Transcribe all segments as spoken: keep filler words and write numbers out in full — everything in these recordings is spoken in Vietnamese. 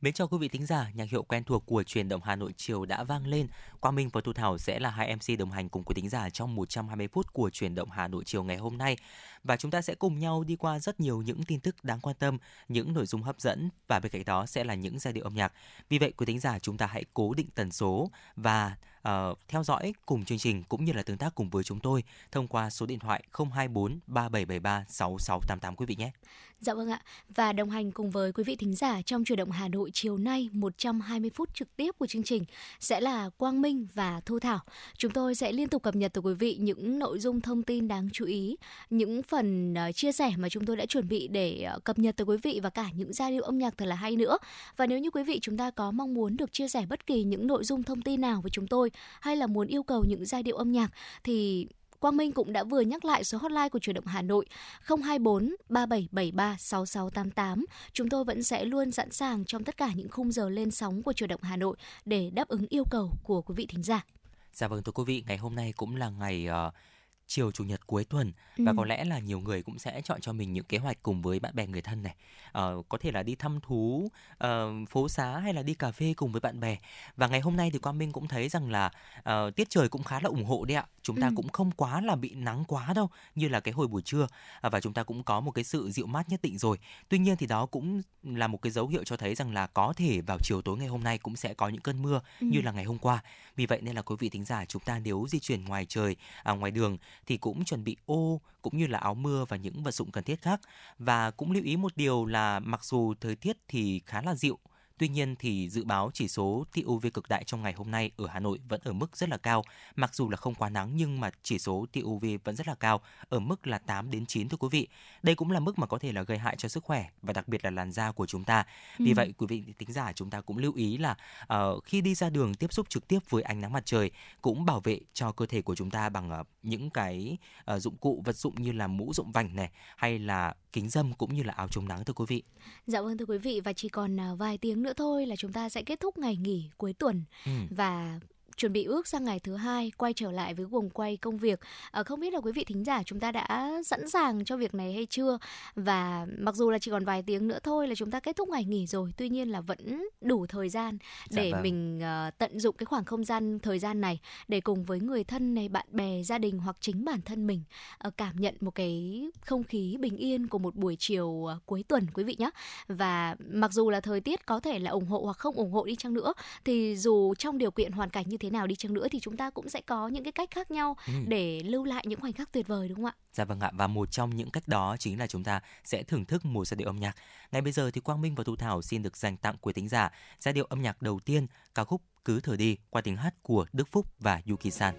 Mến chào quý vị thính giả, nhạc hiệu quen thuộc của Chuyển động Hà Nội chiều đã vang lên. Quang Minh và Thu Thảo sẽ là hai em xê đồng hành cùng quý thính giả trong một trăm hai mươi phút của Chuyển động Hà Nội chiều ngày hôm nay. Và chúng ta sẽ cùng nhau đi qua rất nhiều những tin tức đáng quan tâm, những nội dung hấp dẫn và bên cạnh đó sẽ là những giai điệu âm nhạc. Vì vậy quý thính giả chúng ta hãy cố định tần số và uh, theo dõi cùng chương trình cũng như là tương tác cùng với chúng tôi thông qua số điện thoại không hai bốn ba bảy bảy ba sáu sáu tám tám quý vị nhé. Dạ vâng ạ. Và đồng hành cùng với quý vị thính giả trong Chuyển động Hà Nội chiều nay một trăm hai mươi phút trực tiếp của chương trình sẽ là Quang Minh và Thu Thảo. Chúng tôi sẽ liên tục cập nhật tới quý vị những nội dung thông tin đáng chú ý, những phần chia sẻ mà chúng tôi đã chuẩn bị để cập nhật tới quý vị và cả những giai điệu âm nhạc thật là hay nữa. Và nếu như quý vị chúng ta có mong muốn được chia sẻ bất kỳ những nội dung thông tin nào với chúng tôi hay là muốn yêu cầu những giai điệu âm nhạc thì Quang Minh cũng đã vừa nhắc lại số hotline của Chuyển động Hà Nội không hai bốn ba bảy bảy ba sáu sáu tám tám. Chúng tôi vẫn sẽ luôn sẵn sàng trong tất cả những khung giờ lên sóng của Chuyển động Hà Nội để đáp ứng yêu cầu của quý vị thính giả. Dạ vâng thưa quý vị, ngày hôm nay cũng là ngày uh, chiều chủ nhật cuối tuần và ừ. có lẽ là nhiều người cũng sẽ chọn cho mình những kế hoạch cùng với bạn bè người thân này, uh, có thể là đi thăm thú, uh, phố xá hay là đi cà phê cùng với bạn bè. Và ngày hôm nay thì Quang Minh cũng thấy rằng là uh, tiết trời cũng khá là ủng hộ đấy ạ. Chúng ta ừ. cũng không quá là bị nắng quá đâu như là cái hồi buổi trưa, uh, và chúng ta cũng có một cái sự dịu mát nhất định rồi. Tuy nhiên thì đó cũng là một cái dấu hiệu cho thấy rằng là có thể vào chiều tối ngày hôm nay cũng sẽ có những cơn mưa ừ. như là ngày hôm qua. Vì vậy nên là quý vị thính giả chúng ta nếu di chuyển ngoài trời, uh, ngoài đường thì cũng chuẩn bị ô cũng như là áo mưa và những vật dụng cần thiết khác. Và cũng lưu ý một điều là mặc dù thời tiết thì khá là dịu, tuy nhiên thì dự báo chỉ số tia u vê cực đại trong ngày hôm nay ở Hà Nội vẫn ở mức rất là cao. Mặc dù là không quá nắng nhưng mà chỉ số tia u vê vẫn rất là cao, ở mức là tám đến chín thưa quý vị. Đây cũng là mức mà có thể là gây hại cho sức khỏe và đặc biệt là làn da của chúng ta. Vì ừ. vậy quý vị thính giả chúng ta cũng lưu ý là uh, khi đi ra đường tiếp xúc trực tiếp với ánh nắng mặt trời cũng bảo vệ cho cơ thể của chúng ta bằng uh, những cái uh, dụng cụ vật dụng như là mũ rộng vành này hay là kính râm cũng như là áo chống nắng thưa quý vị. Dạ vâng thưa quý vị, và chỉ còn uh, vài tiếng nữa thôi là chúng ta sẽ kết thúc ngày nghỉ cuối tuần ừ. và chuẩn bị ước sang ngày thứ hai quay trở lại với guồng quay công việc. À, không biết là quý vị thính giả chúng ta đã sẵn sàng cho việc này hay chưa. Và mặc dù là chỉ còn vài tiếng nữa thôi là chúng ta kết thúc ngày nghỉ rồi, tuy nhiên là vẫn đủ thời gian để dạ vâng. mình uh, tận dụng cái khoảng không gian thời gian này để cùng với người thân này, bạn bè, gia đình hoặc chính bản thân mình uh, cảm nhận một cái không khí bình yên của một buổi chiều uh, cuối tuần quý vị nhé. Và mặc dù là thời tiết có thể là ủng hộ hoặc không ủng hộ đi chăng nữa thì dù trong điều kiện hoàn cảnh như thế nào đi chăng nữa thì chúng ta cũng sẽ có những cái cách khác nhau ừ. để lưu lại những khoảnh khắc tuyệt vời, đúng không ạ? Dạ vâng ạ, và một trong những cách đó chính là chúng ta sẽ thưởng thức một giai điệu âm nhạc. Ngay bây giờ thì Quang Minh và Thu Thảo xin được dành tặng quý thính giả giai điệu âm nhạc đầu tiên, ca khúc Cứ Thở Đi qua tiếng hát của Đức Phúc và Yukisan.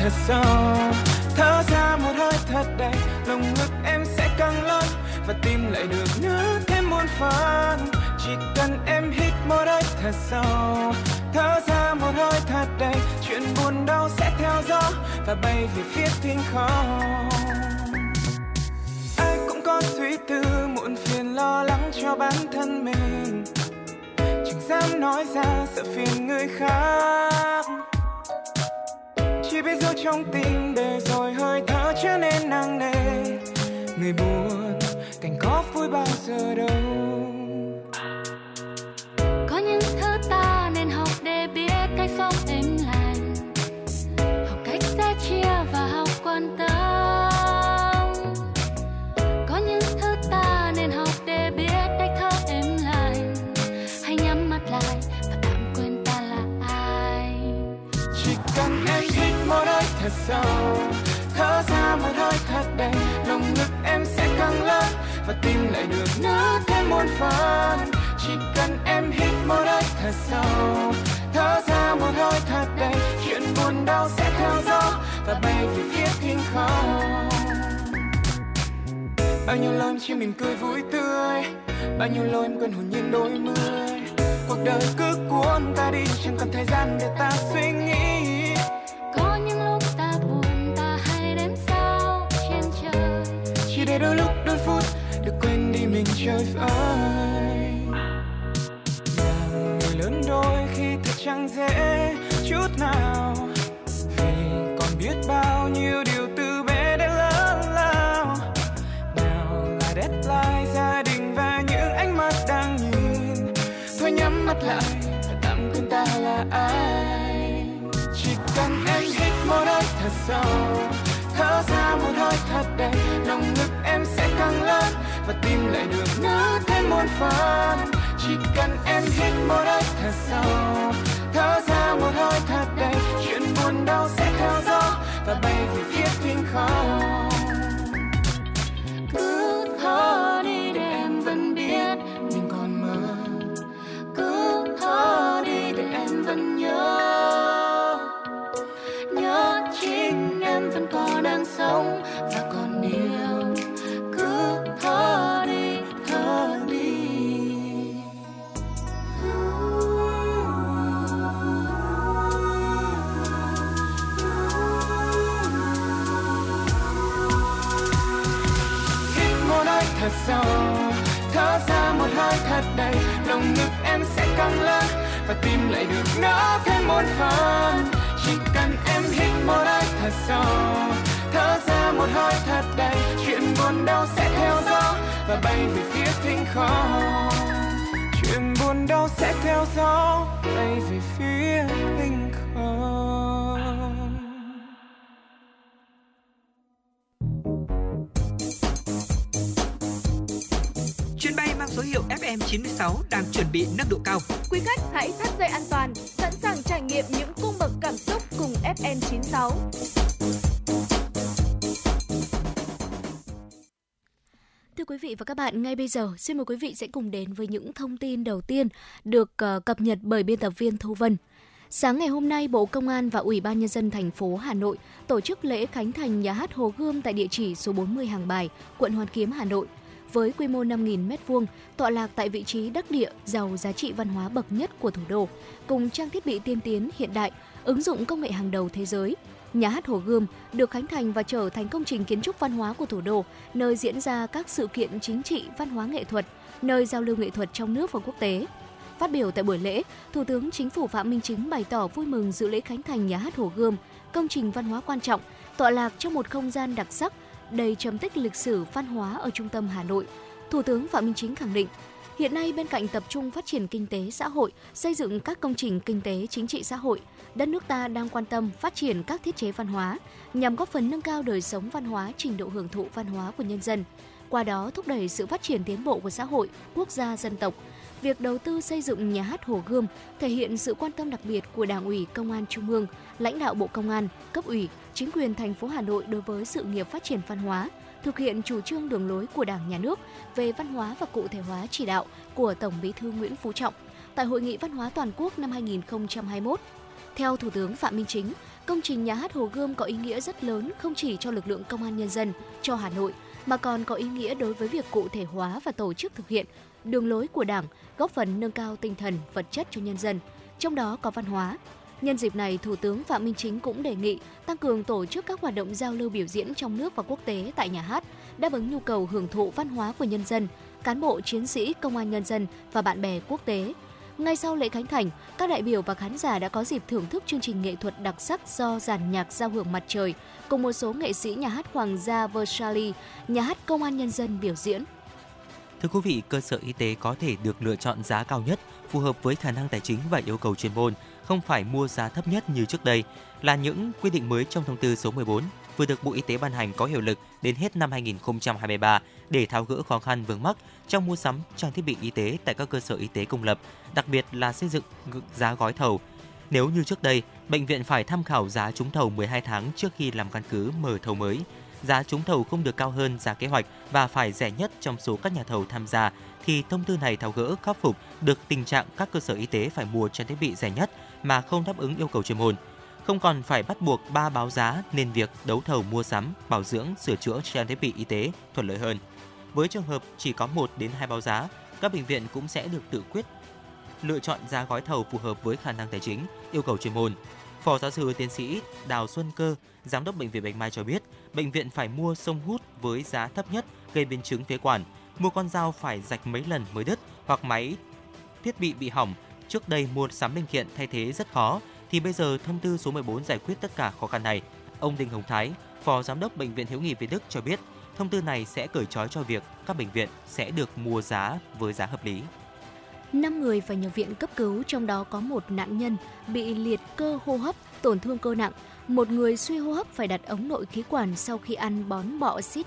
Thật sâu, thở ra một hơi thật đầy, lồng ngực em sẽ căng lớn và tim lại được nở thêm muôn phần. Chỉ cần em hít một hơi thật sâu, thở ra một hơi thật đầy, chuyện buồn đau sẽ theo gió và bay về phía thiên không. Ai cũng có suy tư muộn phiền lo lắng cho bản thân mình, chẳng dám nói ra sợ phiền người khác. Chỉ biết dấu trong tim để rồi hơi thở trở nên nặng nề. Người buồn cảnh có vui bao giờ đâu. Có những thứ ta nên học để biết cách sống êm lành, học cách sẻ chia và học quan tâm. Có những thứ ta nên học để biết cách thở êm lành, hãy nhắm mắt lại và tạm quên ta là ai. Chỉ cần em một hơi thật sâu, thở ra một hơi thật đầy, lồng ngực em sẽ căng lớn và tim lại được nở thêm muôn phần. Chỉ cần em hít một hơi thật sâu, thở ra một hơi thật đầy, chuyện buồn đau sẽ theo gió và bay về phía thiên không. Bao nhiêu lối em chia mỉm cười vui tươi, bao nhiêu lối em quên hồn nhiên đôi mươi. Cuộc đời cứ cuốn ta đi, chẳng cần thời gian để ta suy nghĩ. Có những lúc ta buồn, ta hay đếm sao trên trời, chỉ để đôi lúc đôi phút được quên đi mình chơi vơi. Làm người lớn đôi khi thật chẳng dễ chút nào, vì còn biết bao nhiêu điều từ bé đến lớn lao. Nào là deadline, gia đình và những ánh mắt đang nhìn. Thôi nhắm mắt lại và tạm quên ta là ai. Chỉ cần em hít một hơi thật sâu, thở ra một hơi thật đầy, lòng ngực em sẽ càng lớn và tim lại được nở thêm muôn phần. Chỉ cần em hít một hơi thật sâu, thở ra một hơi thật đầy, chuyện buồn đau sẽ theo gió và bay về phía thiên không. Cứ thở đi để em vẫn biết mình còn mơ, cứ thở đi để em vẫn nhớ, nhớ chính em vẫn còn đang sống và còn yêu. Cứ thở đi, thở đi. Thật sâu, thở ra một hơi thật đầy, lòng ngực em sẽ căng lên và tim lại được nở thêm một phần. Chỉ cần em hít một hơi thật sâu, thở ra một hơi thật đầy, chuyện buồn đau sẽ theo gió và bay về phía thinh không. Chuyện buồn đau sẽ theo gió, bay về phía thinh không. Chuyến bay mang số hiệu F M chín sáu đang chuẩn bị nâng độ cao. Quý khách hãy thắt dây an toàn, sẵn sàng trải nghiệm những cung bậc cảm xúc cùng F M chín sáu. Thưa quý vị và các bạn, ngay bây giờ xin mời quý vị sẽ cùng đến với những thông tin đầu tiên được cập nhật bởi biên tập viên Thu Vân. Sáng ngày hôm nay, Bộ Công an và Ủy ban nhân dân thành phố Hà Nội tổ chức lễ khánh thành Nhà hát Hồ Gươm tại địa chỉ số bốn mươi Hàng Bài, quận Hoàn Kiếm, Hà Nội. Với quy mô năm nghìn mét vuông, tọa lạc tại vị trí đắc địa giàu giá trị văn hóa bậc nhất của thủ đô, cùng trang thiết bị tiên tiến hiện đại, ứng dụng công nghệ hàng đầu thế giới. Nhà hát Hồ Gươm được khánh thành và trở thành công trình kiến trúc văn hóa của thủ đô, nơi diễn ra các sự kiện chính trị, văn hóa nghệ thuật, nơi giao lưu nghệ thuật trong nước và quốc tế. Phát biểu tại buổi lễ, Thủ tướng Chính phủ Phạm Minh Chính bày tỏ vui mừng dự lễ khánh thành Nhà hát Hồ Gươm, công trình văn hóa quan trọng, tọa lạc trong một không gian đặc sắc, đầy trầm tích lịch sử văn hóa ở trung tâm Hà Nội. Thủ tướng Phạm Minh Chính khẳng định, hiện nay bên cạnh tập trung phát triển kinh tế xã hội, xây dựng các công trình kinh tế chính trị xã hội, đất nước ta đang quan tâm phát triển các thiết chế văn hóa nhằm góp phần nâng cao đời sống văn hóa, trình độ hưởng thụ văn hóa của nhân dân, qua đó thúc đẩy sự phát triển tiến bộ của xã hội, quốc gia, dân tộc. Việc đầu tư xây dựng Nhà hát Hồ Gươm thể hiện sự quan tâm đặc biệt của Đảng ủy Công an Trung ương, lãnh đạo Bộ Công an, cấp ủy, chính quyền thành phố Hà Nội đối với sự nghiệp phát triển văn hóa, thực hiện chủ trương đường lối của Đảng, Nhà nước về văn hóa và cụ thể hóa chỉ đạo của Tổng Bí thư Nguyễn Phú Trọng tại Hội nghị Văn hóa Toàn quốc năm hai không hai mốt. Theo Thủ tướng Phạm Minh Chính, công trình Nhà hát Hồ Gươm có ý nghĩa rất lớn không chỉ cho lực lượng công an nhân dân, cho Hà Nội, mà còn có ý nghĩa đối với việc cụ thể hóa và tổ chức thực hiện đường lối của Đảng, góp phần nâng cao tinh thần, vật chất cho nhân dân, trong đó có văn hóa. Nhân dịp này, Thủ tướng Phạm Minh Chính cũng đề nghị tăng cường tổ chức các hoạt động giao lưu biểu diễn trong nước và quốc tế tại nhà hát, đáp ứng nhu cầu hưởng thụ văn hóa của nhân dân, cán bộ, chiến sĩ, công an nhân dân và bạn bè quốc tế. Ngay sau lễ khánh thành, các đại biểu và khán giả đã có dịp thưởng thức chương trình nghệ thuật đặc sắc do Dàn nhạc giao hưởng Mặt Trời cùng một số nghệ sĩ Nhà hát Hoàng gia Versailles, Nhà hát Công an Nhân dân biểu diễn. Thưa quý vị, cơ sở y tế có thể được lựa chọn giá cao nhất, phù hợp với khả năng tài chính và yêu cầu chuyên môn, không phải mua giá thấp nhất như trước đây, là những quy định mới trong thông tư số mười bốn vừa được Bộ Y tế ban hành có hiệu lực đến hết năm hai không hai ba để tháo gỡ khó khăn vướng mắc trong mua sắm trang thiết bị y tế tại các cơ sở y tế công lập, đặc biệt là xây dựng giá gói thầu. Nếu như trước đây, bệnh viện phải tham khảo giá trúng thầu mười hai tháng trước khi làm căn cứ mở thầu mới, giá trúng thầu không được cao hơn giá kế hoạch và phải rẻ nhất trong số các nhà thầu tham gia, thì thông tư này tháo gỡ khắc phục được tình trạng các cơ sở y tế phải mua trang thiết bị rẻ nhất mà không đáp ứng yêu cầu chuyên môn. Không còn phải bắt buộc ba báo giá nên việc đấu thầu mua sắm, bảo dưỡng, sửa chữa trang thiết bị y tế thuận lợi hơn. Với trường hợp chỉ có một đến hai báo giá, các bệnh viện cũng sẽ được tự quyết lựa chọn ra gói thầu phù hợp với khả năng tài chính, yêu cầu chuyên môn. Phó giáo sư tiến sĩ Đào Xuân Cơ, Giám đốc Bệnh viện Bạch Mai cho biết, bệnh viện phải mua xông hút với giá thấp nhất gây biến chứng phế quản, mua con dao phải rạch mấy lần mới đứt hoặc máy thiết bị bị hỏng. Trước đây mua sắm linh kiện thay thế rất khó, thì bây giờ thông tư số mười bốn giải quyết tất cả khó khăn này. Ông Đinh Hồng Thái, Phó Giám đốc Bệnh viện Hữu nghị Việt Đức cho biết, thông tư này sẽ cởi trói cho việc các bệnh viện sẽ được mua giá với giá hợp lý. năm người phải nhập viện cấp cứu, trong đó có một nạn nhân bị liệt cơ hô hấp, tổn thương cơ nặng, một người suy hô hấp phải đặt ống nội khí quản sau khi ăn bón bọ xít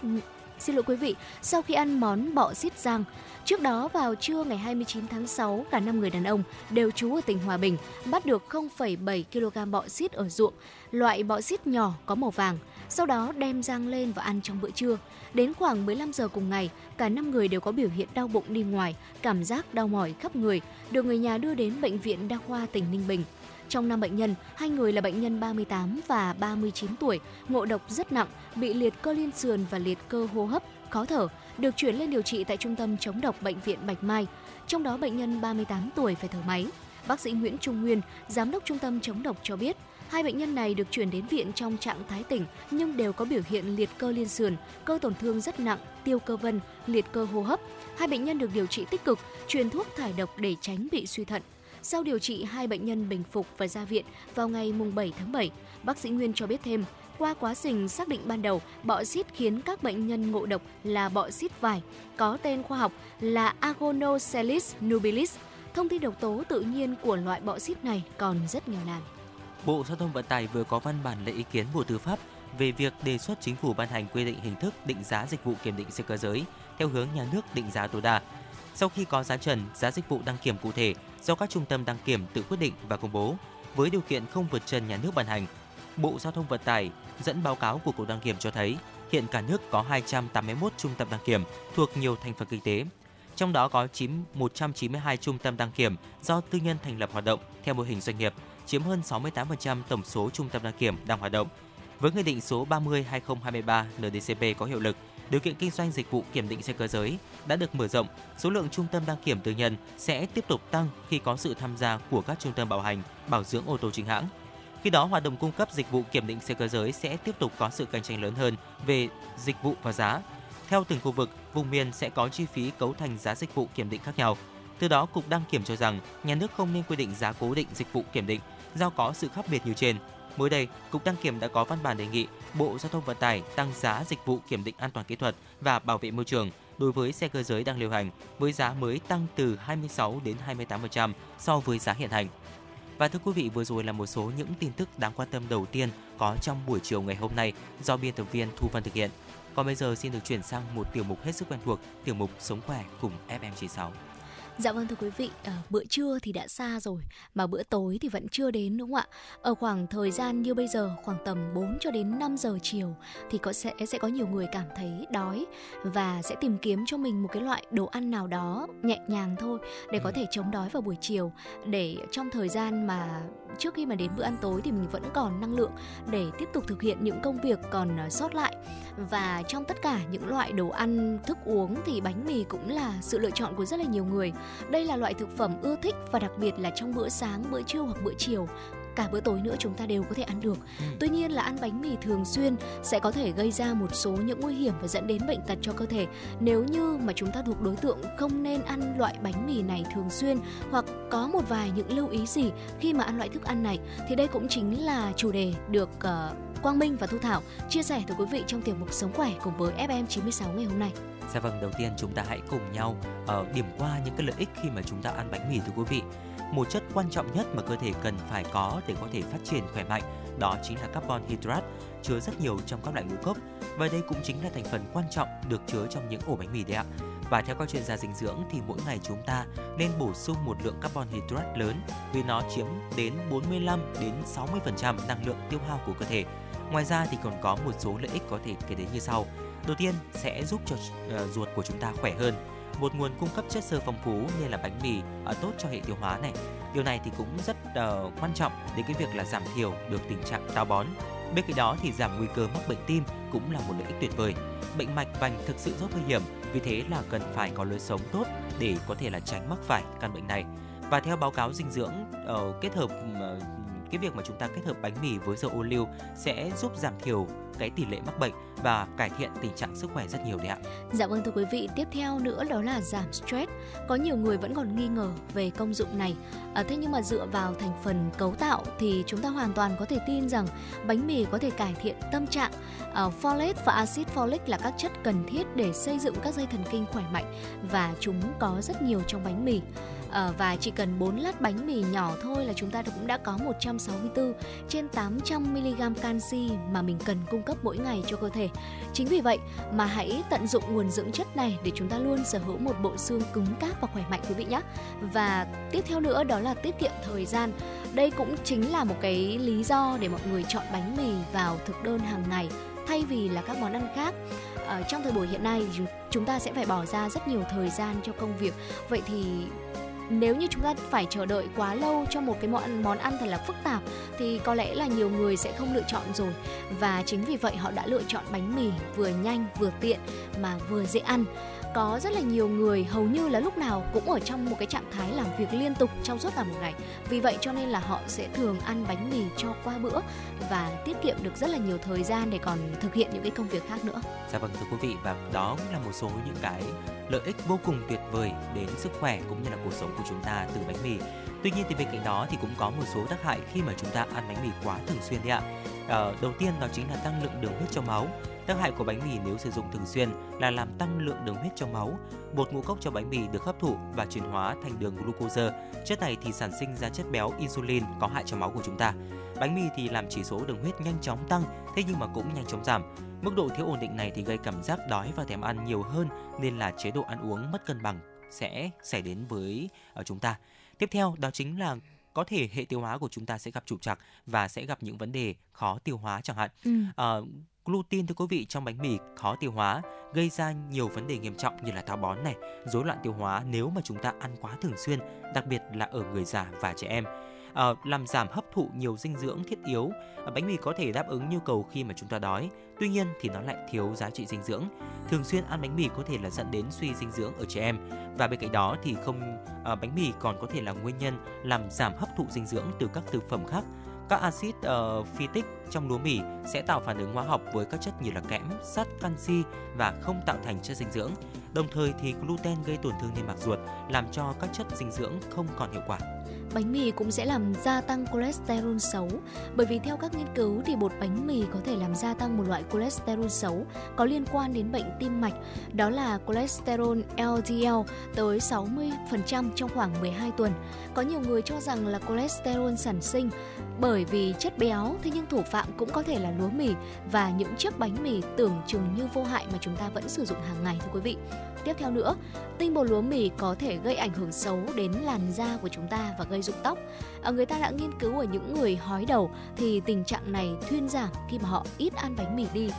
Xin lỗi quý vị, sau khi ăn món bọ xít giang. Trước đó vào trưa ngày hai mươi chín tháng sáu, cả năm người đàn ông đều trú ở tỉnh Hòa Bình bắt được không phẩy bảy ki lô gam bọ xít ở ruộng. Loại bọ xít nhỏ có màu vàng, sau đó đem rang lên và ăn trong bữa trưa. Đến khoảng mười lăm giờ cùng ngày, cả năm người đều có biểu hiện đau bụng đi ngoài, cảm giác đau mỏi khắp người, được người nhà đưa đến Bệnh viện Đa khoa tỉnh Ninh Bình. Trong năm bệnh nhân, hai người là bệnh nhân ba mươi tám và ba mươi chín tuổi, ngộ độc rất nặng, bị liệt cơ liên sườn và liệt cơ hô hấp, khó thở, được chuyển lên điều trị tại Trung tâm chống độc Bệnh viện Bạch Mai. Trong đó bệnh nhân ba mươi tám tuổi phải thở máy. Bác sĩ Nguyễn Trung Nguyên, Giám đốc Trung tâm chống độc cho biết, hai bệnh nhân này được chuyển đến viện trong trạng thái tỉnh nhưng đều có biểu hiện liệt cơ liên sườn, cơ tổn thương rất nặng, tiêu cơ vân, liệt cơ hô hấp. Hai bệnh nhân được điều trị tích cực, truyền thuốc thải độc để tránh bị suy thận. Sau điều trị, hai bệnh nhân bình phục và ra viện vào ngày bảy tháng bảy. Bác sĩ Nguyên cho biết thêm, qua quá trình xác định ban đầu, bọ xít khiến các bệnh nhân ngộ độc là bọ xít vải, có tên khoa học là Agonocelis nubilis. Thông tin độc tố tự nhiên của loại bọ xít này còn rất nghèo nàn. Bộ Giao thông Vận tải vừa có văn bản lấy ý kiến Bộ Tư pháp về việc đề xuất chính phủ ban hành quy định hình thức định giá dịch vụ kiểm định xe cơ giới theo hướng nhà nước định giá tối đa. Sau khi có giá trần, giá dịch vụ đăng kiểm cụ thể do các trung tâm đăng kiểm tự quyết định và công bố, với điều kiện không vượt trần nhà nước ban hành. Bộ Giao thông Vận tải dẫn báo cáo của Cục Đăng Kiểm cho thấy, hiện cả nước có hai trăm tám mươi mốt trung tâm đăng kiểm thuộc nhiều thành phần kinh tế. Trong đó có một trăm chín mươi hai trung tâm đăng kiểm do tư nhân thành lập hoạt động theo mô hình doanh nghiệp, chiếm hơn sáu mươi tám phần trăm tổng số trung tâm đăng kiểm đang hoạt động. Với Nghị định số ba mươi trên hai nghìn không trăm hai mươi ba en đê cê pê có hiệu lực, điều kiện kinh doanh dịch vụ kiểm định xe cơ giới đã được mở rộng, số lượng trung tâm đăng kiểm tư nhân sẽ tiếp tục tăng khi có sự tham gia của các trung tâm bảo hành, bảo dưỡng ô tô chính hãng. Khi đó, hoạt động cung cấp dịch vụ kiểm định xe cơ giới sẽ tiếp tục có sự cạnh tranh lớn hơn về dịch vụ và giá. Theo từng khu vực, vùng miền sẽ có chi phí cấu thành giá dịch vụ kiểm định khác nhau. Từ đó, Cục Đăng Kiểm cho rằng nhà nước không nên quy định giá cố định dịch vụ kiểm định do có sự khác biệt như trên. Mới đây, Cục Đăng Kiểm đã có văn bản đề nghị Bộ Giao thông Vận tải tăng giá dịch vụ kiểm định an toàn kỹ thuật và bảo vệ môi trường đối với xe cơ giới đang lưu hành, với giá mới tăng từ hai mươi sáu đến hai mươi tám phần trăm so với giá hiện hành. Và thưa quý vị, vừa rồi là một số những tin tức đáng quan tâm đầu tiên có trong buổi chiều ngày hôm nay do biên tập viên Thu Vân thực hiện. Còn bây giờ xin được chuyển sang một tiểu mục hết sức quen thuộc, tiểu mục Sống khỏe cùng ép em chín sáu. Dạ vâng thưa quý vị, à, bữa trưa thì đã xa rồi mà bữa tối thì vẫn chưa đến đúng không ạ? Ở khoảng thời gian như bây giờ, khoảng tầm bốn cho đến năm giờ chiều thì có sẽ sẽ có nhiều người cảm thấy đói và sẽ tìm kiếm cho mình một cái loại đồ ăn nào đó nhẹ nhàng thôi để có thể chống đói vào buổi chiều, để trong thời gian mà trước khi mà đến bữa ăn tối thì mình vẫn còn năng lượng để tiếp tục thực hiện những công việc còn sót lại. Và trong tất cả những loại đồ ăn, thức uống thì bánh mì cũng là sự lựa chọn của rất là nhiều người. Đây là loại thực phẩm ưa thích và đặc biệt là trong bữa sáng, bữa trưa hoặc bữa chiều, cả bữa tối nữa chúng ta đều có thể ăn được. Tuy nhiên là ăn bánh mì thường xuyên sẽ có thể gây ra một số những nguy hiểm và dẫn đến bệnh tật cho cơ thể nếu như mà chúng ta thuộc đối tượng không nên ăn loại bánh mì này thường xuyên, hoặc có một vài những lưu ý gì khi mà ăn loại thức ăn này thì đây cũng chính là chủ đề được uh, Quang Minh và Thu Thảo chia sẻ tới quý vị trong tiểu mục Sống khỏe cùng với ép em chín sáu ngày hôm nay. Dạ vâng, đầu tiên chúng ta hãy cùng nhau uh, điểm qua những cái lợi ích khi mà chúng ta ăn bánh mì thưa quý vị. Một chất quan trọng nhất mà cơ thể cần phải có để có thể phát triển khỏe mạnh đó chính là carbon hydrate, chứa rất nhiều trong các loại ngũ cốc, và đây cũng chính là thành phần quan trọng được chứa trong những ổ bánh mì đấy ạ. Và theo các chuyên gia dinh dưỡng thì mỗi ngày chúng ta nên bổ sung một lượng carbon hydrate lớn vì nó chiếm đến bốn mươi lăm đến sáu mươi phần trăm năng lượng tiêu hao của cơ thể. Ngoài ra thì còn có một số lợi ích có thể kể đến như sau. Đầu tiên sẽ giúp cho uh, ruột của chúng ta khỏe hơn, một nguồn cung cấp chất xơ phong phú nên là bánh mì uh, tốt cho hệ tiêu hóa này. Điều này thì cũng rất uh, quan trọng đến cái việc là giảm thiểu được tình trạng táo bón. Bên cạnh đó thì giảm nguy cơ mắc bệnh tim cũng là một lợi ích tuyệt vời. Bệnh mạch vành thực sự rất nguy hiểm, vì thế là cần phải có lối sống tốt để có thể là tránh mắc phải căn bệnh này. Và theo báo cáo dinh dưỡng, uh, kết hợp uh, cái việc mà chúng ta kết hợp bánh mì với dầu ô liu sẽ giúp giảm thiểu cái tỷ lệ mắc bệnh và cải thiện tình trạng sức khỏe rất nhiều đấy ạ. Dạ vâng thưa quý vị, tiếp theo nữa đó là giảm stress. Có nhiều người vẫn còn nghi ngờ về công dụng này. À, thế nhưng mà dựa vào thành phần cấu tạo thì chúng ta hoàn toàn có thể tin rằng bánh mì có thể cải thiện tâm trạng. À, folate và acid folic là các chất cần thiết để xây dựng các dây thần kinh khỏe mạnh và chúng có rất nhiều trong bánh mì. À, và chỉ cần bốn lát bánh mì nhỏ thôi là chúng ta cũng đã có một trăm sáu mươi tư trên tám trăm mi-li-gam canxi mà mình cần cung cấp mỗi ngày cho cơ thể. Chính vì vậy mà hãy tận dụng nguồn dưỡng chất này để chúng ta luôn sở hữu một bộ xương cứng cáp và khỏe mạnh quý vị nhé. Và tiếp theo nữa đó là tiết kiệm thời gian. Đây cũng chính là một cái lý do để mọi người chọn bánh mì vào thực đơn hàng ngày thay vì là các món ăn khác. Ở trong thời buổi hiện nay chúng ta sẽ phải bỏ ra rất nhiều thời gian cho công việc. Vậy thì nếu như chúng ta phải chờ đợi quá lâu cho một cái món, món ăn thật là phức tạp thì có lẽ là nhiều người sẽ không lựa chọn rồi. Và chính vì vậy họ đã lựa chọn bánh mì vừa nhanh, vừa tiện mà vừa dễ ăn. Có rất là nhiều người hầu như là lúc nào cũng ở trong một cái trạng thái làm việc liên tục trong suốt cả một ngày. Vì vậy cho nên là họ sẽ thường ăn bánh mì cho qua bữa và tiết kiệm được rất là nhiều thời gian để còn thực hiện những cái công việc khác nữa. Dạ vâng thưa quý vị, và đó cũng là một số những cái lợi ích vô cùng tuyệt vời đến sức khỏe cũng như là cuộc sống của chúng ta từ bánh mì. Tuy nhiên thì bên cạnh đó thì cũng có một số tác hại khi mà chúng ta ăn bánh mì quá thường xuyên đấy ạ. À, đầu tiên đó chính là tăng lượng đường huyết trong máu. Tác hại của bánh mì nếu sử dụng thường xuyên là làm tăng lượng đường huyết trong máu. Bột ngũ cốc trong bánh mì được hấp thụ và chuyển hóa thành đường glucose. Chất này thì sản sinh ra chất béo insulin có hại cho máu của chúng ta. Bánh mì thì làm chỉ số đường huyết nhanh chóng tăng, thế nhưng mà cũng nhanh chóng giảm. Mức độ thiếu ổn định này thì gây cảm giác đói và thèm ăn nhiều hơn, nên là chế độ ăn uống mất cân bằng sẽ xảy đến với chúng ta. Tiếp theo đó chính là có thể hệ tiêu hóa của chúng ta sẽ gặp trục trặc và sẽ gặp những vấn đề khó tiêu hóa chẳng hạn. Ừ. À, gluten thưa quý vị trong bánh mì khó tiêu hóa gây ra nhiều vấn đề nghiêm trọng như là táo bón này, rối loạn tiêu hóa nếu mà chúng ta ăn quá thường xuyên, đặc biệt là ở người già và trẻ em. À, làm giảm hấp thụ nhiều dinh dưỡng thiết yếu. À, bánh mì có thể đáp ứng nhu cầu khi mà chúng ta đói, tuy nhiên thì nó lại thiếu giá trị dinh dưỡng. Thường xuyên ăn bánh mì có thể là dẫn đến suy dinh dưỡng ở trẻ em, và bên cạnh đó thì không à, bánh mì còn có thể là nguyên nhân làm giảm hấp thụ dinh dưỡng từ các thực phẩm khác. Các axit uh, phytic trong lúa mì sẽ tạo phản ứng hóa học với các chất như là kẽm, sắt, canxi và không tạo thành chất dinh dưỡng. Đồng thời thì gluten gây tổn thương niêm mạc ruột, làm cho các chất dinh dưỡng không còn hiệu quả. Bánh mì cũng sẽ làm gia tăng cholesterol xấu, bởi vì theo các nghiên cứu thì bột bánh mì có thể làm gia tăng một loại cholesterol xấu có liên quan đến bệnh tim mạch, đó là cholesterol lờ đê lờ tới sáu mươi phần trăm trong khoảng mười hai tuần. Có nhiều người cho rằng là cholesterol sản sinh bởi vì chất béo, thế nhưng thủ phạm cũng có thể là lúa mì và những chiếc bánh mì tưởng chừng như vô hại mà chúng ta vẫn sử dụng hàng ngày thưa quý vị. Tiếp theo nữa, tinh bột lúa mì có thể gây ảnh hưởng xấu đến làn da của chúng ta và gây rụng tóc. À, người ta đã nghiên cứu ở những người hói đầu thì tình trạng này thuyên giảm khi mà họ ít ăn bánh mì đi.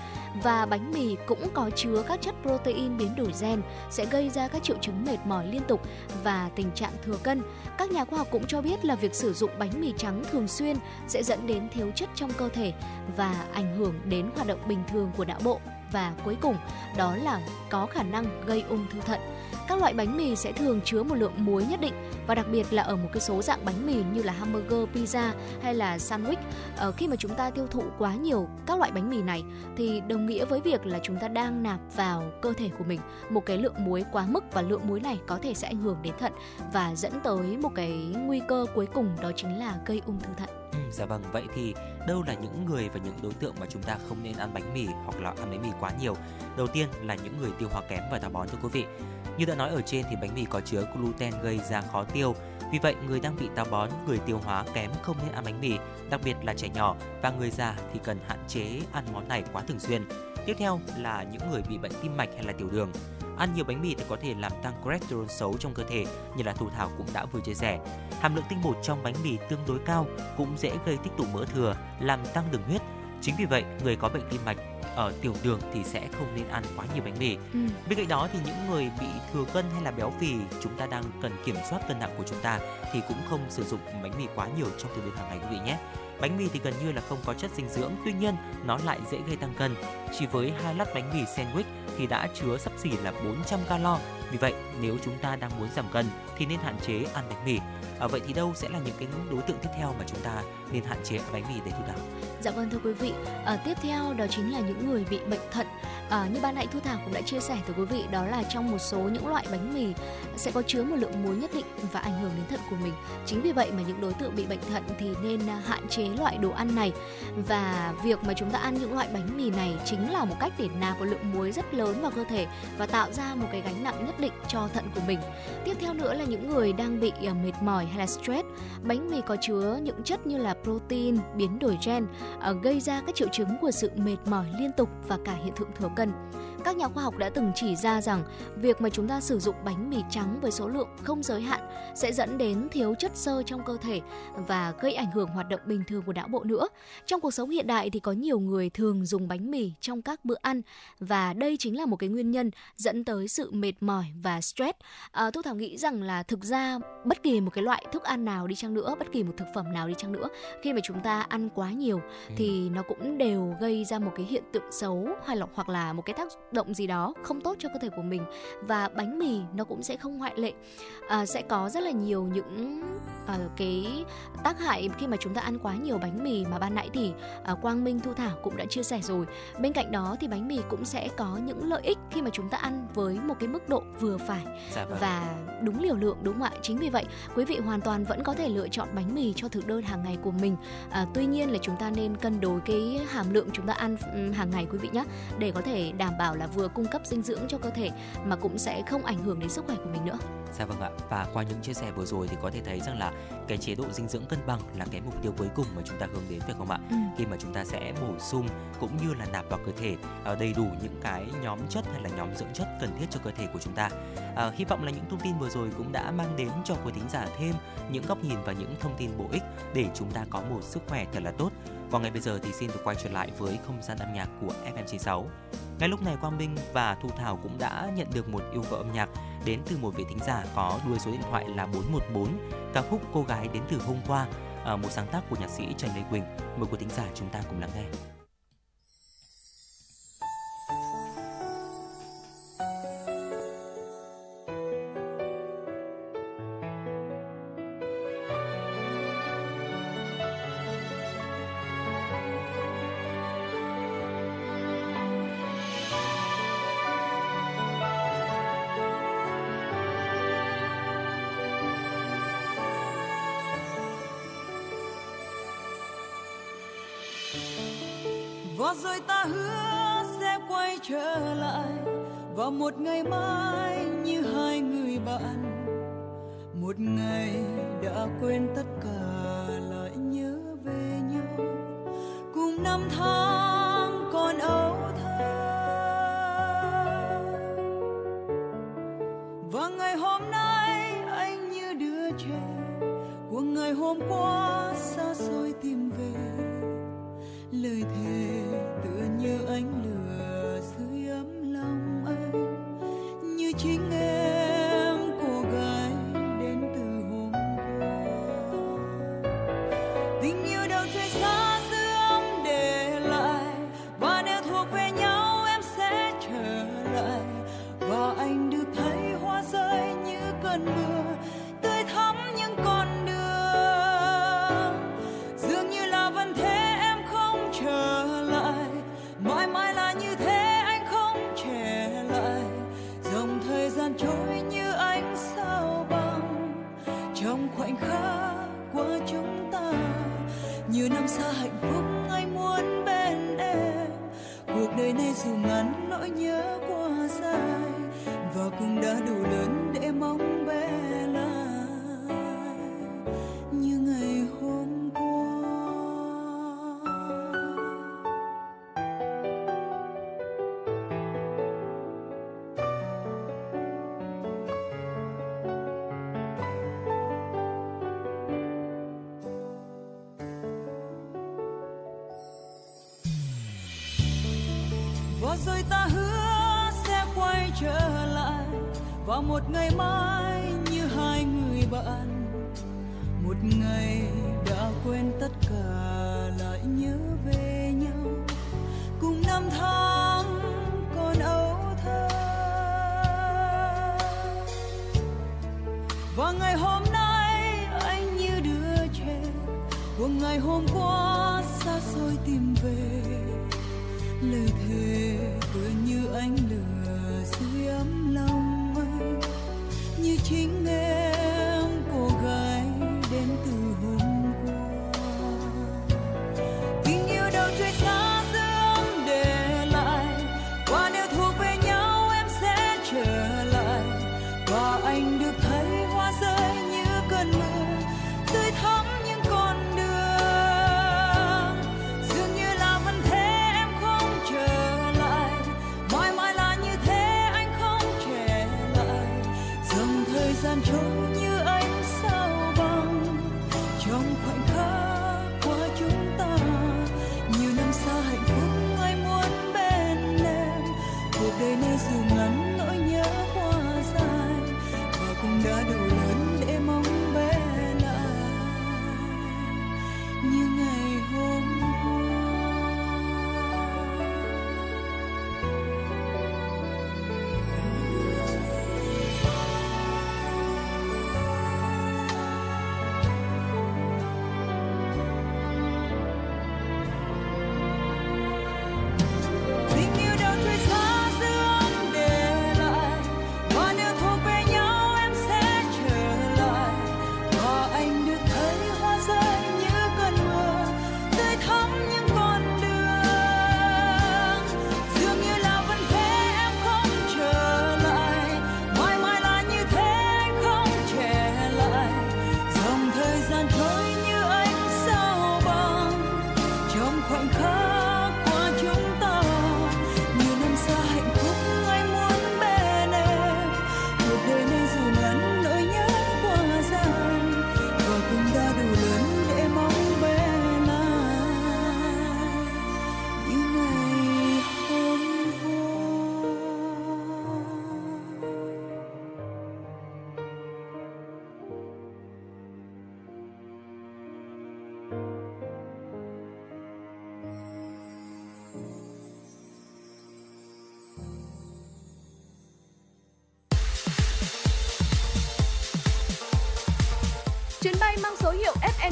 Và bánh mì cũng có chứa các chất protein biến đổi gen sẽ gây ra các triệu chứng mệt mỏi liên tục và tình trạng thừa cân. Các nhà khoa học cũng cho biết là việc sử dụng bánh mì trắng thường xuyên sẽ dẫn đến thiếu chất trong cơ thể và ảnh hưởng đến hoạt động bình thường của não bộ. Và cuối cùng, đó là có khả năng gây ung thư thận. Các loại bánh mì sẽ thường chứa một lượng muối nhất định, và đặc biệt là ở một cái số dạng bánh mì như là hamburger, pizza hay là sandwich. Ờ, khi mà chúng ta tiêu thụ quá nhiều các loại bánh mì này thì đồng nghĩa với việc là chúng ta đang nạp vào cơ thể của mình một cái lượng muối quá mức, và lượng muối này có thể sẽ ảnh hưởng đến thận và dẫn tới một cái nguy cơ cuối cùng, đó chính là gây ung thư thận. Ừ, dạ vâng, vậy thì đâu là những người và những đối tượng mà chúng ta không nên ăn bánh mì hoặc là ăn bánh mì quá nhiều? Đầu tiên là những người tiêu hóa kém và táo bón thưa quý vị. Như đã nói ở trên thì bánh mì có chứa gluten gây ra khó tiêu. Vì vậy người đang bị táo bón, người tiêu hóa kém không nên ăn bánh mì, đặc biệt là trẻ nhỏ và người già thì cần hạn chế ăn món này quá thường xuyên. Tiếp theo là những người bị bệnh tim mạch hay là tiểu đường. Ăn nhiều bánh mì thì có thể làm tăng cholesterol xấu trong cơ thể, như là Thu Thảo cũng đã vừa chia sẻ. Hàm lượng tinh bột trong bánh mì tương đối cao cũng dễ gây tích tụ mỡ thừa, làm tăng đường huyết. Chính vì vậy, người có bệnh tim mạch, ở tiểu đường thì sẽ không nên ăn quá nhiều bánh mì. Ừ. Bên cạnh đó thì những người bị thừa cân hay là béo phì, chúng ta đang cần kiểm soát cân nặng của chúng ta thì cũng không sử dụng bánh mì quá nhiều trong thực đơn hàng ngày quý vị nhé. Bánh mì thì gần như là không có chất dinh dưỡng, tuy nhiên nó lại dễ gây tăng cân. Chỉ với hai lát bánh mì sandwich thì đã chứa xấp xỉ là bốn trăm calo. Vì vậy, nếu chúng ta đang muốn giảm cân thì nên hạn chế ăn bánh mì. À, vậy thì đâu sẽ là những cái đối tượng tiếp theo mà chúng ta nên hạn chế bánh mì để Thu Thảo? Dạ vâng thưa quý vị, à, tiếp theo đó chính là những người bị bệnh thận. À, như ban nãy Thu Thảo cũng đã chia sẻ với quý vị, đó là trong một số những loại bánh mì sẽ có chứa một lượng muối nhất định và ảnh hưởng đến thận của mình. Chính vì vậy mà những đối tượng bị bệnh thận thì nên hạn chế loại đồ ăn này. Và việc mà chúng ta ăn những loại bánh mì này chính là một cách để nạp một lượng muối rất lớn vào cơ thể và tạo ra một cái gánh nặng nhất định cho thận của mình. Tiếp theo nữa là những người đang bị mệt mỏi hay là stress. Bánh mì có chứa những chất như là protein, biến đổi gen, gây ra các triệu chứng của sự mệt mỏi liên tục và cả hiện tượng thừa cân. Các nhà khoa học đã từng chỉ ra rằng việc mà chúng ta sử dụng bánh mì trắng với số lượng không giới hạn sẽ dẫn đến thiếu chất xơ trong cơ thể và gây ảnh hưởng hoạt động bình thường của não bộ nữa. Trong cuộc sống hiện đại thì có nhiều người thường dùng bánh mì trong các bữa ăn và đây chính là một cái nguyên nhân dẫn tới sự mệt mỏi và stress. À, Thu Thảo nghĩ rằng là thực ra bất kỳ một cái loại thức ăn nào đi chăng nữa, bất kỳ một thực phẩm nào đi chăng nữa, khi mà chúng ta ăn quá nhiều thì nó cũng đều gây ra một cái hiện tượng xấu hay là hoặc là một cái tác động gì đó không tốt cho cơ thể của mình, và bánh mì nó cũng sẽ không ngoại lệ. À, sẽ có rất là nhiều những à, cái tác hại khi mà chúng ta ăn quá nhiều bánh mì mà ban nãy thì à, Quang Minh, Thu Thảo cũng đã chia sẻ rồi. Bên cạnh đó thì bánh mì cũng sẽ có những lợi ích khi mà chúng ta ăn với một cái mức độ vừa phải và đúng liều lượng, đúng không ạ? Chính vì vậy quý vị hoàn toàn vẫn có thể lựa chọn bánh mì cho thực đơn hàng ngày của mình. À, tuy nhiên là chúng ta nên cân đối cái hàm lượng chúng ta ăn hàng ngày quý vị nhé, để có thể đảm bảo là vừa cung cấp dinh dưỡng cho cơ thể mà cũng sẽ không ảnh hưởng đến sức khỏe của mình nữa. Dạ vâng ạ. Và qua những chia sẻ vừa rồi thì có thể thấy rằng là cái chế độ dinh dưỡng cân bằng là cái mục tiêu cuối cùng mà chúng ta hướng đến, phải không ạ? Ừ. Khi mà chúng ta sẽ bổ sung cũng như là nạp vào cơ thể đầy đủ những cái nhóm chất hay là nhóm dưỡng chất cần thiết cho cơ thể của chúng ta. À, hy vọng là những thông tin vừa rồi cũng đã mang đến cho quý thính giả thêm những góc nhìn và những thông tin bổ ích để chúng ta có một sức khỏe thật là tốt. Còn ngay bây giờ thì xin được quay trở lại với không gian âm nhạc của ép em chín sáu. Ngay lúc này Quang Minh và Thu Thảo cũng đã nhận được một yêu cầu âm nhạc đến từ một vị thính giả có đuôi số điện thoại là bốn một bốn, ca khúc Cô Gái Đến Từ Hôm Qua, một sáng tác của nhạc sĩ Trần Lê Quỳnh. Mời quý thính giả chúng ta cùng lắng nghe. Và rồi ta hứa sẽ quay trở lại vào một ngày mai như hai người bạn. Một ngày đã quên tất cả lại nhớ về nhau, cùng năm tháng còn âu thơ. Và ngày hôm nay anh như đứa trẻ của ngày hôm qua xa xôi tìm về. Lời thề tựa như ánh lửa sưởi ấm lòng anh, như chính em cô gái đến từ hôm qua. Tình yêu đâu trời xa xưa để lại, và nếu thuộc về nhau em sẽ trở lại. Và anh được thấy hoa rơi như cơn mưa tươi thắm những con đường, dường như là vẫn thế. Trở lại mãi mãi là như thế, anh không trẻ lại. Dòng thời gian trôi như ánh sao băng trong khoảnh khắc của chúng ta. Nhiều năm xa hạnh phúc anh muốn bên em, cuộc đời này dù ngắn nỗi nhớ quá dài và cũng đã đủ lớn để mong bé lại như ngày hôm. Rồi ta hứa sẽ quay trở lại vào một ngày mai như hai người bạn. Một ngày đã đã quên tất cả lại nhớ về nhau cùng năm tháng còn âu thơ. Và ngày hôm nay anh như đứa trẻ của ngày hôm qua xa xôi tìm về lời thề tựa như ánh lửa dưới ấm lòng anh như chính em cô gái đến từ hôm qua. Tình yêu đâu trời xa dương để lại và nếu thuộc về nhau em sẽ trở lại và anh được thấy hoa rơi như cơn mưa tươi thắm những con đường dường như là vẫn thế em không trở lại mãi mãi là như thế anh không trẻ lại dòng thời gian trôi như ánh sao băng trong khoảnh khắc qua chúng ta nhiều năm xa hạnh phúc ai muốn bên em cuộc đời này dù ngắn nỗi nhớ quá dài và cũng đã đủ lớn để mong bé lại như ngày hôm qua.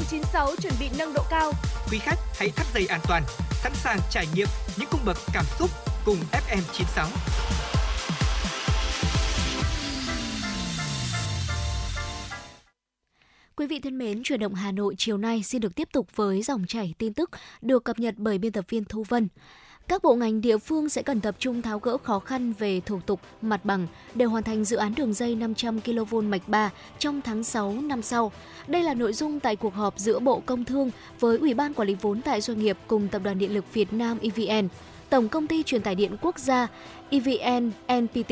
chín sáu chuẩn bị nâng độ cao. Quý khách hãy thắt dây an toàn, sẵn sàng trải nghiệm những cung bậc cảm xúc cùng ép em chín sáu. Quý vị thân mến, Chuyển động Hà Nội chiều nay xin được tiếp tục với dòng chảy tin tức được cập nhật bởi biên tập viên Thu Vân. Các bộ ngành địa phương sẽ cần tập trung tháo gỡ khó khăn về thủ tục mặt bằng để hoàn thành dự án đường dây năm trăm ki-lô-vôn mạch ba trong tháng sáu năm sau. Đây là nội dung tại cuộc họp giữa Bộ Công Thương với Ủy ban Quản lý vốn tại doanh nghiệp cùng Tập đoàn Điện lực Việt Nam E V N, Tổng Công ty Truyền tải điện Quốc gia E V N N P T,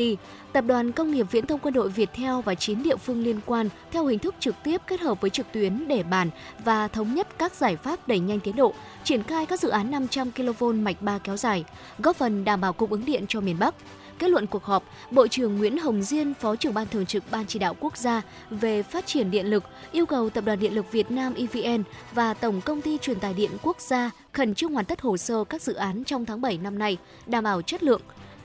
Tập đoàn Công nghiệp Viễn thông Quân đội Viettel và chín địa phương liên quan theo hình thức trực tiếp kết hợp với trực tuyến để bàn và thống nhất các giải pháp đẩy nhanh tiến độ, triển khai các dự án năm trăm ki-lô-vôn mạch ba kéo dài, góp phần đảm bảo cung ứng điện cho miền Bắc. Kết luận cuộc họp, Bộ trưởng Nguyễn Hồng Diên, Phó trưởng Ban Thường trực Ban Chỉ đạo Quốc gia về Phát triển Điện lực, yêu cầu Tập đoàn Điện lực Việt Nam E V N và Tổng Công ty Truyền tải điện Quốc gia khẩn trương hoàn tất hồ sơ các dự án trong tháng bảy năm nay, đảm bảo chất lượng.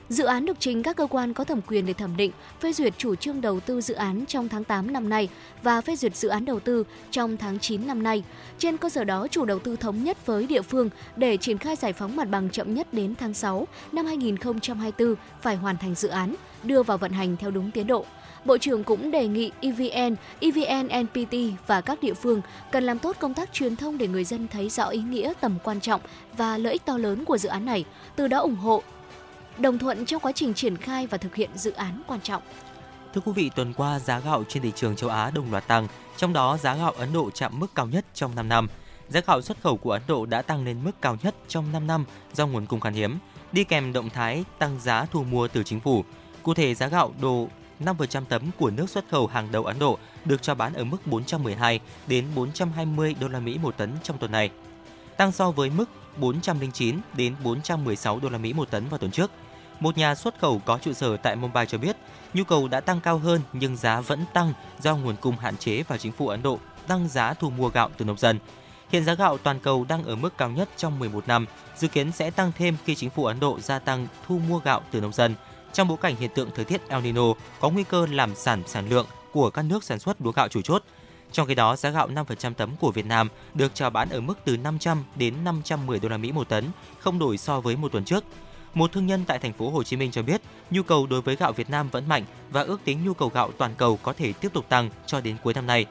Dự án được trình các cơ quan có thẩm quyền để thẩm định, phê duyệt chủ trương đầu tư dự án trong tháng tám năm nay và phê duyệt dự án đầu tư trong tháng chín năm nay. Trên cơ sở đó, chủ đầu tư thống nhất với địa phương để triển khai giải phóng mặt bằng chậm nhất đến tháng sáu năm hai nghìn không trăm hai mươi tư phải hoàn thành dự án, đưa vào vận hành theo đúng tiến độ. Bộ trưởng cũng đề nghị E V N, E V N N P T và các địa phương cần làm tốt công tác truyền thông để người dân thấy rõ ý nghĩa, tầm quan trọng và lợi ích to lớn của dự án này, từ đó ủng hộ, đồng thuận trong quá trình triển khai và thực hiện dự án quan trọng. Thưa quý vị, tuần qua giá gạo trên thị trường châu Á đồng loạt tăng, trong đó giá gạo Ấn Độ chạm mức cao nhất trong năm năm. Giá gạo xuất khẩu của Ấn Độ đã tăng lên mức cao nhất trong năm năm do nguồn cung khan hiếm, đi kèm động thái tăng giá thu mua từ chính phủ. Cụ thể, giá gạo đồ năm phần trăm tấm của nước xuất khẩu hàng đầu Ấn Độ được chào bán ở mức bốn trăm mười hai đến bốn trăm hai mươi đô la Mỹ một tấn trong tuần này, tăng so với mức bốn trăm lẻ chín đến bốn trăm mười sáu đô la Mỹ một tấn vào tuần trước. Một nhà xuất khẩu có trụ sở tại Mumbai cho biết, nhu cầu đã tăng cao hơn nhưng giá vẫn tăng do nguồn cung hạn chế và chính phủ Ấn Độ tăng giá thu mua gạo từ nông dân. Hiện giá gạo toàn cầu đang ở mức cao nhất trong mười một năm, dự kiến sẽ tăng thêm khi chính phủ Ấn Độ gia tăng thu mua gạo từ nông dân. Trong bối cảnh hiện tượng thời tiết El Nino có nguy cơ làm giảm sản lượng của các nước sản xuất lúa gạo chủ chốt. Trong khi đó, giá gạo năm phần trăm tấm của Việt Nam được chào bán ở mức từ năm trăm đến năm trăm mười đô la Mỹ một tấn, không đổi so với một tuần trước. Một thương nhân tại thành phố Hồ Chí Minh cho biết, nhu cầu đối với gạo Việt Nam vẫn mạnh và ước tính nhu cầu gạo toàn cầu có thể tiếp tục tăng cho đến cuối năm nay.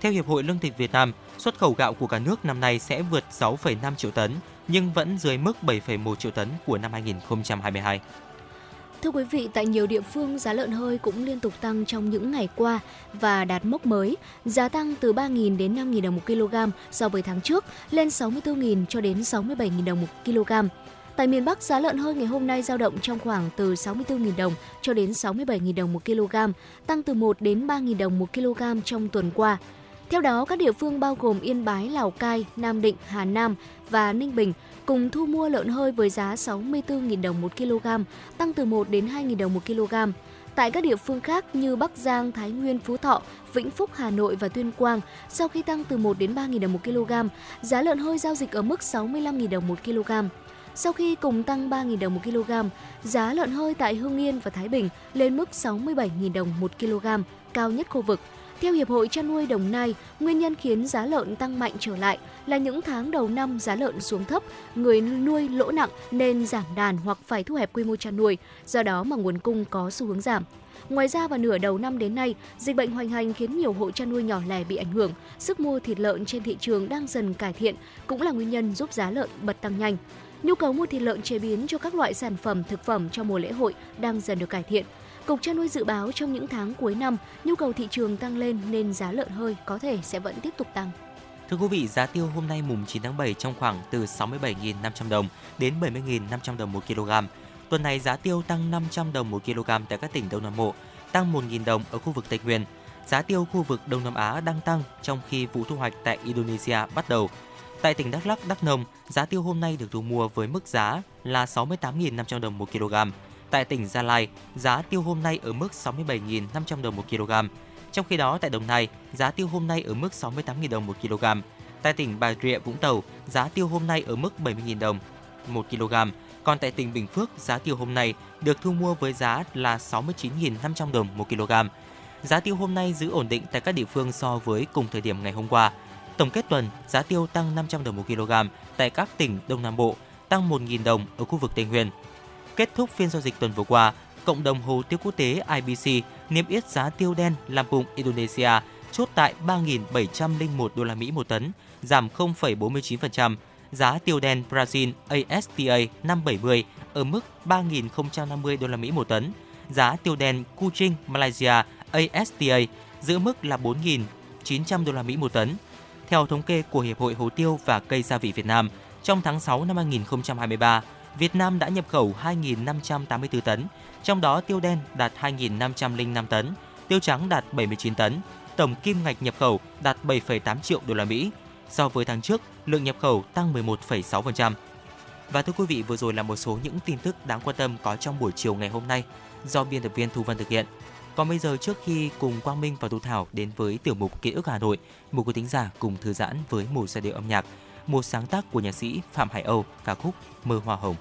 Theo Hiệp hội Lương thực Việt Nam, xuất khẩu gạo của cả nước năm nay sẽ vượt sáu phẩy năm triệu tấn, nhưng vẫn dưới mức bảy phẩy một triệu tấn của năm hai nghìn không trăm hai mươi hai. Thưa quý vị, tại nhiều địa phương, giá lợn hơi cũng liên tục tăng trong những ngày qua và đạt mốc mới. Giá tăng từ ba nghìn đến năm nghìn đồng một kg so với tháng trước, lên sáu mươi tư nghìn cho đến sáu mươi bảy nghìn đồng một kg. Tại miền Bắc, giá lợn hơi ngày hôm nay dao động trong khoảng từ sáu mươi tư nghìn đồng cho đến sáu mươi bảy nghìn đồng một kg, tăng từ một đến ba nghìn đồng một kg trong tuần qua. Theo đó, các địa phương bao gồm Yên Bái, Lào Cai, Nam Định, Hà Nam và Ninh Bình cùng thu mua lợn hơi với giá sáu mươi tư nghìn đồng một kg, tăng từ một đến hai nghìn đồng một kg. Tại các địa phương khác như Bắc Giang, Thái Nguyên, Phú Thọ, Vĩnh Phúc, Hà Nội và Tuyên Quang, sau khi tăng từ một đến ba nghìn đồng một kg, giá lợn hơi giao dịch ở mức sáu mươi lăm nghìn đồng một kg. Sau khi cùng tăng ba nghìn đồng một kg, giá lợn hơi tại Hưng Yên và Thái Bình lên mức sáu mươi bảy nghìn đồng một kg, cao nhất khu vực. Theo Hiệp hội Chăn nuôi Đồng Nai, nguyên nhân khiến giá lợn tăng mạnh trở lại là những tháng đầu năm giá lợn xuống thấp, người nuôi lỗ nặng nên giảm đàn hoặc phải thu hẹp quy mô chăn nuôi, do đó mà nguồn cung có xu hướng giảm. Ngoài ra, vào nửa đầu năm đến nay, dịch bệnh hoành hành khiến nhiều hộ chăn nuôi nhỏ lẻ bị ảnh hưởng, sức mua thịt lợn trên thị trường đang dần cải thiện, cũng là nguyên nhân giúp giá lợn bật tăng nhanh. Nhu cầu mua thịt lợn chế biến cho các loại sản phẩm thực phẩm trong mùa lễ hội đang dần được cải thiện. Cục Chăn nuôi dự báo trong những tháng cuối năm, nhu cầu thị trường tăng lên nên giá lợn hơi có thể sẽ vẫn tiếp tục tăng. Thưa quý vị, giá tiêu hôm nay mùng chín tháng bảy trong khoảng từ sáu mươi bảy nghìn năm trăm đồng đến bảy mươi nghìn năm trăm đồng một kg. Tuần này giá tiêu tăng năm trăm đồng một kg tại các tỉnh Đông Nam Bộ, tăng một nghìn đồng ở khu vực Tây Nguyên. Giá tiêu khu vực Đông Nam Á đang tăng trong khi vụ thu hoạch tại Indonesia bắt đầu. Tại tỉnh Đắk Lắk, Đắk Nông, giá tiêu hôm nay được thu mua với mức giá là sáu mươi tám nghìn năm trăm đồng một kg. Tại tỉnh Gia Lai, giá tiêu hôm nay ở mức sáu mươi bảy nghìn năm trăm đồng một kg. Trong khi đó, tại Đồng Nai, giá tiêu hôm nay ở mức sáu mươi tám nghìn đồng một kg. Tại tỉnh Bà Rịa, Vũng Tàu, giá tiêu hôm nay ở mức bảy mươi nghìn đồng một kg. Còn tại tỉnh Bình Phước, giá tiêu hôm nay được thu mua với giá là sáu mươi chín nghìn năm trăm đồng một kg. Giá tiêu hôm nay giữ ổn định tại các địa phương so với cùng thời điểm ngày hôm qua. Tổng kết tuần, giá tiêu tăng năm trăm đồng một kg tại các tỉnh Đông Nam Bộ, tăng một nghìn đồng ở khu vực Tây Nguyên. Kết thúc phiên giao dịch tuần vừa qua, cộng đồng hồ tiêu quốc tế I B C niêm yết giá tiêu đen làm vùng Indonesia chốt tại ba nghìn bảy trăm lẻ một đô la Mỹ một tấn, giảm không phẩy bốn mươi chín phần trăm. Giá tiêu đen Brazil A S T A năm trăm bảy mươi ở mức ba nghìn không trăm năm mươi đô la Mỹ một tấn. Giá tiêu đen Kuching Malaysia A S T A giữ mức là bốn nghìn chín trăm đô la Mỹ một tấn. Theo thống kê của Hiệp hội Hồ tiêu và Cây gia vị Việt Nam, trong tháng sáu năm hai nghìn không trăm hai mươi ba, Việt Nam đã nhập khẩu hai nghìn năm trăm tám mươi tư tấn, trong đó tiêu đen đạt hai nghìn năm trăm lẻ năm tấn, tiêu trắng đạt bảy mươi chín tấn, tổng kim ngạch nhập khẩu đạt bảy phẩy tám triệu đô la Mỹ. So với tháng trước, lượng nhập khẩu tăng mười một phẩy sáu phần trăm. Và thưa quý vị, vừa rồi là một số những tin tức đáng quan tâm có trong buổi chiều ngày hôm nay do biên tập viên Thu Vân thực hiện. Còn bây giờ, trước khi cùng Quang Minh và Thu Thảo đến với tiểu mục Ký ức Hà Nội, mời quý thính giả cùng thư giãn với một giai điệu âm nhạc, một sáng tác của nhạc sĩ Phạm Hải Âu, ca khúc Mơ Hoa Hồng.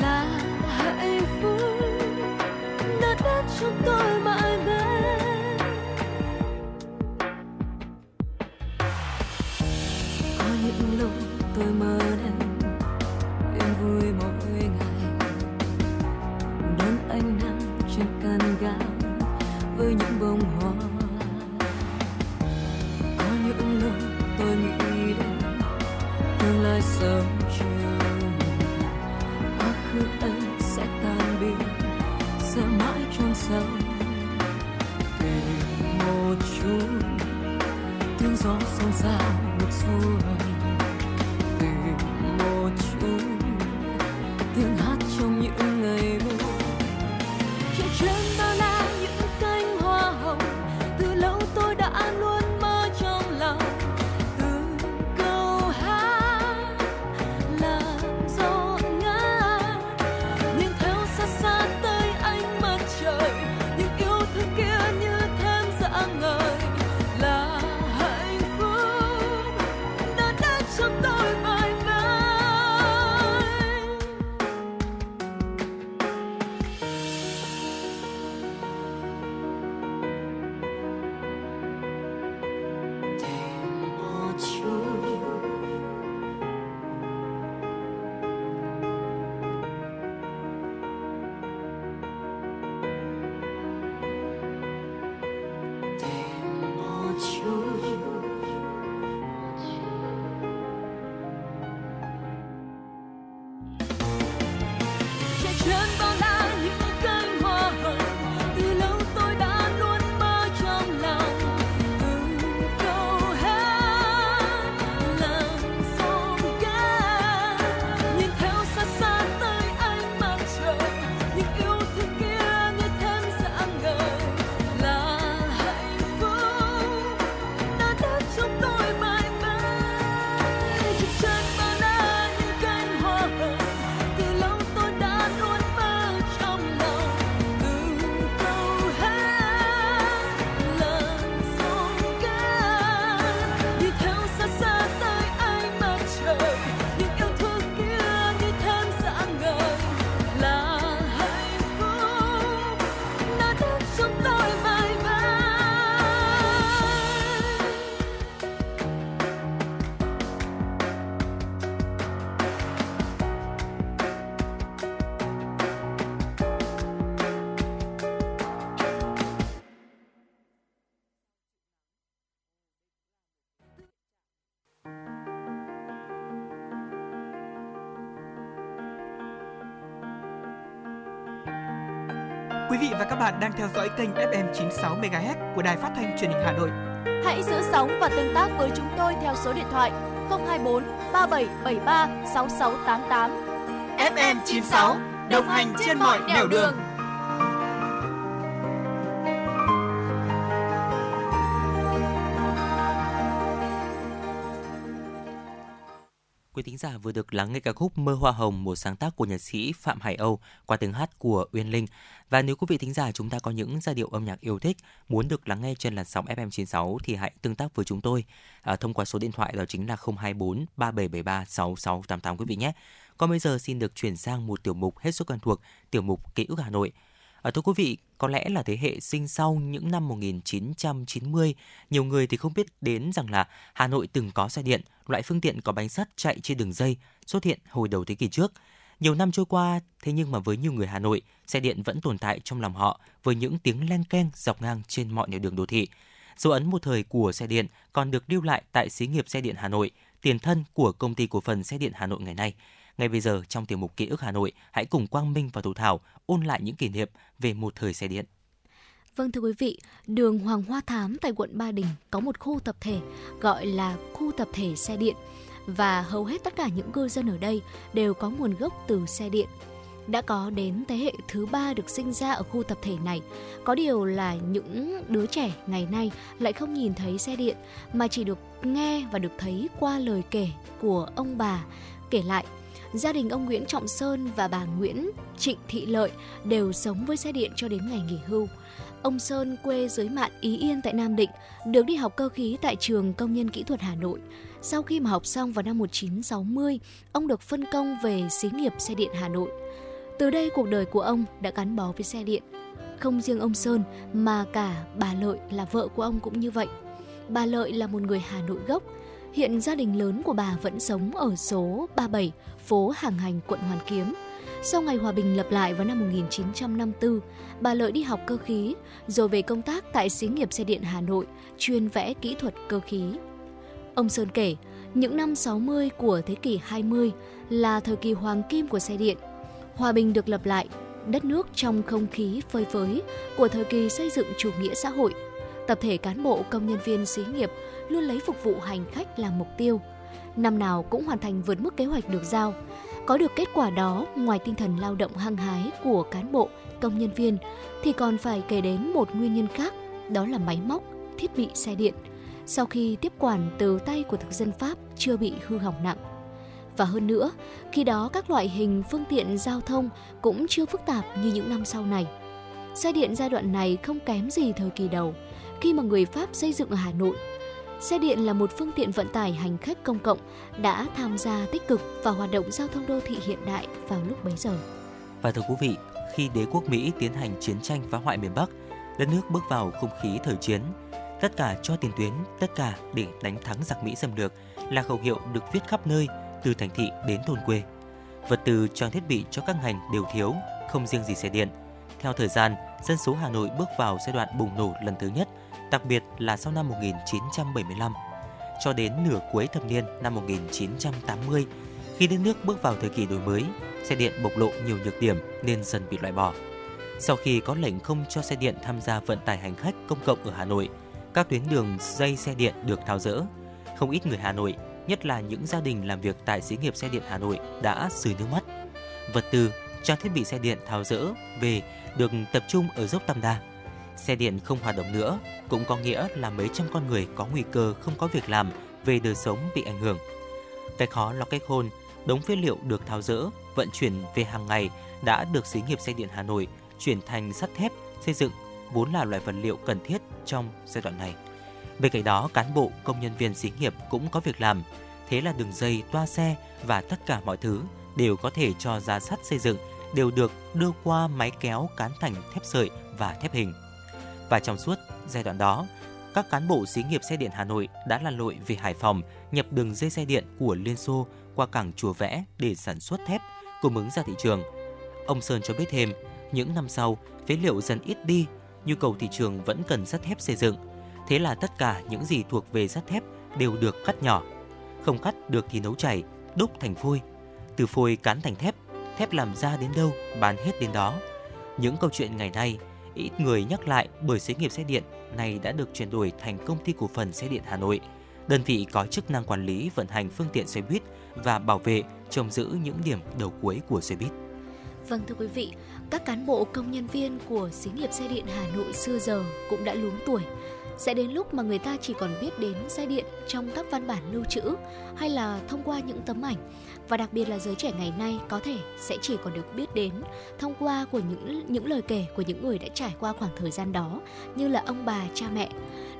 Là chúng tôi mãi mãi. Có những lúc tôi mơ đến yên vui mỗi ngày, đón ánh nắng trên cành gạo với những bông hoa. Có những lúc tôi nghĩ đến tương lai sớm chiều, quá khứ ấy sẽ tan biến, sẽ mãi trong sâu. Tìm một chút tiếng gió xôn xao ngược xuôi, tìm một chút tiếng hát trong những ngày mưa. Trên trên bao la những cánh hoa hồng, từ lâu tôi đã luôn mơ trong lòng. Từ câu hát là gió ngã, nhưng theo xa xa tới ánh mặt trời, những yêu thương kia như thêm dạng ngời. Là hạnh phúc đã đến trong tôi mãi mãi. Tìm một chút tìm một chút. Chạy trên bao la những cánh hoa hồng, từ lâu tôi đã luôn mơ trong lòng. Từng câu hát làn sóng ca, nhìn theo xa xa tới ánh mặt trời, những yêu thương kia như thêm dạng ngời. Là hạnh phúc đã đến trong tôi mãi mãi. Chạy trên bao la những cánh hoa hồng, từ lâu tôi đã luôn mơ trong lòng. Từng câu hát làn sóng ca, đi theo xa xa tới ánh mặt trời, những yêu thương kia như thêm dạng ngời. Là hạnh phúc đã đến trong tôi mãi mãi. Quý vị và các bạn đang theo dõi kênh ép em chín mươi sáu MHz của Đài Phát thanh Truyền hình Hà Nội. Hãy giữ sóng và tương tác với chúng tôi theo số điện thoại không hai bốn ba bảy bảy ba sáu sáu tám tám. ép em chín mươi sáu đồng hành trên mọi nẻo đường. Quý thính giả vừa được lắng nghe ca khúc Mơ Hoa Hồng, một sáng tác của nhạc sĩ Phạm Hải Âu qua tiếng hát của Uyên Linh. Và nếu quý vị thính giả chúng ta có những giai điệu âm nhạc yêu thích muốn được lắng nghe trên làn sóng ép em chín mươi sáu thì hãy tương tác với chúng tôi à, thông qua số điện thoại đó chính là không hai bốn ba bảy bảy ba sáu sáu tám tám quý vị nhé. Còn bây giờ xin được chuyển sang một tiểu mục hết sức quen thuộc, tiểu mục Ký ức Hà Nội. À, thưa quý vị, có lẽ là thế hệ sinh sau những năm một nghìn chín trăm chín mươi, nhiều người thì không biết đến rằng là Hà Nội từng có xe điện, loại phương tiện có bánh sắt chạy trên đường dây, xuất hiện hồi đầu thế kỷ trước. Nhiều năm trôi qua, thế nhưng mà với nhiều người Hà Nội, xe điện vẫn tồn tại trong lòng họ với những tiếng leng keng dọc ngang trên mọi nẻo đường đô thị. Dấu ấn một thời của xe điện còn được lưu lại tại xí nghiệp xe điện Hà Nội, tiền thân của Công ty Cổ phần Xe điện Hà Nội ngày nay. Ngay bây giờ trong tiểu mục Ký ức Hà Nội, hãy cùng Quang Minh và Thu Thảo ôn lại những kỷ niệm về một thời xe điện. Vâng thưa quý vị, đường Hoàng Hoa Thám tại quận Ba Đình có một khu tập thể gọi là khu tập thể xe điện và hầu hết tất cả những cư dân ở đây đều có nguồn gốc từ xe điện. Đã có đến thế hệ thứ ba được sinh ra ở khu tập thể này. Có điều là những đứa trẻ ngày nay lại không nhìn thấy xe điện mà chỉ được nghe và được thấy qua lời kể của ông bà kể lại. Gia đình ông Nguyễn Trọng Sơn và bà Nguyễn Trịnh Thị Lợi đều sống với xe điện cho đến ngày nghỉ hưu. Ông Sơn quê dưới Mạn Ý Yên tại Nam Định, được đi học cơ khí tại trường Công nhân Kỹ thuật Hà Nội. Sau khi mà học xong vào năm một nghìn chín trăm sáu mươi, ông được phân công về xí nghiệp xe điện Hà Nội. Từ đây cuộc đời của ông đã gắn bó với xe điện. Không riêng ông Sơn mà cả bà Lợi là vợ của ông cũng như vậy. Bà Lợi là một người Hà Nội gốc. Hiện gia đình lớn của bà vẫn sống ở số ba mươi bảy, phố Hàng Hành, quận Hoàn Kiếm. Sau ngày hòa bình lập lại vào năm một nghìn chín trăm năm mươi tư, bà Lợi đi học cơ khí, rồi về công tác tại xí nghiệp xe điện Hà Nội, chuyên vẽ kỹ thuật cơ khí. Ông Sơn kể, những năm sáu mươi của thế kỷ hai mươi là thời kỳ hoàng kim của xe điện. Hòa bình được lập lại, đất nước trong không khí phơi phới của thời kỳ xây dựng chủ nghĩa xã hội. Tập thể cán bộ công nhân viên xí nghiệp luôn lấy phục vụ hành khách làm mục tiêu. Năm nào cũng hoàn thành vượt mức kế hoạch được giao. Có được kết quả đó, ngoài tinh thần lao động hăng hái của cán bộ, công nhân viên, thì còn phải kể đến một nguyên nhân khác, đó là máy móc, thiết bị xe điện, sau khi tiếp quản từ tay của thực dân Pháp chưa bị hư hỏng nặng. Và hơn nữa, khi đó các loại hình phương tiện giao thông cũng chưa phức tạp như những năm sau này. Xe điện giai đoạn này không kém gì thời kỳ đầu, khi mà người Pháp xây dựng ở Hà Nội. Xe điện là một phương tiện vận tải hành khách công cộng đã tham gia tích cực vào hoạt động giao thông đô thị hiện đại vào lúc bấy giờ. Và thưa quý vị, khi đế quốc Mỹ tiến hành chiến tranh phá hoại miền Bắc, đất nước bước vào không khí thời chiến. Tất cả cho tiền tuyến, tất cả để đánh thắng giặc Mỹ xâm lược là khẩu hiệu được viết khắp nơi, từ thành thị đến thôn quê. Vật tư, trang thiết bị cho các ngành đều thiếu, không riêng gì xe điện. Theo thời gian, dân số Hà Nội bước vào giai đoạn bùng nổ lần thứ nhất, đặc biệt là sau năm một nghìn chín trăm bảy mươi lăm. Cho đến nửa cuối thập niên năm một nghìn chín trăm tám mươi, khi đất nước bước vào thời kỳ đổi mới, xe điện bộc lộ nhiều nhược điểm nên dần bị loại bỏ. Sau khi có lệnh không cho xe điện tham gia vận tải hành khách công cộng ở Hà Nội, các tuyến đường dây xe điện được tháo dỡ. Không ít người Hà Nội, nhất là những gia đình làm việc tại xí nghiệp xe điện Hà Nội đã rơi nước mắt. Vật tư, trang thiết bị xe điện tháo dỡ về được tập trung ở dốc Tam Đa. Xe điện không hoạt động nữa cũng có nghĩa là mấy trăm con người có nguy cơ không có việc làm về đời sống bị ảnh hưởng. Cái khó lo cách hôn, đống phế liệu được tháo dỡ, vận chuyển về hàng ngày đã được xí nghiệp xe điện Hà Nội chuyển thành sắt thép, xây dựng, vốn là loại vật liệu cần thiết trong giai đoạn này. Bên cạnh đó, cán bộ, công nhân viên xí nghiệp cũng có việc làm. Thế là đường dây, toa xe và tất cả mọi thứ đều có thể cho ra sắt xây dựng đều được đưa qua máy kéo cán thành thép sợi và thép hình. Và trong suốt giai đoạn đó, các cán bộ xí nghiệp xe điện Hà Nội đã lặn lội về Hải Phòng nhập đường dây xe điện của Liên Xô qua cảng Chùa Vẽ để sản xuất thép cung ứng ra thị trường. Ông Sơn cho biết thêm, những năm sau, phế liệu dần ít đi, nhu cầu thị trường vẫn cần sắt thép xây dựng. Thế là tất cả những gì thuộc về sắt thép đều được cắt nhỏ. Không cắt được thì nấu chảy, đúc thành phôi. Từ phôi cán thành thép, thép làm ra đến đâu, bán hết đến đó. Những câu chuyện ngày nay ít người nhắc lại bởi xí nghiệp xe điện này đã được chuyển đổi thành Công ty Cổ phần Xe điện Hà Nội, đơn vị có chức năng quản lý vận hành phương tiện xe buýt và bảo vệ, trông giữ những điểm đầu cuối của xe buýt. Vâng thưa quý vị, các cán bộ công nhân viên của xí nghiệp xe điện Hà Nội xưa giờ cũng đã luống tuổi. Sẽ đến lúc mà người ta chỉ còn biết đến xe điện trong các văn bản lưu trữ hay là thông qua những tấm ảnh. Và đặc biệt là giới trẻ ngày nay có thể sẽ chỉ còn được biết đến thông qua của những, những lời kể của những người đã trải qua khoảng thời gian đó, như là ông bà, cha mẹ.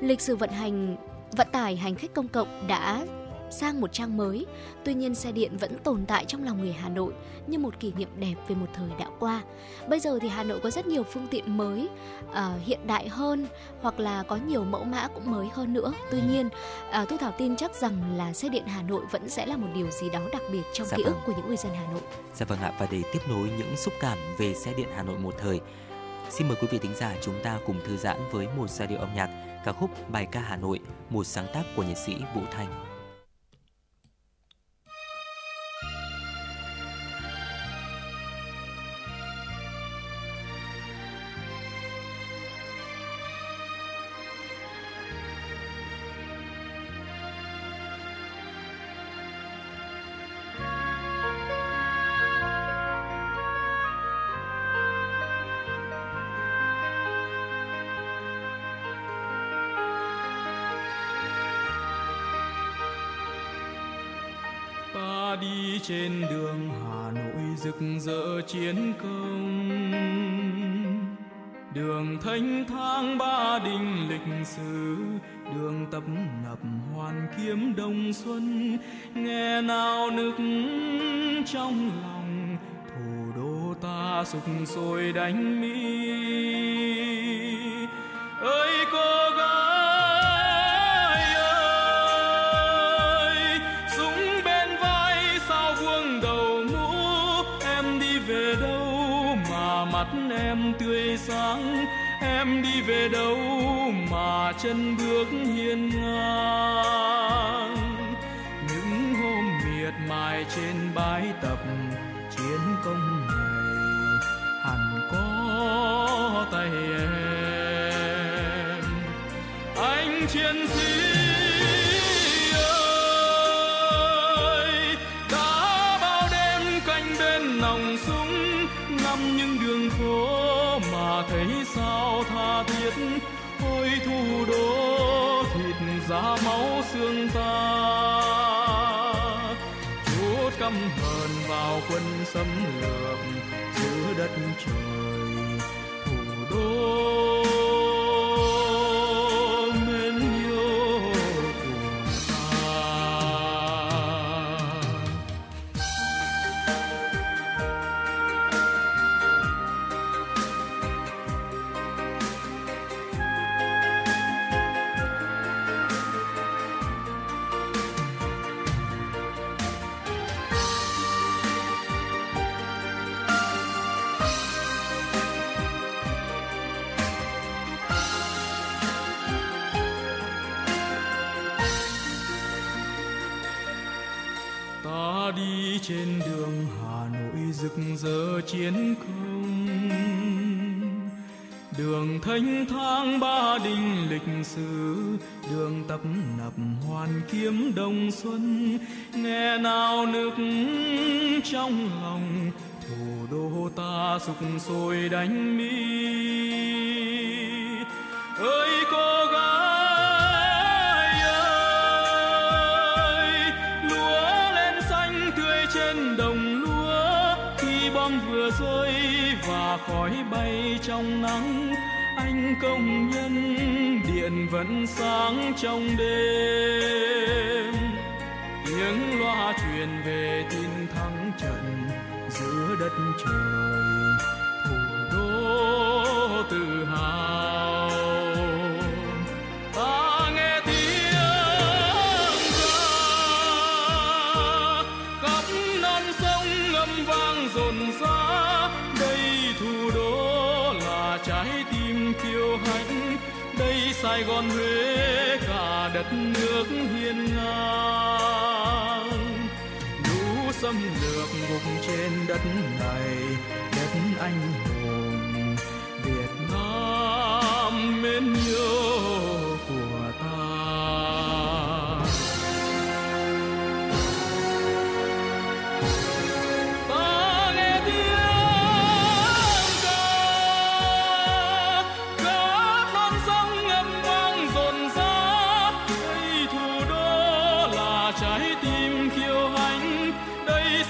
Lịch sử vận hành vận tải hành khách công cộng đã sang một trang mới. Tuy nhiên xe điện vẫn tồn tại trong lòng người Hà Nội như một kỷ niệm đẹp về một thời đã qua. Bây giờ thì Hà Nội có rất nhiều phương tiện mới, uh, hiện đại hơn, hoặc là có nhiều mẫu mã cũng mới hơn nữa. Tuy nhiên, uh, Thu Thảo tin chắc rằng là xe điện Hà Nội vẫn sẽ là một điều gì đó đặc biệt trong dạ ký vâng. ức của những người dân Hà Nội. Dạ vâng ạ, và để tiếp nối những xúc cảm về xe điện Hà Nội một thời, xin mời quý vị thính giả chúng ta cùng thư giãn với một giai điệu âm nhạc, ca khúc Bài ca Hà Nội, một sáng tác của nhạc sĩ Vũ Thành. Trên đường Hà Nội rực rỡ chiến công, đường thênh thang Ba Đình lịch sử, đường tấp nập Hoàn Kiếm đông xuân, nghe nao nức trong lòng, thủ đô ta sục sôi đánh Mỹ. em tươi sáng, em đi về đâu mà chân bước hiên ngang. Những hôm miệt mài trên bãi tập chiến công này hẳn có tay em, anh chiến sĩ. Thấy sao tha thiết, ôi thủ đô thịt giá máu xương ta. Chút căm hờn vào quân xâm lược giữ đất trời thủ đô. Trên đường Hà Nội rực rỡ chiến công, đường thênh thang Ba Đình lịch sử, đường tấp nập Hoàn Kiếm Đông Xuân, nghe nao nức trong lòng, thủ đô ta sục sôi đánh Mỹ. Ơi cô gái rơi và khói bay trong nắng, anh công nhân điện vẫn sáng trong đêm. Tiếng loa truyền về tin thắng trận giữa đất trời thủ đô tự hào. Ta nghe tiếng ca khắp non sông ngâm vang rộn rã. Sài Gòn Huế cả đất nước hiên ngang, lũ xâm lược ngục trên đất này, đất anh hùng Việt Nam mến yêu của ta. Ta nghe tiếng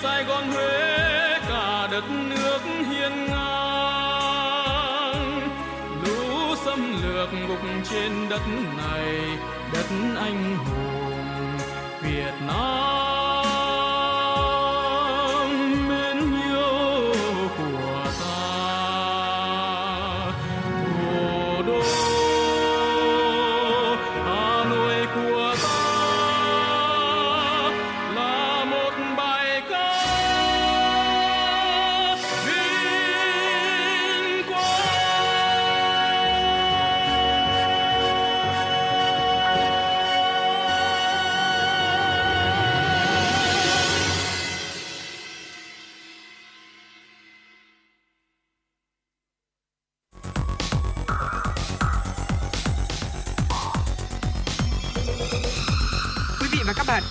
Sài Gòn Huế cả đất nước hiên ngang, lũ xâm lược ngục trên đất này, đất anh hùng Việt Nam mến yêu của ta. Thủ đô Hà Nội của ta là một bài ca.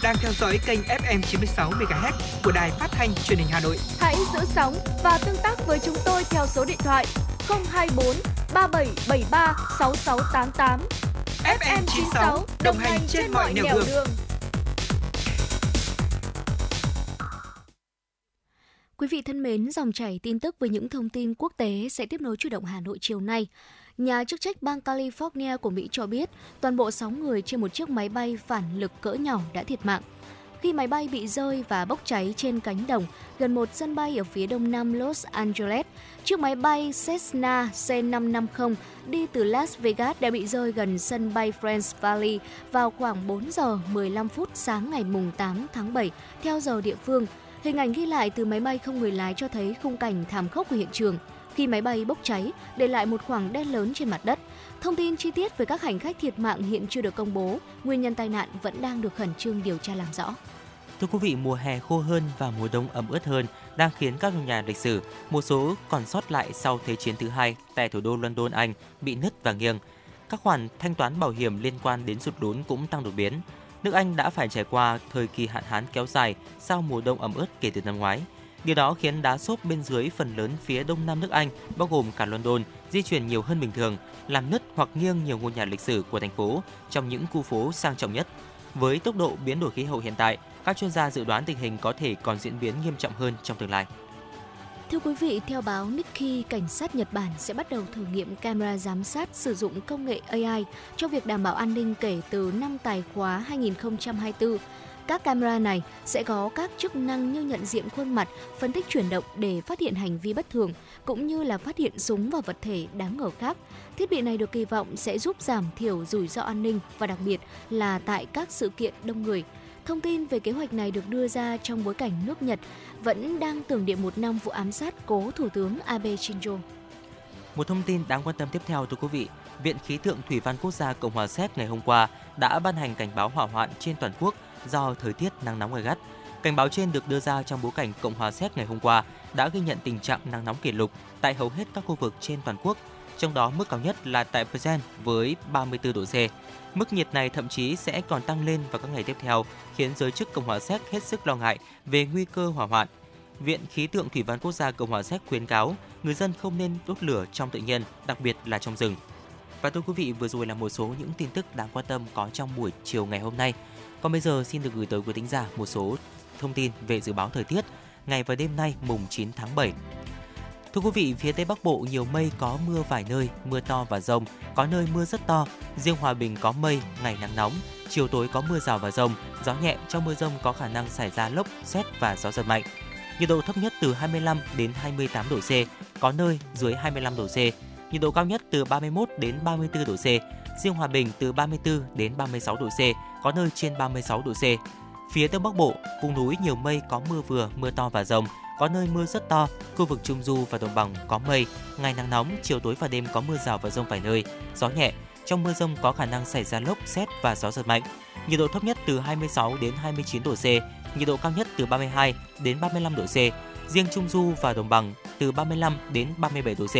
Đang theo dõi kênh ép em chín mươi sáu MHz của đài phát thanh truyền hình Hà Nội. Hãy giữ sóng và tương tác với chúng tôi theo số điện thoại không hai bốn ba bảy bảy ba sáu sáu tám tám. ép em chín mươi sáu đồng hành trên, trên mọi nẻo đường. đường. Quý vị thân mến, dòng chảy tin tức với những thông tin quốc tế sẽ tiếp nối Chuyển động Hà Nội chiều nay. Nhà chức trách bang California của Mỹ cho biết toàn bộ sáu người trên một chiếc máy bay phản lực cỡ nhỏ đã thiệt mạng khi máy bay bị rơi và bốc cháy trên cánh đồng gần một sân bay ở phía đông nam Los Angeles. Chiếc máy bay Cessna C năm năm không đi từ Las Vegas đã bị rơi gần sân bay French Valley vào khoảng bốn giờ mười lăm phút sáng ngày tám tháng bảy theo giờ địa phương. Hình ảnh ghi lại từ máy bay không người lái cho thấy khung cảnh thảm khốc của hiện trường. khi máy bay bốc cháy, để lại một khoảng đen lớn trên mặt đất. Thông tin chi tiết về các hành khách thiệt mạng hiện chưa được công bố, nguyên nhân tai nạn vẫn đang được khẩn trương điều tra làm rõ. Thưa quý vị, mùa hè khô hơn và mùa đông ấm ướt hơn đang khiến các nhà lịch sử, một số còn sót lại sau Thế chiến thứ hai tại thủ đô London, Anh bị nứt và nghiêng. Các khoản thanh toán bảo hiểm liên quan đến sụt lún cũng tăng đột biến. Nước Anh đã phải trải qua thời kỳ hạn hán kéo dài sau mùa đông ẩm ướt kể từ năm ngoái. Điều đó khiến đá xốp bên dưới phần lớn phía đông nam nước Anh, bao gồm cả London, di chuyển nhiều hơn bình thường, làm nứt hoặc nghiêng nhiều ngôi nhà lịch sử của thành phố trong những khu phố sang trọng nhất. Với tốc độ biến đổi khí hậu hiện tại, các chuyên gia dự đoán tình hình có thể còn diễn biến nghiêm trọng hơn trong tương lai. Thưa quý vị, theo báo Nikkei, cảnh sát Nhật Bản sẽ bắt đầu thử nghiệm camera giám sát sử dụng công nghệ a i trong việc đảm bảo an ninh kể từ năm tài khóa hai không hai tư. Các camera này sẽ có các chức năng như nhận diện khuôn mặt, phân tích chuyển động để phát hiện hành vi bất thường, cũng như là phát hiện súng và vật thể đáng ngờ khác. Thiết bị này được kỳ vọng sẽ giúp giảm thiểu rủi ro an ninh và đặc biệt là tại các sự kiện đông người. Thông tin về kế hoạch này được đưa ra trong bối cảnh nước Nhật vẫn đang tưởng niệm một năm vụ ám sát cố Thủ tướng Abe Shinzo. Một thông tin đáng quan tâm tiếp theo, thưa quý vị. Viện Khí tượng Thủy văn Quốc gia Cộng hòa Séc ngày hôm qua đã ban hành cảnh báo hỏa hoạn trên toàn quốc do thời tiết nắng nóng gay gắt. Cảnh báo trên được đưa ra trong bối cảnh Cộng hòa Séc ngày hôm qua đã ghi nhận tình trạng nắng nóng kỷ lục tại hầu hết các khu vực trên toàn quốc, trong đó mức cao nhất là tại Plzeň với ba mươi tư độ C. Mức nhiệt này thậm chí sẽ còn tăng lên vào các ngày tiếp theo, khiến giới chức Cộng hòa Séc hết sức lo ngại về nguy cơ hỏa hoạn. Viện Khí tượng Thủy văn Quốc gia Cộng hòa Séc khuyến cáo người dân không nên đốt lửa trong tự nhiên, đặc biệt là trong rừng. Và thưa quý vị, vừa rồi là một số những tin tức đáng quan tâm có trong buổi chiều ngày hôm nay. Còn bây giờ xin được gửi tới quý thính giả một số thông tin về dự báo thời tiết ngày và đêm nay mùng chín tháng bảy. Thưa quý vị, phía Tây Bắc Bộ nhiều mây có mưa vài nơi, mưa to và dông, có nơi mưa rất to. Riêng Hòa Bình có mây, ngày nắng nóng, chiều tối có mưa rào và dông, gió nhẹ, trong mưa dông có khả năng xảy ra lốc, sét và gió giật mạnh. Nhiệt độ thấp nhất từ hai mươi lăm đến hai mươi tám độ C, có nơi dưới hai mươi lăm độ C. Nhiệt độ cao nhất từ ba mươi mốt đến ba mươi tư độ C, riêng Hòa Bình từ ba mươi tư đến ba mươi sáu độ C, có nơi trên ba mươi sáu độ C. Phía Đông Bắc Bộ, vùng núi nhiều mây có mưa vừa, mưa to và dông, có nơi mưa rất to, khu vực Trung Du và Đồng Bằng có mây, ngày nắng nóng, chiều tối và đêm có mưa rào và dông vài nơi, gió nhẹ, trong mưa dông có khả năng xảy ra lốc, sét và gió giật mạnh. Nhiệt độ thấp nhất từ hai mươi sáu đến hai mươi chín độ C, nhiệt độ cao nhất từ ba mươi hai đến ba mươi lăm độ C, riêng Trung Du và Đồng Bằng từ ba mươi lăm đến ba mươi bảy độ C.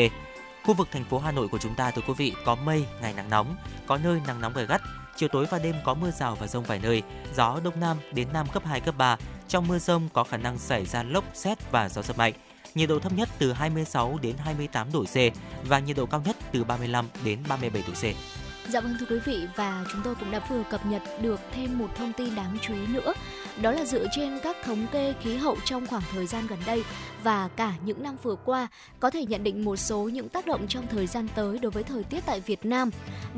Khu vực thành phố Hà Nội của chúng ta, thưa quý vị, có mây, ngày nắng nóng, có nơi nắng nóng gay gắt, chiều tối và đêm có mưa rào và dông vài nơi, gió đông nam đến nam cấp hai, cấp ba, trong mưa dông có khả năng xảy ra lốc, sét và gió giật mạnh. Nhiệt độ thấp nhất từ hai mươi sáu đến hai mươi tám độ C và nhiệt độ cao nhất từ ba mươi lăm đến ba mươi bảy độ C. Dạ vâng thưa quý vị, và chúng tôi cũng đã vừa cập nhật được thêm một thông tin đáng chú ý nữa. Đó là dựa trên các thống kê khí hậu trong khoảng thời gian gần đây và cả những năm vừa qua, có thể nhận định một số những tác động trong thời gian tới đối với thời tiết tại Việt Nam.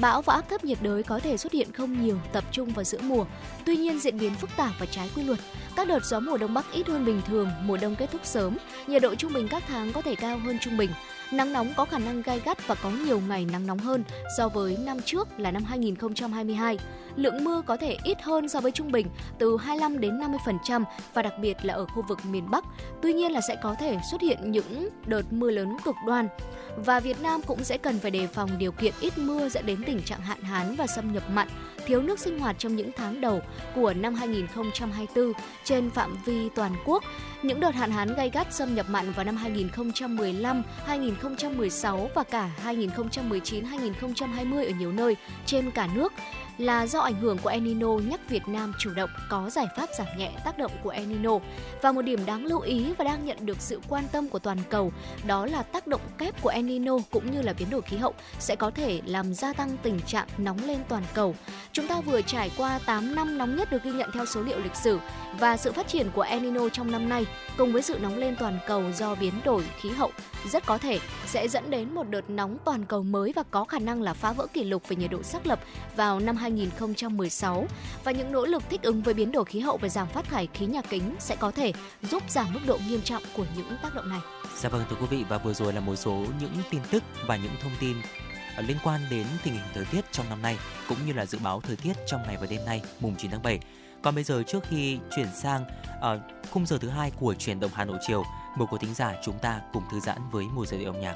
Bão và áp thấp nhiệt đới có thể xuất hiện không nhiều, tập trung vào giữa mùa. Tuy nhiên diễn biến phức tạp và trái quy luật. Các đợt gió mùa đông bắc ít hơn bình thường, mùa đông kết thúc sớm, nhiệt độ trung bình các tháng có thể cao hơn trung bình. Nắng nóng có khả năng gay gắt và có nhiều ngày nắng nóng hơn so với năm trước là năm hai nghìn không trăm hai mươi hai. Lượng mưa có thể ít hơn so với trung bình từ hai mươi lăm đến năm mươi phần trăm và đặc biệt là ở khu vực miền Bắc. Tuy nhiên là sẽ có thể xuất hiện những đợt mưa lớn cực đoan. Và Việt Nam cũng sẽ cần phải đề phòng điều kiện ít mưa dẫn đến tình trạng hạn hán và xâm nhập mặn, thiếu nước sinh hoạt trong những tháng đầu của năm hai nghìn không trăm hai mươi tư trên phạm vi toàn quốc. Những đợt hạn hán gay gắt xâm nhập mặn vào năm hai nghìn không trăm mười lăm, hai nghìn không trăm mười sáu và cả hai nghìn không trăm mười chín, hai nghìn không trăm hai mươi ở nhiều nơi trên cả nước là do ảnh hưởng của El Nino, nhắc Việt Nam chủ động có giải pháp giảm nhẹ tác động của El Nino. Và một điểm đáng lưu ý và đang nhận được sự quan tâm của toàn cầu đó là tác động kép của El Nino cũng như là biến đổi khí hậu sẽ có thể làm gia tăng tình trạng nóng lên toàn cầu. Chúng ta vừa trải qua tám năm nóng nhất được ghi nhận theo số liệu lịch sử, và sự phát triển của El Nino trong năm nay cùng với sự nóng lên toàn cầu do biến đổi khí hậu rất có thể sẽ dẫn đến một đợt nóng toàn cầu mới và có khả năng là phá vỡ kỷ lục về nhiệt độ xác lập vào năm hai nghìn không trăm mười sáu. Và những nỗ lực thích ứng với biến đổi khí hậu và giảm phát thải khí nhà kính sẽ có thể giúp giảm mức độ nghiêm trọng của những tác động này. Dạ vâng thưa quý vị, và vừa rồi là một số những tin tức và những thông tin liên quan đến tình hình thời tiết trong năm nay cũng như là dự báo thời tiết trong ngày và đêm nay mùng chín tháng bảy. Còn bây giờ, trước khi chuyển sang uh, khung giờ thứ hai của Chuyển động Hà Nội chiều, mời quý thính giả chúng ta cùng thư giãn với một giai điệu âm nhạc.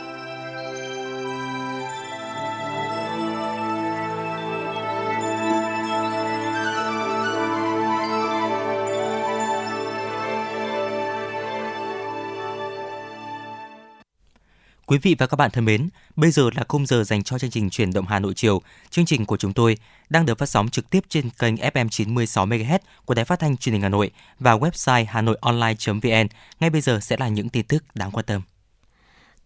Quý vị và các bạn thân mến, bây giờ là khung giờ dành cho chương trình Chuyển động Hà Nội chiều. Chương trình của chúng tôi đang được phát sóng trực tiếp trên kênh ép em chín mươi sáu mê ga héc của Đài Phát thanh Truyền hình Hà Nội và website hanoionline chấm vn. Ngay bây giờ sẽ là những tin tức đáng quan tâm.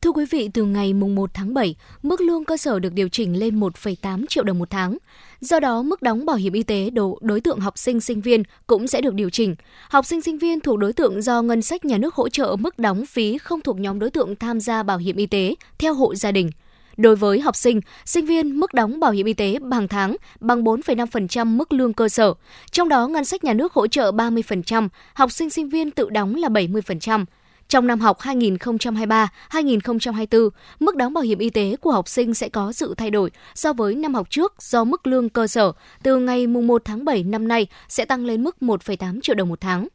Thưa quý vị, từ ngày mùng một tháng bảy, mức lương cơ sở được điều chỉnh lên một phẩy tám triệu đồng một tháng. Do đó, mức đóng bảo hiểm y tế đối tượng học sinh sinh viên cũng sẽ được điều chỉnh. Học sinh sinh viên thuộc đối tượng do ngân sách nhà nước hỗ trợ mức đóng phí không thuộc nhóm đối tượng tham gia bảo hiểm y tế theo hộ gia đình. Đối với học sinh, sinh viên, mức đóng bảo hiểm y tế hàng tháng bằng bốn phẩy năm phần trăm mức lương cơ sở. Trong đó, ngân sách nhà nước hỗ trợ ba mươi phần trăm, học sinh sinh viên tự đóng là bảy mươi phần trăm. Trong năm học hai nghìn không trăm hai mươi ba hai nghìn không trăm hai mươi bốn, mức đóng bảo hiểm y tế của học sinh sẽ có sự thay đổi so với năm học trước do mức lương cơ sở từ ngày mùng một tháng bảy năm nay sẽ tăng lên mức một phẩy tám triệu đồng một tháng.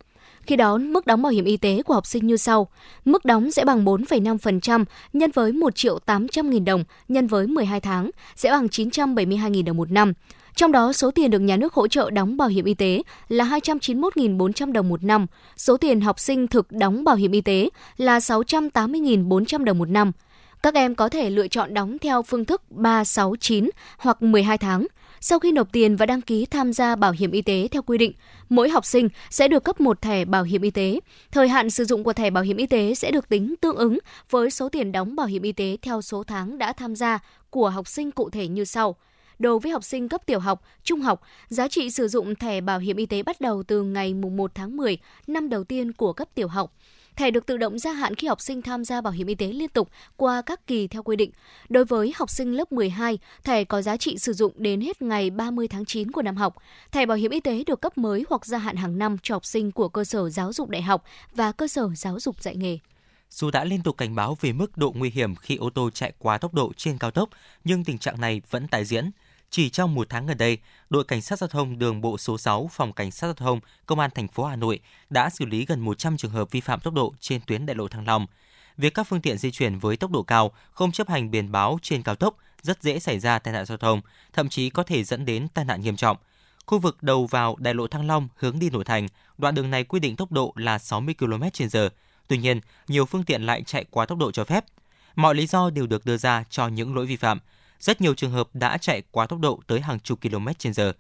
Khi đó, mức đóng bảo hiểm y tế của học sinh như sau. Mức đóng sẽ bằng bốn phẩy năm phần trăm nhân với một triệu tám trăm nghìn đồng nhân với mười hai tháng, sẽ bằng chín trăm bảy mươi hai nghìn đồng một năm. Trong đó, số tiền được nhà nước hỗ trợ đóng bảo hiểm y tế là hai trăm chín mươi mốt nghìn bốn trăm đồng một năm, số tiền học sinh thực đóng bảo hiểm y tế là sáu trăm tám mươi nghìn bốn trăm đồng một năm. Các em có thể lựa chọn đóng theo phương thức ba, sáu, chín hoặc mười hai tháng. Sau khi nộp tiền và đăng ký tham gia bảo hiểm y tế theo quy định, mỗi học sinh sẽ được cấp một thẻ bảo hiểm y tế. Thời hạn sử dụng của thẻ bảo hiểm y tế sẽ được tính tương ứng với số tiền đóng bảo hiểm y tế theo số tháng đã tham gia của học sinh cụ thể như sau. Đối với học sinh cấp tiểu học, trung học, giá trị sử dụng thẻ bảo hiểm y tế bắt đầu từ ngày mùng một tháng mười, năm đầu tiên của cấp tiểu học. Thẻ được tự động gia hạn khi học sinh tham gia bảo hiểm y tế liên tục qua các kỳ theo quy định. Đối với học sinh lớp mười hai, thẻ có giá trị sử dụng đến hết ngày ba mươi tháng chín của năm học. Thẻ bảo hiểm y tế được cấp mới hoặc gia hạn hàng năm cho học sinh của cơ sở giáo dục đại học và cơ sở giáo dục dạy nghề. Dù đã liên tục cảnh báo về mức độ nguy hiểm khi ô tô chạy quá tốc độ trên cao tốc, nhưng tình trạng này vẫn tái diễn. Chỉ trong một tháng gần đây, đội cảnh sát giao thông đường bộ số sáu, phòng cảnh sát giao thông, công an thành phố Hà Nội đã xử lý gần một trăm trường hợp vi phạm tốc độ trên tuyến đại lộ Thăng Long. Việc các phương tiện di chuyển với tốc độ cao, không chấp hành biển báo trên cao tốc rất dễ xảy ra tai nạn giao thông, thậm chí có thể dẫn đến tai nạn nghiêm trọng. Khu vực đầu vào đại lộ Thăng Long hướng đi nội thành, đoạn đường này quy định tốc độ là sáu mươi ki lô mét trên giờ. Tuy nhiên, nhiều phương tiện lại chạy quá tốc độ cho phép. Mọi lý do đều được đưa ra cho những lỗi vi phạm. Rất nhiều trường hợp đã chạy quá tốc độ tới hàng chục ki lô mét trên giờ.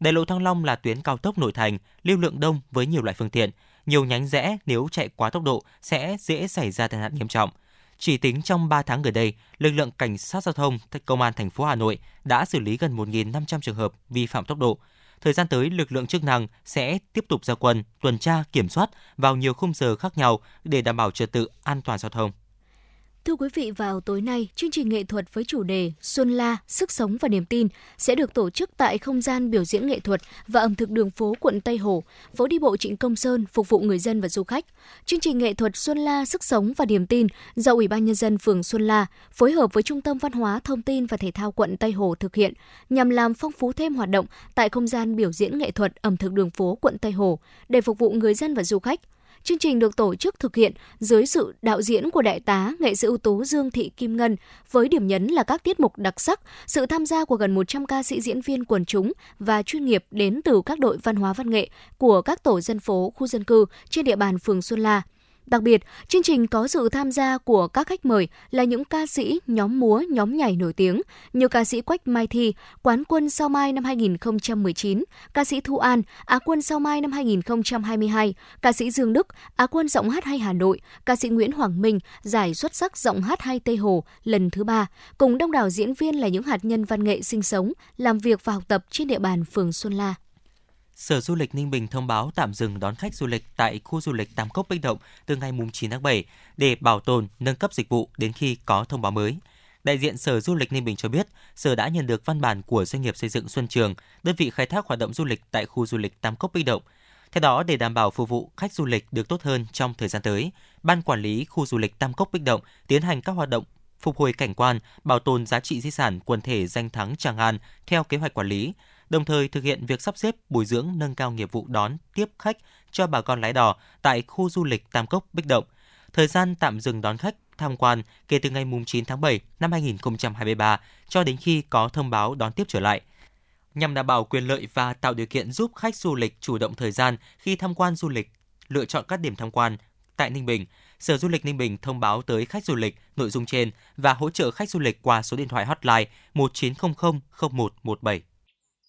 Đại lộ Thăng Long là tuyến cao tốc nội thành, lưu lượng đông với nhiều loại phương tiện. Nhiều nhánh rẽ nếu chạy quá tốc độ sẽ dễ xảy ra tai nạn nghiêm trọng. Chỉ tính trong ba tháng gần đây, lực lượng cảnh sát giao thông, công an thành phố Hà Nội đã xử lý gần một nghìn năm trăm trường hợp vi phạm tốc độ. Thời gian tới, lực lượng chức năng sẽ tiếp tục ra quân, tuần tra, kiểm soát vào nhiều khung giờ khác nhau để đảm bảo trật tự an toàn giao thông. Thưa quý vị, vào tối nay, chương trình nghệ thuật với chủ đề Xuân La, Sức Sống và Niềm Tin sẽ được tổ chức tại không gian biểu diễn nghệ thuật và ẩm thực đường phố quận Tây Hồ, phố đi bộ Trịnh Công Sơn, phục vụ người dân và du khách. Chương trình nghệ thuật Xuân La, Sức Sống và Niềm Tin do Ủy ban nhân dân phường Xuân La phối hợp với Trung tâm Văn hóa, Thông tin và Thể thao quận Tây Hồ thực hiện nhằm làm phong phú thêm hoạt động tại không gian biểu diễn nghệ thuật ẩm thực đường phố quận Tây Hồ để phục vụ người dân và du khách. Chương trình được tổ chức thực hiện dưới sự đạo diễn của đại tá, nghệ sĩ ưu tú Dương Thị Kim Ngân, với điểm nhấn là các tiết mục đặc sắc, sự tham gia của gần một trăm ca sĩ diễn viên quần chúng và chuyên nghiệp đến từ các đội văn hóa văn nghệ của các tổ dân phố, khu dân cư trên địa bàn phường Xuân La. Đặc biệt, chương trình có sự tham gia của các khách mời là những ca sĩ, nhóm múa, nhóm nhảy nổi tiếng như ca sĩ Quách Mai Thi, quán quân Sao Mai năm hai nghìn không trăm mười chín, ca sĩ Thu An, á quân Sao Mai năm hai nghìn không trăm hai mươi hai, ca sĩ Dương Đức, á quân giọng hát hay Hà Nội, ca sĩ Nguyễn Hoàng Minh, giải xuất sắc giọng hát hay Tây Hồ lần thứ ba, cùng đông đảo diễn viên là những hạt nhân văn nghệ sinh sống, làm việc và học tập trên địa bàn phường Xuân La. Sở Du lịch Ninh Bình thông báo tạm dừng đón khách du lịch tại khu du lịch Tam Cốc Bích Động từ ngày mùng chín tháng bảy để bảo tồn, nâng cấp dịch vụ đến khi có thông báo mới. Đại diện Sở Du lịch Ninh Bình cho biết, Sở đã nhận được văn bản của doanh nghiệp xây dựng Xuân Trường, đơn vị khai thác hoạt động du lịch tại khu du lịch Tam Cốc Bích Động. Theo đó, để đảm bảo phục vụ khách du lịch được tốt hơn trong thời gian tới, Ban Quản lý khu du lịch Tam Cốc Bích Động tiến hành các hoạt động phục hồi cảnh quan, bảo tồn giá trị di sản quần thể danh thắng Tràng An theo kế hoạch quản lý, đồng thời thực hiện việc sắp xếp, bồi dưỡng, nâng cao nghiệp vụ đón tiếp khách cho bà con lái đò tại khu du lịch Tam Cốc Bích Động. Thời gian tạm dừng đón khách tham quan kể từ ngày mùng chín tháng bảy năm hai nghìn không trăm hai mươi ba cho đến khi có thông báo đón tiếp trở lại. Nhằm đảm bảo quyền lợi và tạo điều kiện giúp khách du lịch chủ động thời gian khi tham quan du lịch, lựa chọn các điểm tham quan tại Ninh Bình, Sở Du lịch Ninh Bình thông báo tới khách du lịch nội dung trên và hỗ trợ khách du lịch qua số điện thoại hotline một chín không không không một một bảy.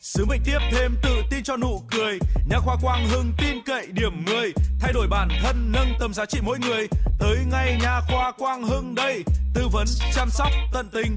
Sứ mệnh tiếp thêm tự tin cho nụ cười. Nha khoa Quang Hưng tin cậy điểm mười, thay đổi bản thân, nâng tầm giá trị mỗi người. Tới ngay Nha khoa Quang Hưng đây, tư vấn, chăm sóc tận tình.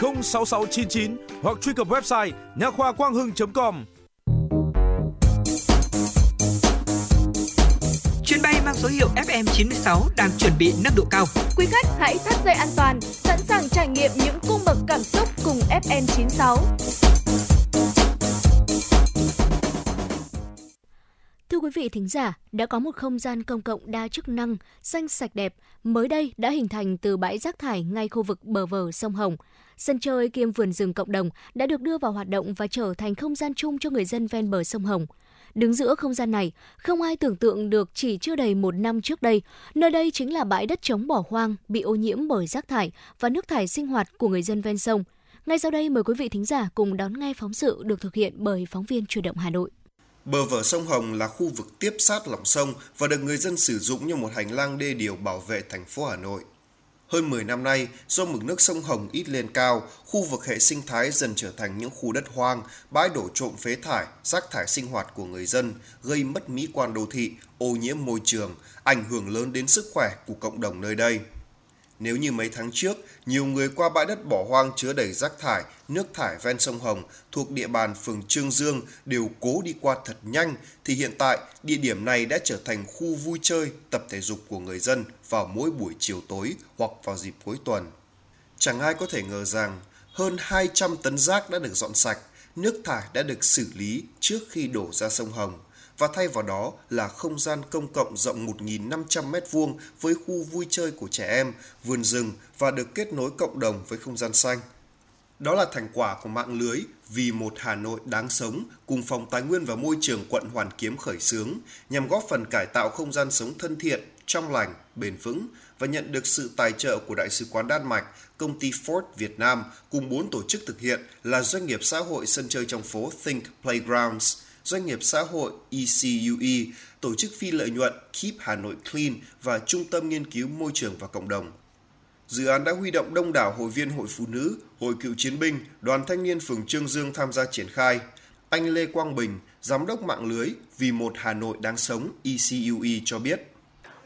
không sáu sáu chín chín hoặc truy cập website nha khoa quang hưng chấm com. Chuyến bay mang số hiệu F M chín sáu đang chuẩn bị nâng độ cao. Quý khách hãy thắt dây an toàn, sẵn sàng trải nghiệm những cung bậc cảm xúc cùng F M chín sáu. Thưa quý vị thính giả, đã có một không gian công cộng đa chức năng, xanh sạch đẹp mới đây đã hình thành từ bãi rác thải ngay khu vực bờ vờ sông Hồng. Sân chơi kiêm vườn rừng cộng đồng đã được đưa vào hoạt động và trở thành không gian chung cho người dân ven bờ sông Hồng. Đứng giữa không gian này, không ai tưởng tượng được chỉ chưa đầy một năm trước đây, nơi đây chính là bãi đất trống bỏ hoang bị ô nhiễm bởi rác thải và nước thải sinh hoạt của người dân ven sông. Ngay sau đây mời quý vị thính giả cùng đón nghe phóng sự được thực hiện bởi phóng viên Chuyển động Hà Nội. Bờ vở sông Hồng là khu vực tiếp sát lòng sông và được người dân sử dụng như một hành lang đê điều bảo vệ thành phố Hà Nội. Hơn mười năm nay, do mực nước sông Hồng ít lên cao, khu vực hệ sinh thái dần trở thành những khu đất hoang, bãi đổ trộm phế thải, rác thải sinh hoạt của người dân, gây mất mỹ quan đô thị, ô nhiễm môi trường, ảnh hưởng lớn đến sức khỏe của cộng đồng nơi đây. Nếu như mấy tháng trước, nhiều người qua bãi đất bỏ hoang chứa đầy rác thải, nước thải ven sông Hồng thuộc địa bàn phường Chương Dương đều cố đi qua thật nhanh, thì hiện tại địa điểm này đã trở thành khu vui chơi, tập thể dục của người dân vào mỗi buổi chiều tối hoặc vào dịp cuối tuần. Chẳng ai có thể ngờ rằng hơn hai trăm tấn rác đã được dọn sạch, nước thải đã được xử lý trước khi đổ ra sông Hồng. Và thay vào đó là không gian công cộng rộng một nghìn năm trăm mét vuông với khu vui chơi của trẻ em, vườn rừng và được kết nối cộng đồng với không gian xanh. Đó là thành quả của mạng lưới Vì một Hà Nội đáng sống cùng Phòng Tài nguyên và Môi trường quận Hoàn Kiếm khởi xướng nhằm góp phần cải tạo không gian sống thân thiện, trong lành, bền vững và nhận được sự tài trợ của Đại sứ quán Đan Mạch, công ty Ford Việt Nam cùng bốn tổ chức thực hiện là doanh nghiệp xã hội sân chơi trong phố Think Playgrounds, doanh nghiệp xã hội E C U E, tổ chức phi lợi nhuận Keep Hà Nội Clean và Trung tâm Nghiên cứu Môi trường và Cộng đồng. Dự án đã huy động đông đảo hội viên Hội Phụ Nữ, Hội Cựu Chiến binh, Đoàn Thanh niên phường Chương Dương tham gia triển khai. Anh Lê Quang Bình, Giám đốc mạng lưới Vì một Hà Nội đáng sống E C U E cho biết.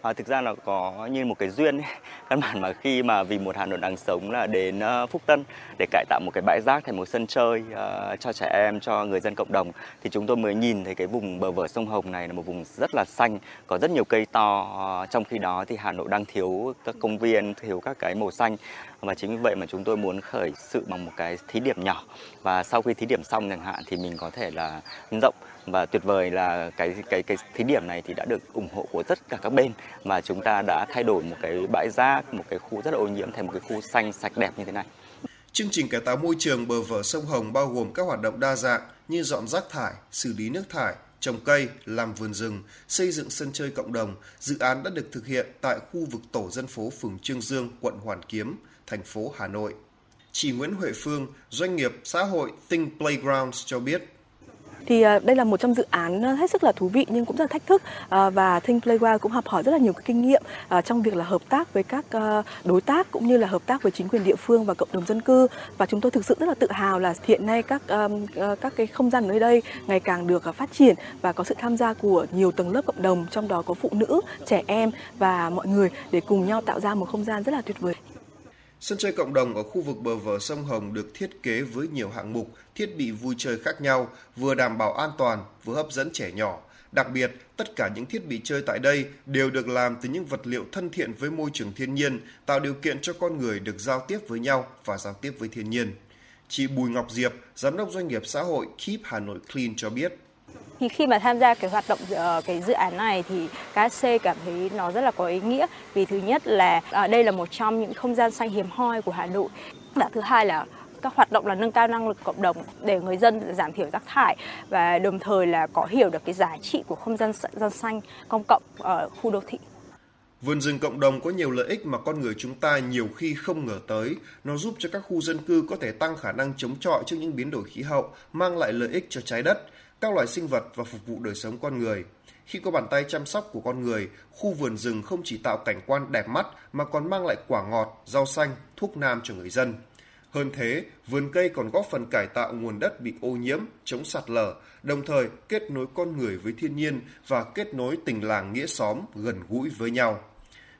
À, thực ra là có như một cái duyên ấy. Căn bản mà khi mà Vì một Hà Nội đáng sống là đến Phúc Tân để cải tạo một cái bãi rác thành một sân chơi uh, cho trẻ em, cho người dân cộng đồng, thì chúng tôi mới nhìn thấy cái vùng bờ vở sông Hồng này là một vùng rất là xanh, có rất nhiều cây to, uh, trong khi đó thì Hà Nội đang thiếu các công viên, thiếu các cái màu xanh. Và chính vì vậy mà chúng tôi muốn khởi sự bằng một cái thí điểm nhỏ, và sau khi thí điểm xong chẳng hạn thì mình có thể là rộng. Và tuyệt vời là cái cái cái thí điểm này thì đã được ủng hộ của tất cả các bên, mà chúng ta đã thay đổi một cái bãi rác, một cái khu rất là ô nhiễm thành một cái khu xanh sạch đẹp như thế này. Chương trình cải tạo môi trường bờ vở sông Hồng bao gồm các hoạt động đa dạng như dọn rác thải, xử lý nước thải, trồng cây, làm vườn rừng, xây dựng sân chơi cộng đồng. Dự án đã được thực hiện tại khu vực tổ dân phố phường Chương Dương, quận Hoàn Kiếm, thành phố Hà Nội. Chị Nguyễn Huệ Phương, doanh nghiệp xã hội Think Playgrounds cho biết. Thì đây là một trong dự án hết sức là thú vị nhưng cũng rất là thách thức, và Think Playground cũng học hỏi rất là nhiều cái kinh nghiệm trong việc là hợp tác với các đối tác cũng như là hợp tác với chính quyền địa phương và cộng đồng dân cư. Và chúng tôi thực sự rất là tự hào là hiện nay các các cái không gian nơi đây ngày càng được phát triển và có sự tham gia của nhiều tầng lớp cộng đồng, trong đó có phụ nữ, trẻ em và mọi người để cùng nhau tạo ra một không gian rất là tuyệt vời. Sân chơi cộng đồng ở khu vực bờ vờ sông Hồng được thiết kế với nhiều hạng mục, thiết bị vui chơi khác nhau, vừa đảm bảo an toàn, vừa hấp dẫn trẻ nhỏ. Đặc biệt, tất cả những thiết bị chơi tại đây đều được làm từ những vật liệu thân thiện với môi trường thiên nhiên, tạo điều kiện cho con người được giao tiếp với nhau và giao tiếp với thiên nhiên. Chị Bùi Ngọc Diệp, Giám đốc Doanh nghiệp Xã hội Keep Hà Nội Clean cho biết. Thì khi mà tham gia cái hoạt động cái dự án này thì ca ét xê cảm thấy nó rất là có ý nghĩa, vì thứ nhất là đây là một trong những không gian xanh hiếm hoi của Hà Nội, và thứ hai là các hoạt động là nâng cao năng lực cộng đồng để người dân giảm thiểu rác thải và đồng thời là có hiểu được cái giá trị của không gian gian xanh công cộng ở khu đô thị. Vườn rừng cộng đồng có nhiều lợi ích mà con người chúng ta nhiều khi không ngờ tới. Nó giúp cho các khu dân cư có thể tăng khả năng chống chọi trước những biến đổi khí hậu, mang lại lợi ích cho trái đất, các loài sinh vật và phục vụ đời sống con người. Khi có bàn tay chăm sóc của con người, khu vườn rừng không chỉ tạo cảnh quan đẹp mắt mà còn mang lại quả ngọt, rau xanh, thuốc nam cho người dân. Hơn thế, vườn cây còn góp phần cải tạo nguồn đất bị ô nhiễm, chống sạt lở, đồng thời kết nối con người với thiên nhiên và kết nối tình làng nghĩa xóm gần gũi với nhau.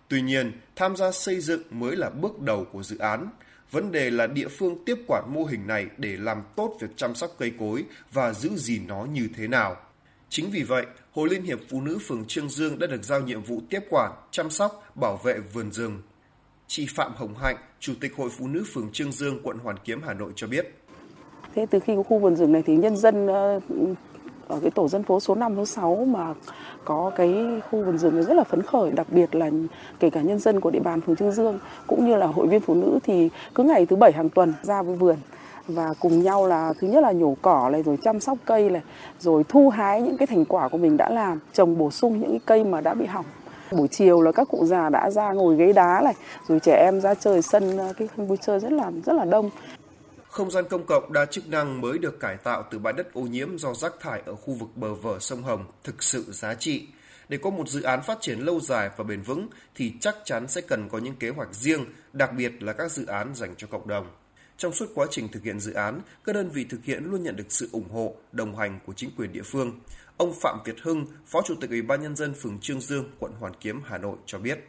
Tuy nhiên, tham gia xây dựng mới là bước đầu của dự án. Vấn đề là địa phương tiếp quản mô hình này để làm tốt việc chăm sóc cây cối và giữ gìn nó như thế nào. Chính vì vậy, Hội Liên hiệp Phụ nữ phường Chương Dương đã được giao nhiệm vụ tiếp quản, chăm sóc, bảo vệ vườn rừng. Chị Phạm Hồng Hạnh, Chủ tịch Hội Phụ nữ phường Chương Dương, quận Hoàn Kiếm, Hà Nội cho biết. Thế từ khi có khu vườn rừng này thì nhân dân ở cái tổ dân phố số năm, số sáu mà có cái khu vườn rừng rất là phấn khởi, đặc biệt là kể cả nhân dân của địa bàn phường Chương Dương cũng như là hội viên phụ nữ thì cứ ngày thứ bảy hàng tuần ra với vườn và cùng nhau là thứ nhất là nhổ cỏ này, rồi chăm sóc cây này, rồi thu hái những cái thành quả của mình đã làm, trồng bổ sung những cái cây mà đã bị hỏng. Buổi chiều là các cụ già đã ra ngồi ghế đá này, rồi trẻ em ra chơi sân, cái khu vui chơi rất là rất là đông. Không gian công cộng đa chức năng mới được cải tạo từ bãi đất ô nhiễm do rác thải ở khu vực bờ vở sông Hồng thực sự giá trị. Để có một dự án phát triển lâu dài và bền vững thì chắc chắn sẽ cần có những kế hoạch riêng, đặc biệt là các dự án dành cho cộng đồng. Trong suốt quá trình thực hiện dự án, các đơn vị thực hiện luôn nhận được sự ủng hộ, đồng hành của chính quyền địa phương. Ông Phạm Việt Hưng, Phó Chủ tịch Ủy ban nhân dân phường Chương Dương, quận Hoàn Kiếm, Hà Nội cho biết.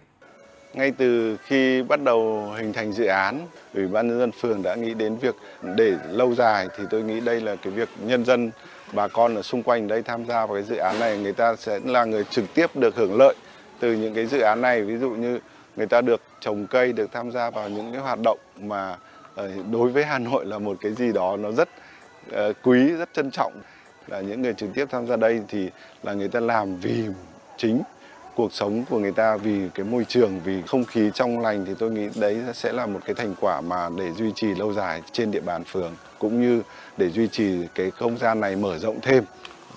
Ngay từ khi bắt đầu hình thành dự án, Ủy ban nhân dân phường đã nghĩ đến việc để lâu dài thì tôi nghĩ đây là cái việc nhân dân, bà con ở xung quanh đây tham gia vào cái dự án này, người ta sẽ là người trực tiếp được hưởng lợi từ những cái dự án này, ví dụ như người ta được trồng cây, được tham gia vào những cái hoạt động mà đối với Hà Nội là một cái gì đó nó rất quý, rất trân trọng. Là những người trực tiếp tham gia đây thì là người ta làm vì chính cuộc sống của người ta, vì cái môi trường, vì không khí trong lành, thì tôi nghĩ đấy sẽ là một cái thành quả mà để duy trì lâu dài trên địa bàn phường, cũng như để duy trì cái không gian này mở rộng thêm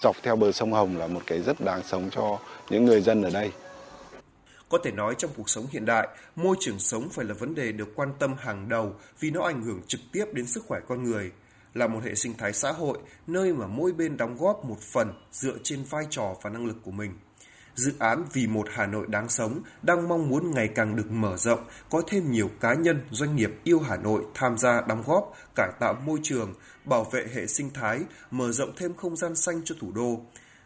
dọc theo bờ sông Hồng là một cái rất đáng sống cho những người dân ở đây. Có thể nói trong cuộc sống hiện đại, môi trường sống phải là vấn đề được quan tâm hàng đầu vì nó ảnh hưởng trực tiếp đến sức khỏe con người. Là một hệ sinh thái xã hội, nơi mà mỗi bên đóng góp một phần dựa trên vai trò và năng lực của mình. Dự án Vì một Hà Nội đáng sống đang mong muốn ngày càng được mở rộng, có thêm nhiều cá nhân, doanh nghiệp yêu Hà Nội tham gia đóng góp, cải tạo môi trường, bảo vệ hệ sinh thái, mở rộng thêm không gian xanh cho thủ đô.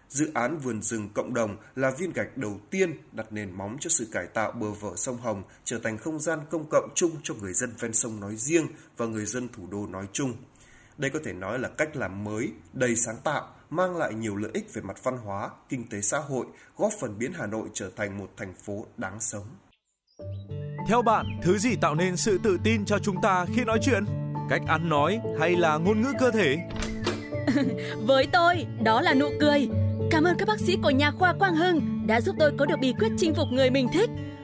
Dự án vườn rừng cộng đồng là viên gạch đầu tiên đặt nền móng cho sự cải tạo bờ vở sông Hồng trở thành không gian công cộng chung cho người dân ven sông nói riêng và người dân thủ đô nói chung. Đây có thể nói là cách làm mới, đầy sáng tạo, mang lại nhiều lợi ích về mặt văn hóa, kinh tế xã hội, góp phần biến Hà Nội trở thành một thành phố đáng sống. Theo bạn, thứ gì tạo nên sự tự tin cho chúng ta khi nói chuyện? Cách ăn nói hay là ngôn ngữ cơ thể? Với tôi, đó là nụ cười. Cảm ơn các bác sĩ của Nha khoa Quang Hưng đã giúp tôi có được bí quyết chinh phục người mình thích.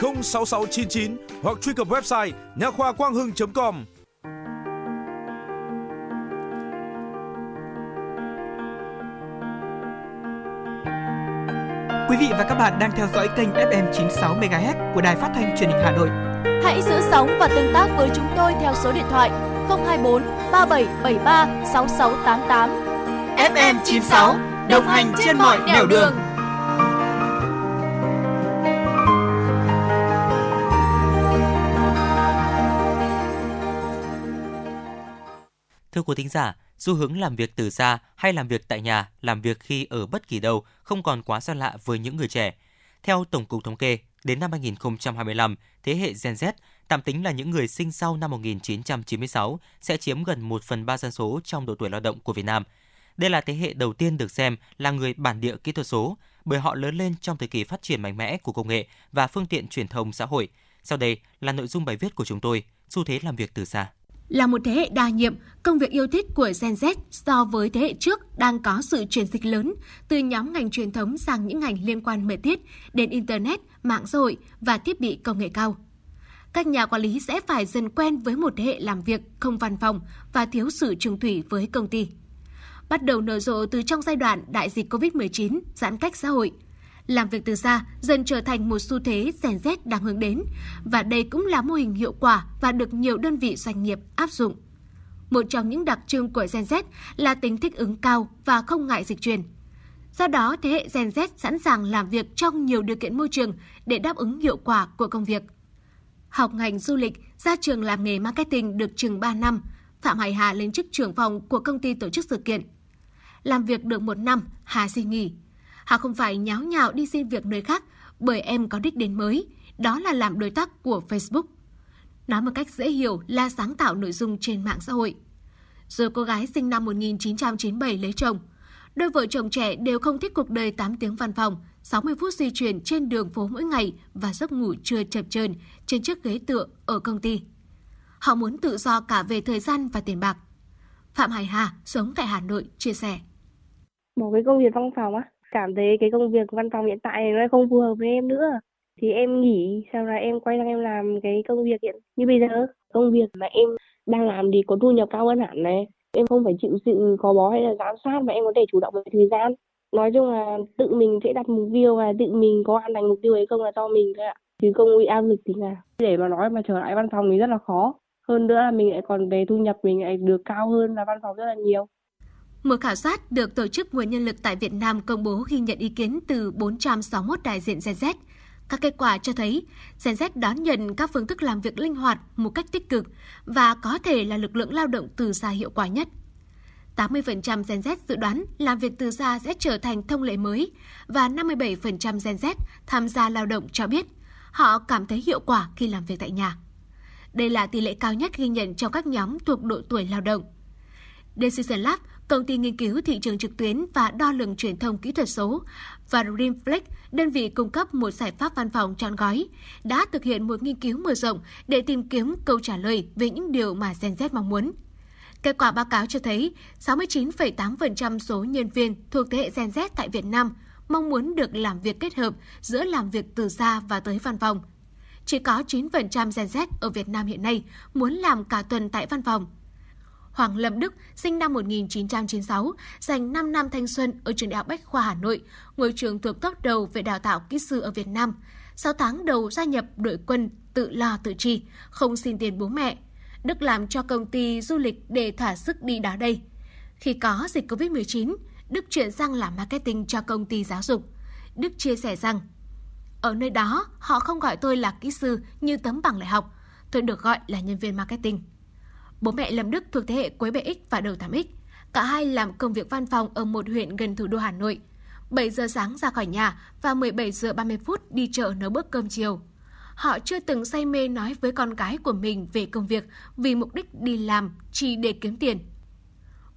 không sáu sáu chín chín hoặc truy cập website nha khoa quang hưng chấm com. Quý vị và các bạn đang theo dõi kênh ép em chín mươi sáu MHz của Đài Phát thanh Truyền hình Hà Nội. Hãy giữ sóng và tương tác với chúng tôi theo số điện thoại không hai bốn ba bảy bảy ba sáu sáu tám tám. ép em chín mươi sáu, đồng hành trên mọi nẻo đường. Thưa quý thính giả, xu hướng làm việc từ xa hay làm việc tại nhà, làm việc khi ở bất kỳ đâu không còn quá xa lạ với những người trẻ. Theo Tổng cục Thống kê, đến năm hai không hai lăm, thế hệ Gen Z, tạm tính là những người sinh sau năm một nghìn chín trăm chín mươi sáu, sẽ chiếm gần một phần ba dân số trong độ tuổi lao động của Việt Nam. Đây là thế hệ đầu tiên được xem là người bản địa kỹ thuật số, bởi họ lớn lên trong thời kỳ phát triển mạnh mẽ của công nghệ và phương tiện truyền thông xã hội. Sau đây là nội dung bài viết của chúng tôi, xu thế làm việc từ xa. Là một thế hệ đa nhiệm, công việc yêu thích của Gen Z so với thế hệ trước đang có sự chuyển dịch lớn, từ nhóm ngành truyền thống sang những ngành liên quan mật thiết đến Internet, mạng xã hội và thiết bị công nghệ cao. Các nhà quản lý sẽ phải dần quen với một thế hệ làm việc không văn phòng và thiếu sự chung thủy với công ty. Bắt đầu nở rộ từ trong giai đoạn đại dịch covid mười chín, giãn cách xã hội, làm việc từ xa dần trở thành một xu thế Gen Z đang hướng đến, và đây cũng là mô hình hiệu quả và được nhiều đơn vị doanh nghiệp áp dụng. Một trong những đặc trưng của Gen Z là tính thích ứng cao và không ngại dịch chuyển. Do đó, thế hệ Gen Z sẵn sàng làm việc trong nhiều điều kiện môi trường để đáp ứng hiệu quả của công việc. Học ngành du lịch, ra trường làm nghề marketing được chừng ba năm, Phạm Hải Hà lên chức trưởng phòng của công ty tổ chức sự kiện. Làm việc được một năm, Hà xin nghỉ. Hà không phải nháo nhào đi xin việc nơi khác, bởi em có đích đến mới, đó là làm đối tác của Facebook. Nói một cách dễ hiểu là sáng tạo nội dung trên mạng xã hội. Rồi cô gái sinh năm một nghìn chín trăm chín mươi bảy lấy chồng. Đôi vợ chồng trẻ đều không thích cuộc đời tám tiếng văn phòng, sáu mươi phút di chuyển trên đường phố mỗi ngày và giấc ngủ trưa chập chờn trên chiếc ghế tựa ở công ty. Họ muốn tự do cả về thời gian và tiền bạc. Phạm Hải Hà sống tại Hà Nội chia sẻ. Một cái công việc văn phòng á. Cảm thấy cái công việc văn phòng hiện tại này nó không phù hợp với em nữa. Thì em nghỉ, sau đó em quay sang em làm cái công việc hiện như bây giờ. Công việc mà em đang làm thì có thu nhập cao hơn hẳn này. Em không phải chịu sự gò bó hay là giám sát, mà em có thể chủ động về thời gian. Nói chung là tự mình sẽ đặt mục tiêu và tự mình có hoàn thành mục tiêu ấy không là do mình thôi ạ. Chứ không bị áp lực tí nào. Để mà nói mà trở lại văn phòng thì rất là khó. Hơn nữa là mình lại còn về thu nhập mình lại được cao hơn là văn phòng rất là nhiều. Một khảo sát được Tổ chức Nguồn Nhân lực tại Việt Nam công bố ghi nhận ý kiến từ bốn trăm sáu mươi mốt đại diện Gen Z. Các kết quả cho thấy, Gen Z đón nhận các phương thức làm việc linh hoạt một cách tích cực và có thể là lực lượng lao động từ xa hiệu quả nhất. tám mươi phần trăm Gen Z dự đoán làm việc từ xa sẽ trở thành thông lệ mới và năm mươi bảy phần trăm Gen Z tham gia lao động cho biết họ cảm thấy hiệu quả khi làm việc tại nhà. Đây là tỷ lệ cao nhất ghi nhận trong các nhóm thuộc độ tuổi lao động. Decision Lab, công ty nghiên cứu thị trường trực tuyến và đo lường truyền thông kỹ thuật số, và Dreamflex, đơn vị cung cấp một giải pháp văn phòng trọn gói, đã thực hiện một nghiên cứu mở rộng để tìm kiếm câu trả lời về những điều mà Gen Z mong muốn. Kết quả báo cáo cho thấy sáu mươi chín phẩy tám phần trăm số nhân viên thuộc thế hệ Gen Z tại Việt Nam mong muốn được làm việc kết hợp giữa làm việc từ xa và tới văn phòng. Chỉ có chín phần trăm Gen Z ở Việt Nam hiện nay muốn làm cả tuần tại văn phòng. Hoàng Lâm Đức, sinh năm một nghìn chín trăm chín mươi sáu, dành năm năm thanh xuân ở trường Đại học Bách khoa Hà Nội, ngôi trường thuộc top đầu về đào tạo kỹ sư ở Việt Nam. sáu tháng đầu gia nhập đội quân tự lo tự chi, không xin tiền bố mẹ. Đức làm cho công ty du lịch để thỏa sức đi đó đây. Khi có dịch covid mười chín, Đức chuyển sang làm marketing cho công ty giáo dục. Đức chia sẻ rằng, ở nơi đó họ không gọi tôi là kỹ sư như tấm bằng đại học, tôi được gọi là nhân viên marketing. Bố mẹ Lâm Đức thuộc thế hệ cuối bê ích và đầu tám ích. Cả hai làm công việc văn phòng ở một huyện gần thủ đô Hà Nội. bảy giờ sáng ra khỏi nhà và mười bảy giờ ba mươi phút đi chợ nấu bữa cơm chiều. Họ chưa từng say mê nói với con cái của mình về công việc vì mục đích đi làm chỉ để kiếm tiền.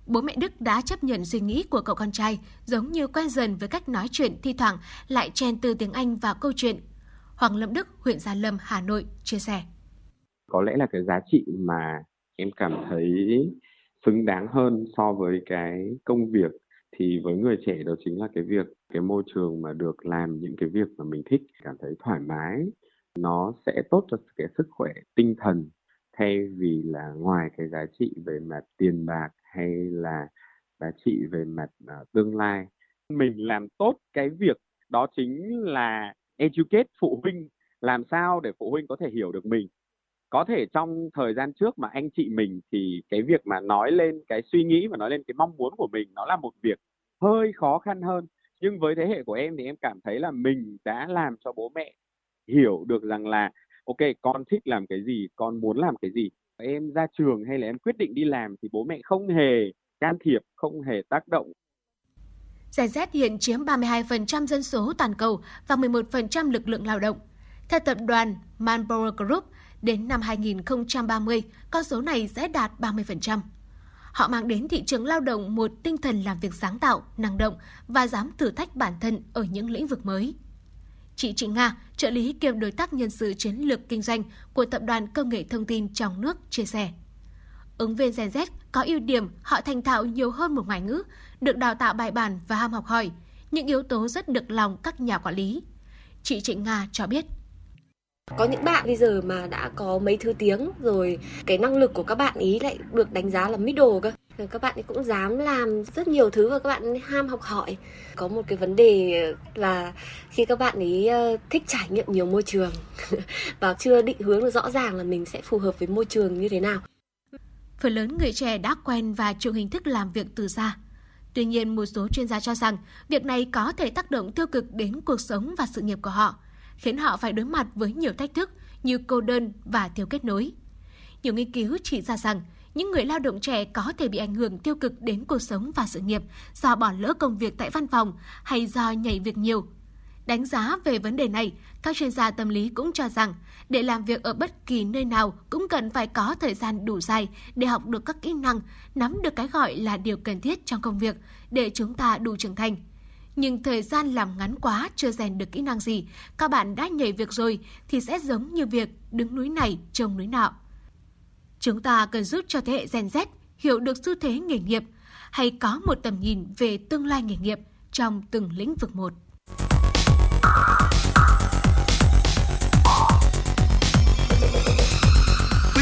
Bố mẹ Đức đã chấp nhận suy nghĩ của cậu con trai, giống như quen dần với cách nói chuyện thi thoảng lại chen từ tiếng Anh vào câu chuyện. Hoàng Lâm Đức, huyện Gia Lâm, Hà Nội chia sẻ. Có lẽ là cái giá trị mà em cảm thấy xứng đáng hơn so với cái công việc thì với người trẻ đó chính là cái việc, cái môi trường mà được làm những cái việc mà mình thích, cảm thấy thoải mái, nó sẽ tốt cho cái sức khỏe tinh thần thay vì là ngoài cái giá trị về mặt tiền bạc hay là giá trị về mặt uh, tương lai. Mình làm tốt cái việc đó chính là educate phụ huynh, làm sao để phụ huynh có thể hiểu được mình. Có thể trong thời gian trước mà anh chị mình thì cái việc mà nói lên cái suy nghĩ và nói lên cái mong muốn của mình nó là một việc hơi khó khăn hơn. Nhưng với thế hệ của em thì em cảm thấy là mình đã làm cho bố mẹ hiểu được rằng là ok, con thích làm cái gì, con muốn làm cái gì. Em ra trường hay là em quyết định đi làm thì bố mẹ không hề can thiệp, không hề tác động. Giải rét hiện chiếm ba mươi hai phần trăm dân số toàn cầu và mười một phần trăm lực lượng lao động. Theo tập đoàn Manpower Group, đến năm hai không ba không, con số này sẽ đạt ba mươi phần trăm. Họ mang đến thị trường lao động một tinh thần làm việc sáng tạo, năng động và dám thử thách bản thân ở những lĩnh vực mới. Chị Trịnh Nga, trợ lý kiêm đối tác nhân sự chiến lược kinh doanh của Tập đoàn Công nghệ Thông tin trong nước chia sẻ. Ứng viên Gen Z có ưu điểm họ thành thạo nhiều hơn một ngoại ngữ, được đào tạo bài bản và ham học hỏi, những yếu tố rất được lòng các nhà quản lý. Chị Trịnh Nga cho biết. Có những bạn bây giờ mà đã có mấy thứ tiếng rồi, cái năng lực của các bạn ý lại được đánh giá là middle cơ. Các bạn ấy cũng dám làm rất nhiều thứ và các bạn ấy ham học hỏi. Có một cái vấn đề là khi các bạn ấy thích trải nghiệm nhiều môi trường và chưa định hướng được rõ ràng là mình sẽ phù hợp với môi trường như thế nào. Phần lớn người trẻ đã quen và chịu hình thức làm việc từ xa. Tuy nhiên, một số chuyên gia cho rằng việc này có thể tác động tiêu cực đến cuộc sống và sự nghiệp của họ, khiến họ phải đối mặt với nhiều thách thức như cô đơn và thiếu kết nối. Nhiều nghiên cứu chỉ ra rằng những người lao động trẻ có thể bị ảnh hưởng tiêu cực đến cuộc sống và sự nghiệp do bỏ lỡ công việc tại văn phòng hay do nhảy việc nhiều. Đánh giá về vấn đề này, các chuyên gia tâm lý cũng cho rằng để làm việc ở bất kỳ nơi nào cũng cần phải có thời gian đủ dài để học được các kỹ năng, nắm được cái gọi là điều cần thiết trong công việc để chúng ta đủ trưởng thành. Nhưng thời gian làm ngắn quá, chưa rèn được kỹ năng gì, các bạn đã nhảy việc rồi thì sẽ giống như việc đứng núi này trông núi nọ. Chúng ta cần giúp cho thế hệ Gen Z hiểu được xu thế nghề nghiệp hay có một tầm nhìn về tương lai nghề nghiệp trong từng lĩnh vực một. Quý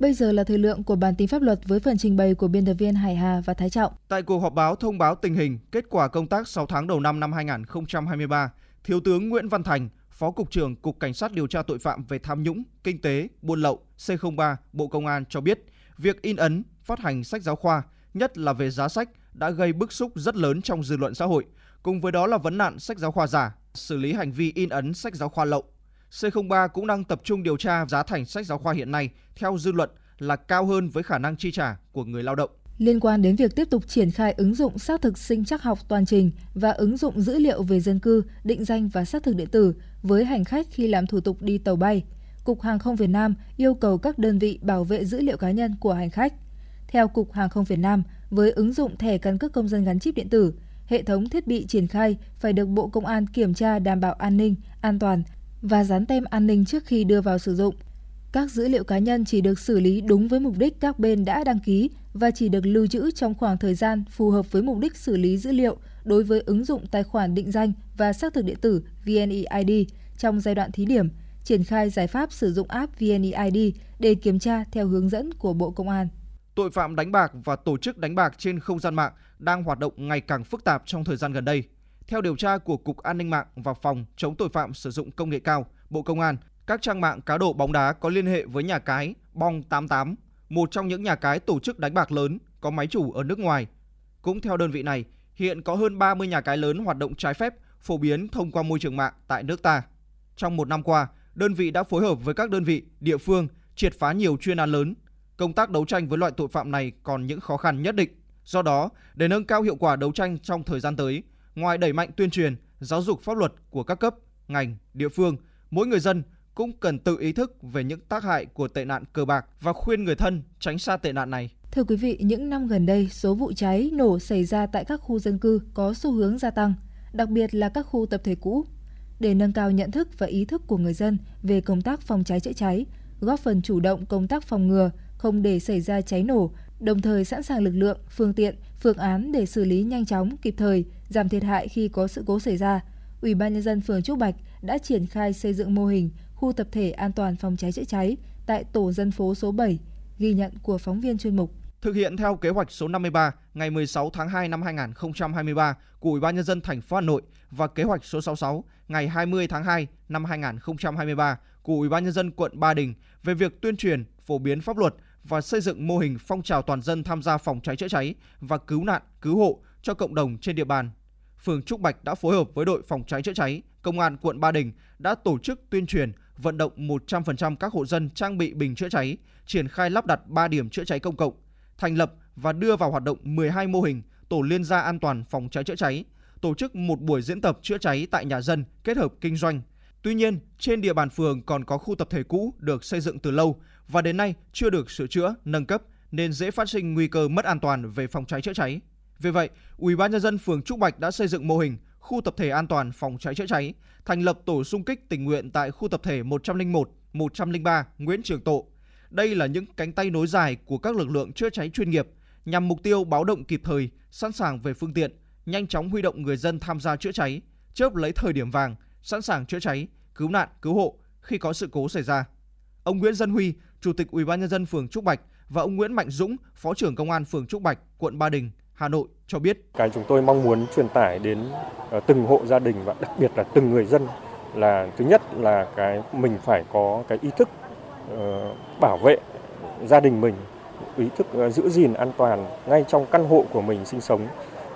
Bây giờ là thời lượng của bản tin pháp luật với phần trình bày của biên tập viên Hải Hà và Thái Trọng. Tại cuộc họp báo thông báo tình hình, kết quả công tác sáu tháng đầu năm năm hai không hai ba, Thiếu tướng Nguyễn Văn Thành, Phó Cục trưởng Cục Cảnh sát điều tra tội phạm về tham nhũng, kinh tế, buôn lậu C không ba Bộ Công an cho biết, việc in ấn, phát hành sách giáo khoa, nhất là về giá sách, đã gây bức xúc rất lớn trong dư luận xã hội. Cùng với đó là vấn nạn sách giáo khoa giả, xử lý hành vi in ấn sách giáo khoa lậu. C không ba cũng đang tập trung điều tra giá thành sách giáo khoa hiện nay theo dư luận là cao hơn với khả năng chi trả của người lao động. Liên quan đến việc tiếp tục triển khai ứng dụng xác thực sinh trắc học toàn trình và ứng dụng dữ liệu về dân cư, định danh và xác thực điện tử với hành khách khi làm thủ tục đi tàu bay, Cục Hàng không Việt Nam yêu cầu các đơn vị bảo vệ dữ liệu cá nhân của hành khách. Theo Cục Hàng không Việt Nam, với ứng dụng thẻ căn cước công dân gắn chip điện tử, hệ thống thiết bị triển khai phải được Bộ Công an kiểm tra đảm bảo an ninh, an toàn và dán tem an ninh trước khi đưa vào sử dụng. Các dữ liệu cá nhân chỉ được xử lý đúng với mục đích các bên đã đăng ký và chỉ được lưu trữ trong khoảng thời gian phù hợp với mục đích xử lý dữ liệu đối với ứng dụng tài khoản định danh và xác thực điện tử vê en e i đê trong giai đoạn thí điểm, triển khai giải pháp sử dụng app vê en e i đê để kiểm tra theo hướng dẫn của Bộ Công an. Tội phạm đánh bạc và tổ chức đánh bạc trên không gian mạng đang hoạt động ngày càng phức tạp trong thời gian gần đây. Theo điều tra của Cục An ninh mạng và Phòng chống tội phạm sử dụng công nghệ cao, Bộ Công an, các trang mạng cá độ bóng đá có liên hệ với nhà cái Bong tám tám, một trong những nhà cái tổ chức đánh bạc lớn có máy chủ ở nước ngoài. Cũng theo đơn vị này, hiện có hơn ba mươi nhà cái lớn hoạt động trái phép phổ biến thông qua môi trường mạng tại nước ta. Trong một năm qua, đơn vị đã phối hợp với các đơn vị, địa phương triệt phá nhiều chuyên án lớn. Công tác đấu tranh với loại tội phạm này còn những khó khăn nhất định. Do đó, để nâng cao hiệu quả đấu tranh trong thời gian tới, ngoài đẩy mạnh tuyên truyền, giáo dục pháp luật của các cấp, ngành, địa phương, mỗi người dân cũng cần tự ý thức về những tác hại của tệ nạn cờ bạc và khuyên người thân tránh xa tệ nạn này. Thưa quý vị, những năm gần đây, số vụ cháy nổ xảy ra tại các khu dân cư có xu hướng gia tăng, đặc biệt là các khu tập thể cũ. Để nâng cao nhận thức và ý thức của người dân về công tác phòng cháy chữa cháy, góp phần chủ động công tác phòng ngừa, không để xảy ra cháy nổ, đồng thời sẵn sàng lực lượng, phương tiện, phương án để xử lý nhanh chóng, kịp thời, giảm thiệt hại khi có sự cố xảy ra, Ủy ban nhân dân phường Trúc Bạch đã triển khai xây dựng mô hình khu tập thể an toàn phòng cháy chữa cháy tại tổ dân phố số bảy, ghi nhận của phóng viên chuyên mục. Thực hiện theo kế hoạch số năm mươi ba ngày mười sáu tháng hai năm hai nghìn không trăm hai mươi ba của Ủy ban nhân dân thành phố Hà Nội và kế hoạch số sáu mươi sáu ngày hai mươi tháng hai năm hai nghìn không trăm hai mươi ba của Ủy ban nhân dân quận Ba Đình về việc tuyên truyền, phổ biến pháp luật và xây dựng mô hình phong trào toàn dân tham gia phòng cháy chữa cháy và cứu nạn cứu hộ cho cộng đồng trên địa bàn. Phường Trúc Bạch đã phối hợp với đội phòng cháy chữa cháy, Công an quận Ba Đình đã tổ chức tuyên truyền, vận động một trăm phần trăm các hộ dân trang bị bình chữa cháy, triển khai lắp đặt ba điểm chữa cháy công cộng, thành lập và đưa vào hoạt động mười hai mô hình tổ liên gia an toàn phòng cháy chữa cháy, tổ chức một buổi diễn tập chữa cháy tại nhà dân kết hợp kinh doanh. Tuy nhiên, trên địa bàn phường còn có khu tập thể cũ được xây dựng từ lâu và đến nay chưa được sửa chữa, nâng cấp nên dễ phát sinh nguy cơ mất an toàn về phòng cháy chữa cháy. Vì vậy, Ủy ban nhân dân phường Trúc Bạch đã xây dựng mô hình khu tập thể an toàn phòng cháy chữa cháy, thành lập tổ xung kích tình nguyện tại khu tập thể một không một, một không ba Nguyễn Trường Tộ. Đây là những cánh tay nối dài của các lực lượng chữa cháy chuyên nghiệp nhằm mục tiêu báo động kịp thời, sẵn sàng về phương tiện, nhanh chóng huy động người dân tham gia chữa cháy, chớp lấy thời điểm vàng, sẵn sàng chữa cháy, cứu nạn, cứu hộ khi có sự cố xảy ra. Ông Nguyễn Dân Huy, Chủ tịch Ủy ban nhân dân phường Trúc Bạch và ông Nguyễn Mạnh Dũng, Phó trưởng Công an phường Trúc Bạch, quận Ba Đình, Hà Nội cho biết: Cái chúng tôi mong muốn truyền tải đến từng hộ gia đình và đặc biệt là từng người dân là thứ nhất là cái mình phải có cái ý thức bảo vệ gia đình mình, ý thức giữ gìn an toàn ngay trong căn hộ của mình sinh sống,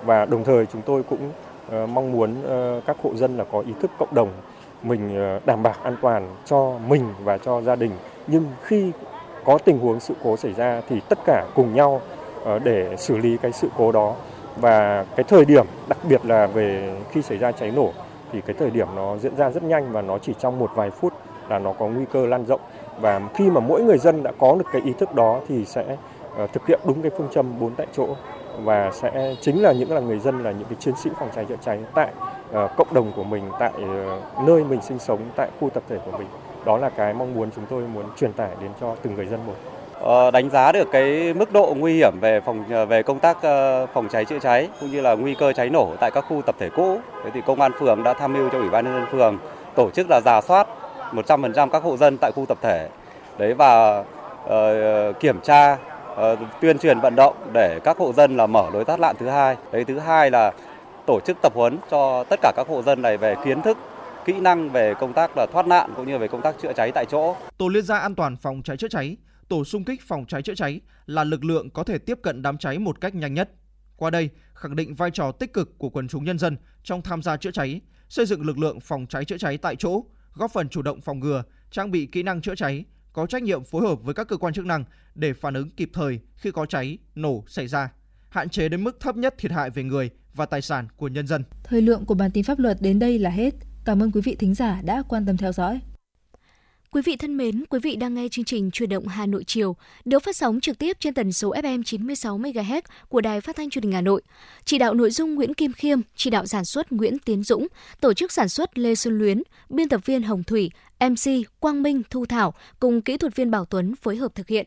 và đồng thời chúng tôi cũng mong muốn các hộ dân là có ý thức cộng đồng, mình đảm bảo an toàn cho mình và cho gia đình, nhưng khi có tình huống sự cố xảy ra thì tất cả cùng nhau để xử lý cái sự cố đó. Và cái thời điểm, đặc biệt là về khi xảy ra cháy nổ thì cái thời điểm nó diễn ra rất nhanh và nó chỉ trong một vài phút là nó có nguy cơ lan rộng. Và khi mà mỗi người dân đã có được cái ý thức đó thì sẽ thực hiện đúng cái phương châm bốn tại chỗ, và sẽ chính là những là người dân là những cái chiến sĩ phòng cháy chữa cháy tại uh, cộng đồng của mình, tại uh, nơi mình sinh sống, tại khu tập thể của mình. Đó là cái mong muốn chúng tôi muốn truyền tải đến cho từng người dân một. Đánh giá được cái mức độ nguy hiểm về phòng về công tác phòng cháy chữa cháy cũng như là nguy cơ cháy nổ tại các khu tập thể cũ, thế thì Công an phường đã tham mưu cho Ủy ban nhân dân phường tổ chức là rà soát một trăm phần trăm các hộ dân tại khu tập thể đấy và uh, kiểm tra, uh, tuyên truyền vận động để các hộ dân là mở lối thoát nạn thứ hai. Đấy, thứ hai là tổ chức tập huấn cho tất cả các hộ dân này về kiến thức, kỹ năng về công tác là thoát nạn cũng như về công tác chữa cháy tại chỗ. Tổ liên gia an toàn phòng cháy chữa cháy, tổ xung kích phòng cháy chữa cháy là lực lượng có thể tiếp cận đám cháy một cách nhanh nhất. Qua đây, khẳng định vai trò tích cực của quần chúng nhân dân trong tham gia chữa cháy, xây dựng lực lượng phòng cháy chữa cháy tại chỗ, góp phần chủ động phòng ngừa, trang bị kỹ năng chữa cháy, có trách nhiệm phối hợp với các cơ quan chức năng để phản ứng kịp thời khi có cháy, nổ xảy ra, hạn chế đến mức thấp nhất thiệt hại về người và tài sản của nhân dân. Thời lượng của bản tin pháp luật đến đây là hết. Cảm ơn quý vị thính giả đã quan tâm theo dõi. Quý vị thân mến, quý vị đang nghe chương trình Chuyển động Hà Nội chiều được phát sóng trực tiếp trên tần số ép em chín mươi sáu mê ga héc của Đài Phát thanh Truyền hình Hà Nội. Chỉ đạo nội dung Nguyễn Kim Khiêm, chỉ đạo sản xuất Nguyễn Tiến Dũng, tổ chức sản xuất Lê Xuân Luyến, biên tập viên Hồng Thủy, em xê Quang Minh, Thu Thảo cùng kỹ thuật viên Bảo Tuấn phối hợp thực hiện.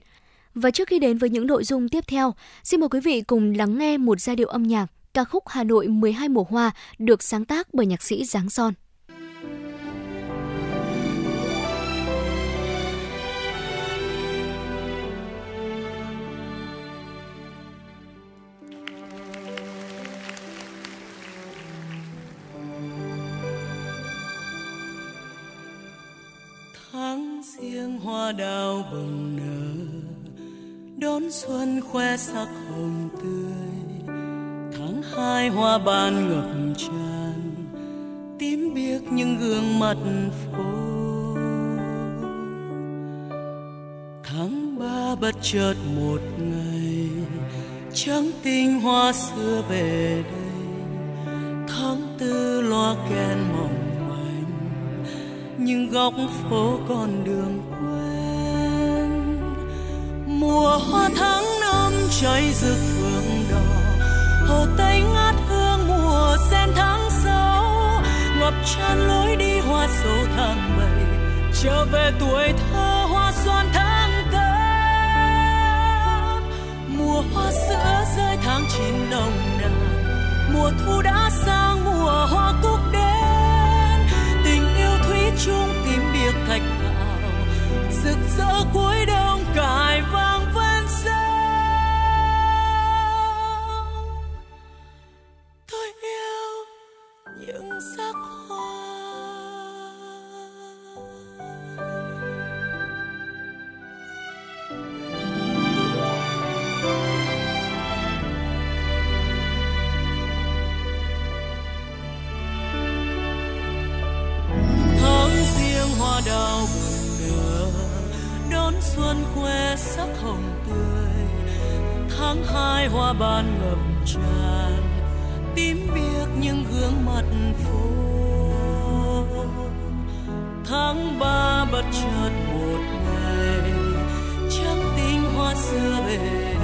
Và trước khi đến với những nội dung tiếp theo, xin mời quý vị cùng lắng nghe một giai điệu âm nhạc, ca khúc Hà Nội mười hai mùa hoa được sáng tác bởi nhạc sĩ Giáng Son. Tháng riêng hoa đào bừng nở, đón xuân khoe sắc hồng tươi. Tháng hai hoa ban ngập tràn, biết những gương mặt phố. Tháng ba bất chợt một ngày, trắng tinh hoa xưa về đây. Tháng tư loa kèn mỏng manh, những góc phố còn đường quen. Mùa hoa tháng năm cháy rực phượng đỏ, hồ Tây ngát hương mùa sen tháng sáu. Ngập tràn lối đi hoa sầu tháng bảy, trở về tuổi thơ hoa xoan tháng tám. Mùa hoa sữa rơi tháng chín nồng nàn, mùa thu đã sang mùa hoa cúc đến. Tình yêu thủy chung tím biệt thạch thảo, rực rỡ cuối đông cài vang ven sông. Tôi yêu những sắc hoa. Đào bừng nở đón xuân khoe sắc hồng tươi. Tháng hai hoa ban ngập tràn, tím biếc những gương mặt phố. Tháng ba bất chợt một ngày, trắng tinh hoa xưa về đây.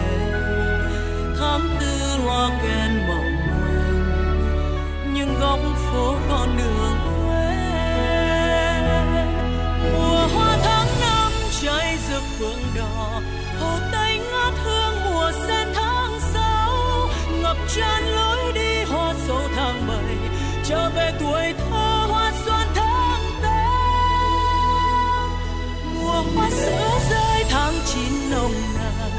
Tháng tư hoa kèn mỏng manh, những góc phố còn đường. Cháy rực phượng đỏ, hồ Tây ngát hương mùa sen tháng sáu. Ngập tràn lối đi hoa sầu tháng bảy, trở về tuổi thơ hoa xoan tháng tám. Mùa hoa sữa rơi tháng chín nồng nàn,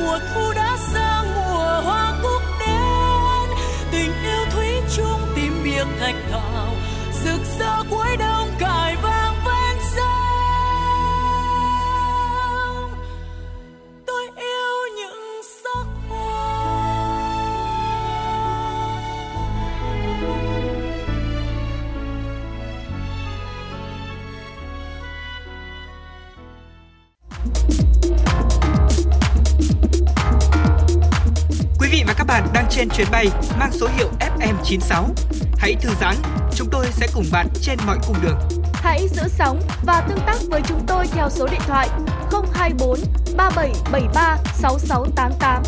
mùa thu đã sang mùa hoa cúc đến. Tình yêu thủy chung tím biếc thạch thảo, rực rỡ cuối đông cài vang ven sông. Bạn đang trên chuyến bay mang số hiệu F M chín sáu. Hãy thư giãn, chúng tôi sẽ cùng bạn trên mọi cung đường. Hãy giữ sóng và tương tác với chúng tôi theo số điện thoại không hai bốn ba bảy bảy ba sáu sáu tám tám.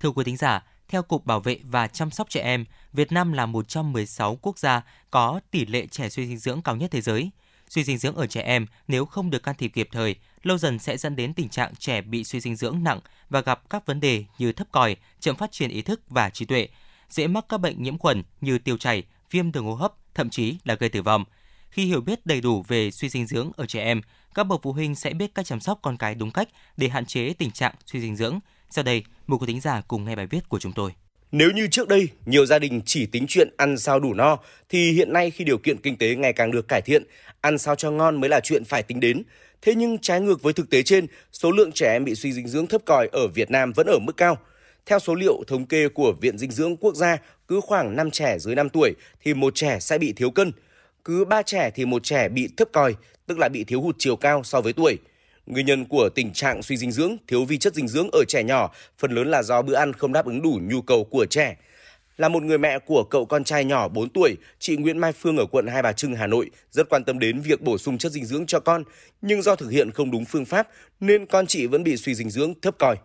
Thưa quý thính giả, theo Cục Bảo vệ và Chăm sóc Trẻ Em, Việt Nam là một trong mười sáu quốc gia có tỷ lệ trẻ suy dinh dưỡng cao nhất thế giới. Suy dinh dưỡng ở trẻ em nếu không được can thiệp kịp thời, lâu dần sẽ dẫn đến tình trạng trẻ bị suy dinh dưỡng nặng và gặp các vấn đề như thấp còi, chậm phát triển ý thức và trí tuệ, dễ mắc các bệnh nhiễm khuẩn như tiêu chảy, viêm đường hô hấp, thậm chí là gây tử vong. Khi hiểu biết đầy đủ về suy dinh dưỡng ở trẻ em, các bậc phụ huynh sẽ biết cách chăm sóc con cái đúng cách để hạn chế tình trạng suy dinh dưỡng. Sau đây, mời quý thính giả cùng nghe bài viết của chúng tôi. Nếu như trước đây, nhiều gia đình chỉ tính chuyện ăn sao đủ no, thì hiện nay khi điều kiện kinh tế ngày càng được cải thiện, ăn sao cho ngon mới là chuyện phải tính đến. Thế nhưng trái ngược với thực tế trên, số lượng trẻ em bị suy dinh dưỡng thấp còi ở Việt Nam vẫn ở mức cao. Theo số liệu thống kê của Viện Dinh dưỡng Quốc gia, cứ khoảng năm trẻ dưới năm tuổi thì một trẻ sẽ bị thiếu cân. Cứ ba trẻ thì một trẻ bị thấp còi, tức là bị thiếu hụt chiều cao so với tuổi. Nguyên nhân của tình trạng suy dinh dưỡng, thiếu vi chất dinh dưỡng ở trẻ nhỏ phần lớn là do bữa ăn không đáp ứng đủ nhu cầu của trẻ. Là một người mẹ của cậu con trai nhỏ bốn tuổi, chị Nguyễn Mai Phương ở quận Hai Bà Trưng, Hà Nội rất quan tâm đến việc bổ sung chất dinh dưỡng cho con, nhưng do thực hiện không đúng phương pháp nên con chị vẫn bị suy dinh dưỡng thấp còi.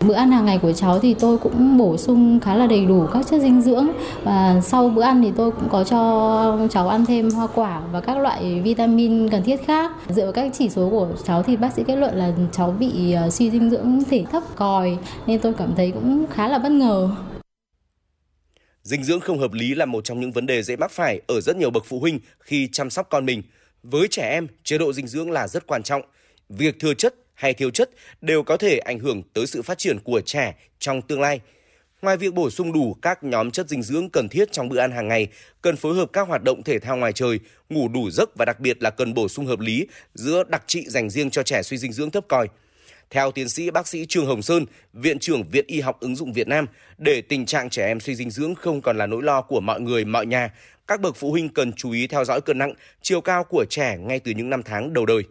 Bữa ăn hàng ngày của cháu thì tôi cũng bổ sung khá là đầy đủ các chất dinh dưỡng, và sau bữa ăn thì tôi cũng có cho cháu ăn thêm hoa quả và các loại vitamin cần thiết khác. Dựa vào các chỉ số của cháu thì bác sĩ kết luận là cháu bị suy dinh dưỡng thể thấp còi, nên tôi cảm thấy cũng khá là bất ngờ. Dinh dưỡng không hợp lý là một trong những vấn đề dễ mắc phải ở rất nhiều bậc phụ huynh khi chăm sóc con mình. Với trẻ em, chế độ dinh dưỡng là rất quan trọng. Việc thừa chất hay thiếu chất đều có thể ảnh hưởng tới sự phát triển của trẻ trong tương lai. Ngoài việc bổ sung đủ các nhóm chất dinh dưỡng cần thiết trong bữa ăn hàng ngày, cần phối hợp các hoạt động thể thao ngoài trời, ngủ đủ giấc và đặc biệt là cần bổ sung hợp lý giữa đặc trị dành riêng cho trẻ suy dinh dưỡng thấp còi. Theo tiến sĩ bác sĩ Trương Hồng Sơn, Viện trưởng Viện Y học ứng dụng Việt Nam, để tình trạng trẻ em suy dinh dưỡng không còn là nỗi lo của mọi người, mọi nhà, các bậc phụ huynh cần chú ý theo dõi cân nặng, chiều cao của trẻ ngay từ những năm tháng đầu đời.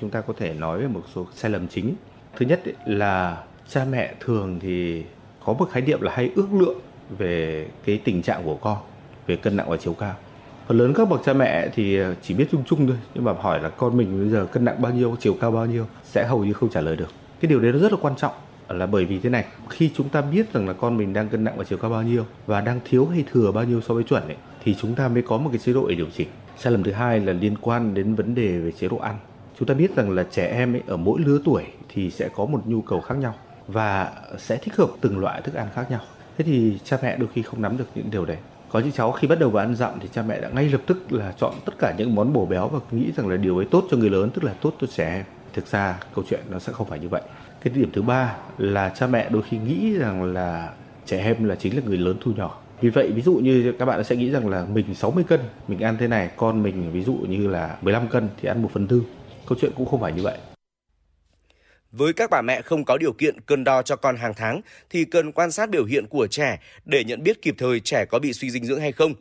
Chúng ta có thể nói về một số sai lầm chính. Thứ nhất là cha mẹ thường thì có một khái niệm là hay ước lượng về cái tình trạng của con, về cân nặng và chiều cao. Phần lớn các bậc cha mẹ thì chỉ biết chung chung thôi, nhưng mà hỏi là con mình bây giờ cân nặng bao nhiêu, chiều cao bao nhiêu sẽ hầu như không trả lời được. Cái điều đấy nó rất là quan trọng là bởi vì thế này, khi chúng ta biết rằng là con mình đang cân nặng và chiều cao bao nhiêu và đang thiếu hay thừa bao nhiêu so với chuẩn ấy, thì chúng ta mới có một cái chế độ để điều chỉnh. Sai lầm thứ hai là liên quan đến vấn đề về chế độ ăn. Chúng ta biết rằng là trẻ em ấy, ở mỗi lứa tuổi thì sẽ có một nhu cầu khác nhau và sẽ thích hợp từng loại thức ăn khác nhau. Thế thì cha mẹ đôi khi không nắm được những điều đấy. Có những cháu khi bắt đầu vào ăn dặm thì cha mẹ đã ngay lập tức là chọn tất cả những món bổ béo và nghĩ rằng là điều ấy tốt cho người lớn, tức là tốt cho trẻ em. Thực ra câu chuyện nó sẽ không phải như vậy. Cái điểm thứ ba là cha mẹ đôi khi nghĩ rằng là trẻ em là chính là người lớn thu nhỏ. Vì vậy ví dụ như các bạn sẽ nghĩ rằng là mình sáu mươi cân, mình ăn thế này, con mình ví dụ như là mười lăm cân thì ăn một phần tư. Câu chuyện cũng không phải như vậy. Với các bà mẹ không có điều kiện cân đo cho con hàng tháng thì cần quan sát biểu hiện của trẻ để nhận biết kịp thời trẻ có bị suy dinh dưỡng hay không.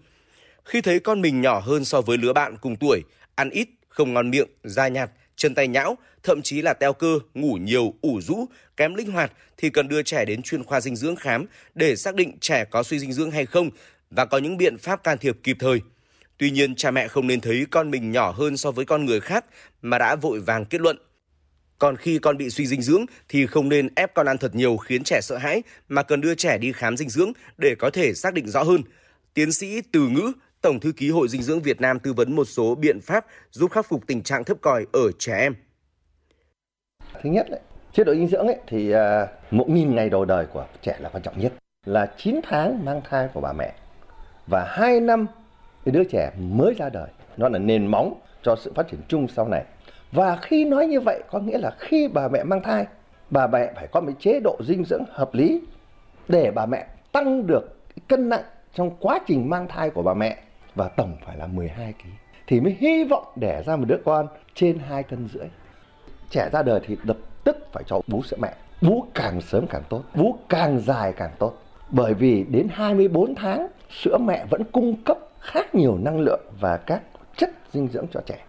Khi thấy con mình nhỏ hơn so với lứa bạn cùng tuổi, ăn ít, không ngon miệng, da nhạt, chân tay nhão, thậm chí là teo cơ, ngủ nhiều, ủ rũ, kém linh hoạt thì cần đưa trẻ đến chuyên khoa dinh dưỡng khám để xác định trẻ có suy dinh dưỡng hay không và có những biện pháp can thiệp kịp thời. Tuy nhiên, cha mẹ không nên thấy con mình nhỏ hơn so với con người khác mà đã vội vàng kết luận. Còn khi con bị suy dinh dưỡng thì không nên ép con ăn thật nhiều khiến trẻ sợ hãi mà cần đưa trẻ đi khám dinh dưỡng để có thể xác định rõ hơn. Tiến sĩ Từ Ngữ, Tổng thư ký Hội Dinh dưỡng Việt Nam tư vấn một số biện pháp giúp khắc phục tình trạng thấp còi ở trẻ em. Thứ nhất, chế độ dinh dưỡng ấy, thì một nghìn ngày đầu đời của trẻ là quan trọng nhất, là chín tháng mang thai của bà mẹ và hai năm đứa trẻ mới ra đời. Nó là nền móng cho sự phát triển chung sau này. Và khi nói như vậy có nghĩa là khi bà mẹ mang thai, bà mẹ phải có một chế độ dinh dưỡng hợp lý để bà mẹ tăng được cân nặng trong quá trình mang thai của bà mẹ, và tổng phải là mười hai ki lô gam thì mới hy vọng đẻ ra một đứa con trên hai cân rưỡi. Trẻ ra đời thì lập tức phải cho bú sữa mẹ, bú càng sớm càng tốt, bú càng dài càng tốt, bởi vì đến hai mươi bốn tháng sữa mẹ vẫn cung cấp khá nhiều năng lượng và các chất dinh dưỡng cho trẻ.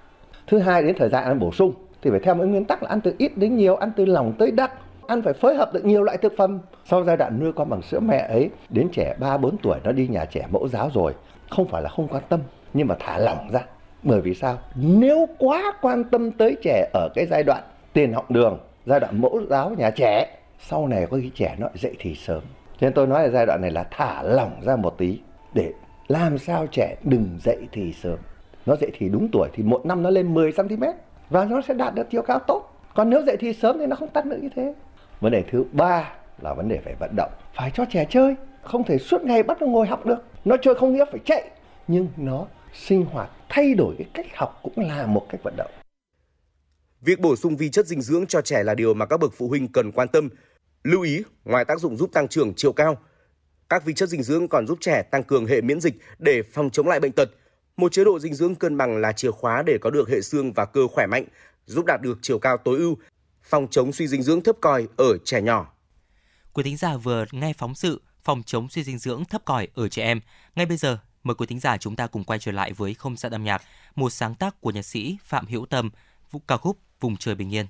Thứ hai, đến thời gian ăn bổ sung thì phải theo những nguyên tắc là ăn từ ít đến nhiều, ăn từ lỏng tới đặc, ăn phải phối hợp được nhiều loại thực phẩm. Sau giai đoạn nuôi con bằng sữa mẹ ấy, đến trẻ ba bốn tuổi nó đi nhà trẻ mẫu giáo rồi, không phải là không quan tâm nhưng mà thả lỏng ra. Bởi vì sao? Nếu quá quan tâm tới trẻ ở cái giai đoạn tiền học đường, giai đoạn mẫu giáo nhà trẻ, sau này có khi trẻ nó dậy thì sớm. Cho nên tôi nói là giai đoạn này là thả lỏng ra một tí để làm sao trẻ đừng dậy thì sớm. Nó dậy thì đúng tuổi thì một năm nó lên mười xăng ti mét và nó sẽ đạt được chiều cao tốt. Còn nếu dậy thì sớm thì nó không tăng nữa như thế. Vấn đề thứ ba là vấn đề phải vận động. Phải cho trẻ chơi, không thể suốt ngày bắt nó ngồi học được. Nó chơi không nghĩa phải chạy, nhưng nó sinh hoạt, thay đổi cái cách học cũng là một cách vận động. Việc bổ sung vi chất dinh dưỡng cho trẻ là điều mà các bậc phụ huynh cần quan tâm. Lưu ý, ngoài tác dụng giúp tăng trưởng chiều cao, các vi chất dinh dưỡng còn giúp trẻ tăng cường hệ miễn dịch để phòng chống lại bệnh tật. Một chế độ dinh dưỡng cân bằng là chìa khóa để có được hệ xương và cơ khỏe mạnh, giúp đạt được chiều cao tối ưu, phòng chống suy dinh dưỡng thấp còi ở trẻ nhỏ. Quý thính giả vừa nghe phóng sự phòng chống suy dinh dưỡng thấp còi ở trẻ em. Ngay bây giờ, mời quý thính giả chúng ta cùng quay trở lại với không gian âm nhạc, một sáng tác của nhạc sĩ Phạm Hữu Tâm, ca khúc Vùng Trời Bình Yên.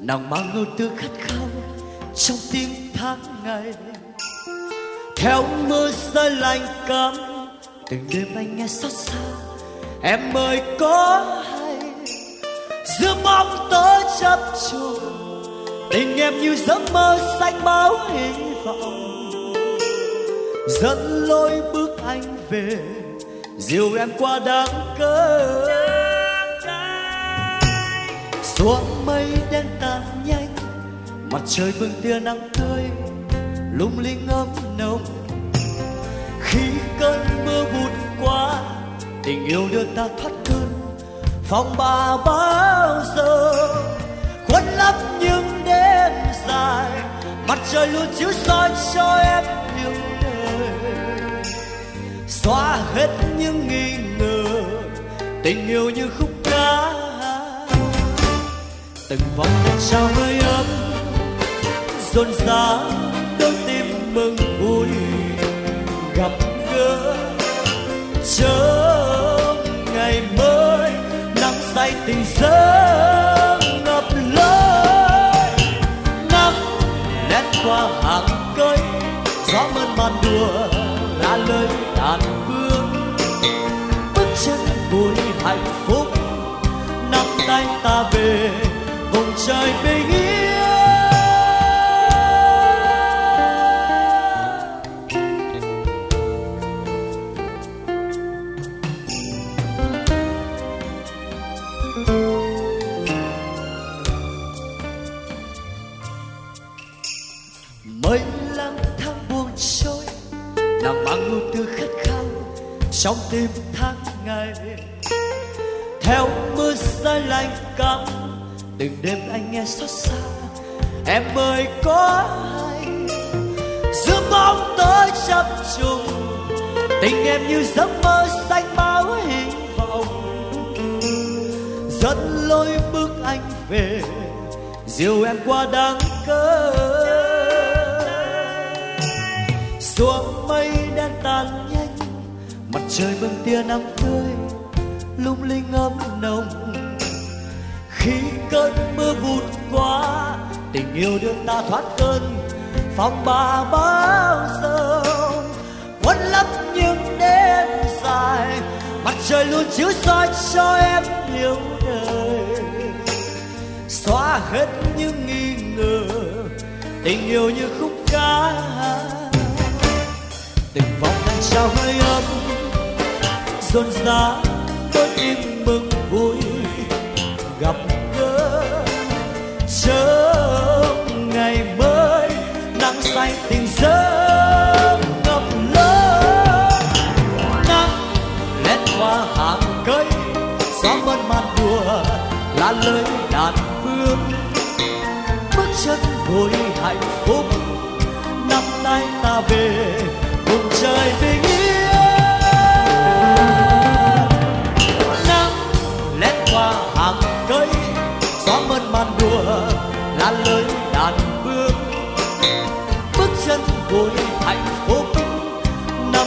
Nàng mang ngôn từ khát khao trong tiếng tháng ngày, theo mưa rơi lạnh cắm Từng đêm anh nghe xót xa, em ơi có hay giữa mong tớ chập trùng, tình em như giấc mơ xanh máu hy vọng dẫn lối bước anh về, dìu em qua đáng cớ. Xuống mây đen tan nhanh, mặt trời vương tia nắng tươi lung linh ấm nồng. Khi cơn mưa vụt qua, tình yêu đưa ta thoát cơn phong ba bao giờ khuất lấp những đêm dài. Mặt trời luôn chiếu soi cho em những đời, xóa hết những nghi ngờ. Tình yêu như khúc ca, từng vòng đèn trao hơi ấm rộn rã đôi tim mừng vui gặp gỡ. Chớm ngày mới nắng say tình giấc ngập lối, nắng lén qua hàng cây, gió mơn man đùa lá lơi đàn vương. Bước chân vui hạnh phúc, nắm tay ta về vùng trời bình yên. Mây lang thang buông trôi, làm mang ưu tư khát khao trong tim tháng ngày. Theo mưa rơi lạnh căm, từng đêm anh nghe xót xa, em ơi có hay giữa bóng tối chập trùng, tình em như giấc mơ xanh máu hy vọng dẫn lối bước anh về, dìu em qua đáng cớ. Xuống mây đen tan nhanh, mặt trời bừng tia nắng tươi lung linh ấm nồng. Khi cơn mưa vụt qua, tình yêu đưa ta thoát cơn phong ba bao giờ quấn lấp những đêm dài. Mặt trời luôn chiếu soi cho em yêu đời, xóa hết những nghi ngờ. Tình yêu như khúc ca, từng vòng đàn trao hơi ấm rộn rã đôi tim mừng vui gặp gỡ. Sớm ngày mới nắng say tình giấc ngập lỡ, nắng lén qua hàng cây, gió mơn man đùa lá lơi đàn vương. Bước chân vui hạnh phúc, năm nay ta về vùng trời bình yên. Nắng lén qua hàng cây, gió mơn man đùa lá lơi đàn vương. Bước chân vui hạnh phúc, nắm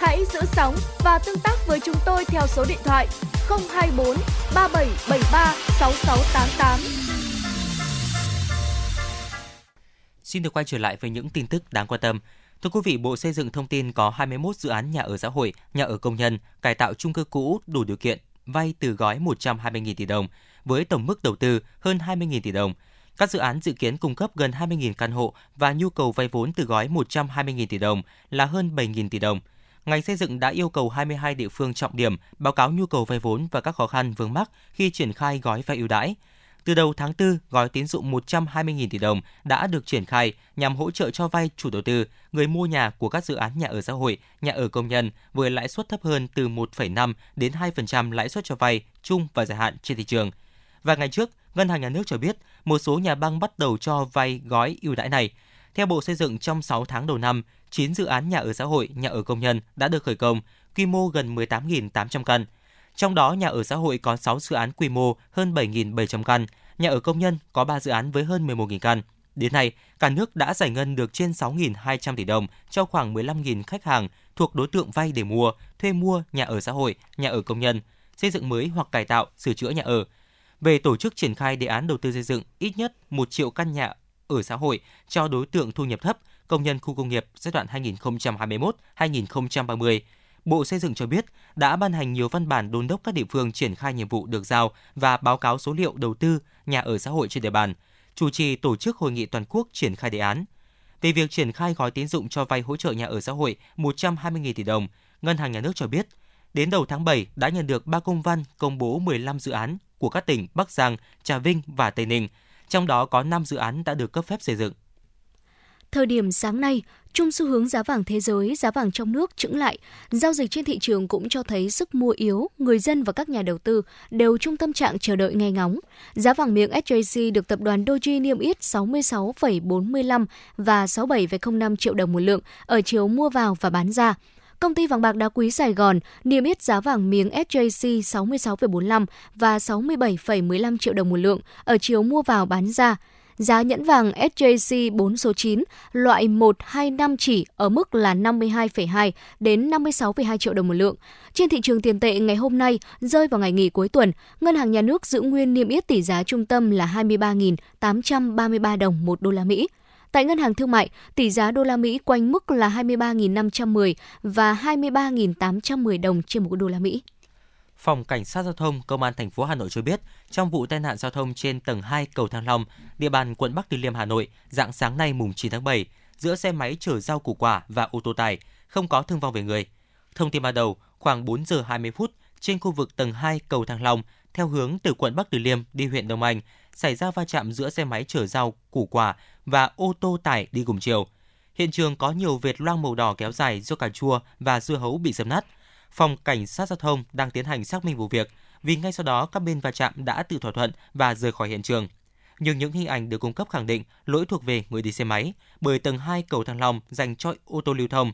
Hãy giữ sóng và tương tác với chúng tôi theo số điện thoại không hai bốn ba bảy bảy ba sáu sáu tám tám. Xin được quay trở lại với những tin tức đáng quan tâm. Thưa quý vị, Bộ Xây dựng thông tin có hai mươi mốt dự án nhà ở xã hội, nhà ở công nhân, cải tạo chung cư cũ đủ điều kiện vay từ gói một trăm hai mươi nghìn tỷ đồng với tổng mức đầu tư hơn hai mươi nghìn tỷ đồng. Các dự án dự kiến cung cấp gần hai mươi nghìn căn hộ và nhu cầu vay vốn từ gói một trăm hai mươi nghìn tỷ đồng là hơn bảy nghìn tỷ đồng. Ngành xây dựng đã yêu cầu hai mươi hai địa phương trọng điểm báo cáo nhu cầu vay vốn và các khó khăn vướng mắc khi triển khai gói vay ưu đãi. Từ đầu tháng tư, gói tín dụng một trăm hai mươi nghìn tỷ đồng đã được triển khai nhằm hỗ trợ cho vay chủ đầu tư, người mua nhà của các dự án nhà ở xã hội, nhà ở công nhân với lãi suất thấp hơn từ một phẩy năm đến hai phần trăm lãi suất cho vay chung và dài hạn trên thị trường. Và ngày trước, Ngân hàng Nhà nước cho biết một số nhà băng bắt đầu cho vay gói ưu đãi này. Theo Bộ Xây dựng, trong sáu tháng đầu năm, chín dự án nhà ở xã hội, nhà ở công nhân đã được khởi công, quy mô gần mười tám nghìn tám trăm căn. Trong đó, nhà ở xã hội có sáu dự án quy mô hơn bảy nghìn bảy trăm căn, nhà ở công nhân có ba dự án với hơn mười một nghìn căn. Đến nay, cả nước đã giải ngân được trên sáu nghìn hai trăm tỷ đồng cho khoảng mười lăm nghìn khách hàng thuộc đối tượng vay để mua, thuê mua nhà ở xã hội, nhà ở công nhân, xây dựng mới hoặc cải tạo, sửa chữa nhà ở. Về tổ chức triển khai đề án đầu tư xây dựng ít nhất một triệu căn nhà ở xã hội cho đối tượng thu nhập thấp, công nhân khu công nghiệp giai đoạn hai nghìn không trăm hai mươi mốt đến hai nghìn không trăm ba mươi, Bộ Xây dựng cho biết đã ban hành nhiều văn bản đôn đốc các địa phương triển khai nhiệm vụ được giao và báo cáo số liệu đầu tư nhà ở xã hội trên địa bàn, chủ trì tổ chức hội nghị toàn quốc triển khai đề án. Về việc triển khai gói tín dụng cho vay hỗ trợ nhà ở xã hội một trăm hai mươi nghìn tỷ đồng, Ngân hàng Nhà nước cho biết đến đầu tháng bảy đã nhận được ba công văn công bố mười lăm dự án của các tỉnh Bắc Giang, Trà Vinh và Tây Ninh, trong đó có năm dự án đã được cấp phép xây dựng. Thời điểm sáng nay, chung xu hướng giá vàng thế giới, giá vàng trong nước chững lại. Giao dịch trên thị trường cũng cho thấy sức mua yếu, người dân và các nhà đầu tư đều chung tâm trạng chờ đợi nghe ngóng. Giá vàng miếng ét gi xê được tập đoàn Doji niêm yết sáu mươi sáu phẩy bốn mươi lăm và sáu mươi bảy phẩy không năm triệu đồng một lượng ở chiều mua vào và bán ra. Công ty vàng bạc đá quý Sài Gòn niêm yết giá vàng miếng ét gi xê sáu mươi sáu phẩy bốn mươi lăm và sáu mươi bảy phẩy mười lăm triệu đồng một lượng ở chiều mua vào bán ra. Giá nhẫn vàng ét gi xê bốn số chín loại một hai năm chỉ ở mức là năm mươi hai phẩy hai đến năm mươi sáu phẩy hai triệu đồng một lượng. Trên thị trường tiền tệ ngày hôm nay rơi vào ngày nghỉ cuối tuần, Ngân hàng Nhà nước giữ nguyên niêm yết tỷ giá trung tâm là hai mươi ba nghìn tám trăm ba mươi ba đồng một đô la Mỹ. Tại Ngân hàng Thương mại, tỷ giá đô la Mỹ quanh mức là hai mươi ba nghìn năm trăm mười và hai mươi ba nghìn tám trăm mười đồng trên một đô la Mỹ. Phòng Cảnh sát Giao thông Công an thành phố Hà Nội cho biết, trong vụ tai nạn giao thông trên tầng hai cầu Thăng Long, địa bàn quận Bắc Từ Liêm, Hà Nội, rạng sáng nay mùng chín tháng bảy, giữa xe máy chở rau củ quả và ô tô tải, không có thương vong về người. Thông tin ban đầu, khoảng bốn giờ hai mươi phút, trên khu vực tầng hai cầu Thăng Long, theo hướng từ quận Bắc Từ Liêm đi huyện Đông Anh, xảy ra va chạm giữa xe máy chở rau củ quả và ô tô tải đi cùng chiều. Hiện trường có nhiều vệt loang màu đỏ kéo dài do cà chua và dưa hấu bị dập nát. Phòng Cảnh sát Giao thông đang tiến hành xác minh vụ việc, vì ngay sau đó các bên va chạm đã tự thỏa thuận và rời khỏi hiện trường. Nhưng những hình ảnh được cung cấp khẳng định lỗi thuộc về người đi xe máy, bởi tầng hai cầu Thăng Long dành cho ô tô lưu thông.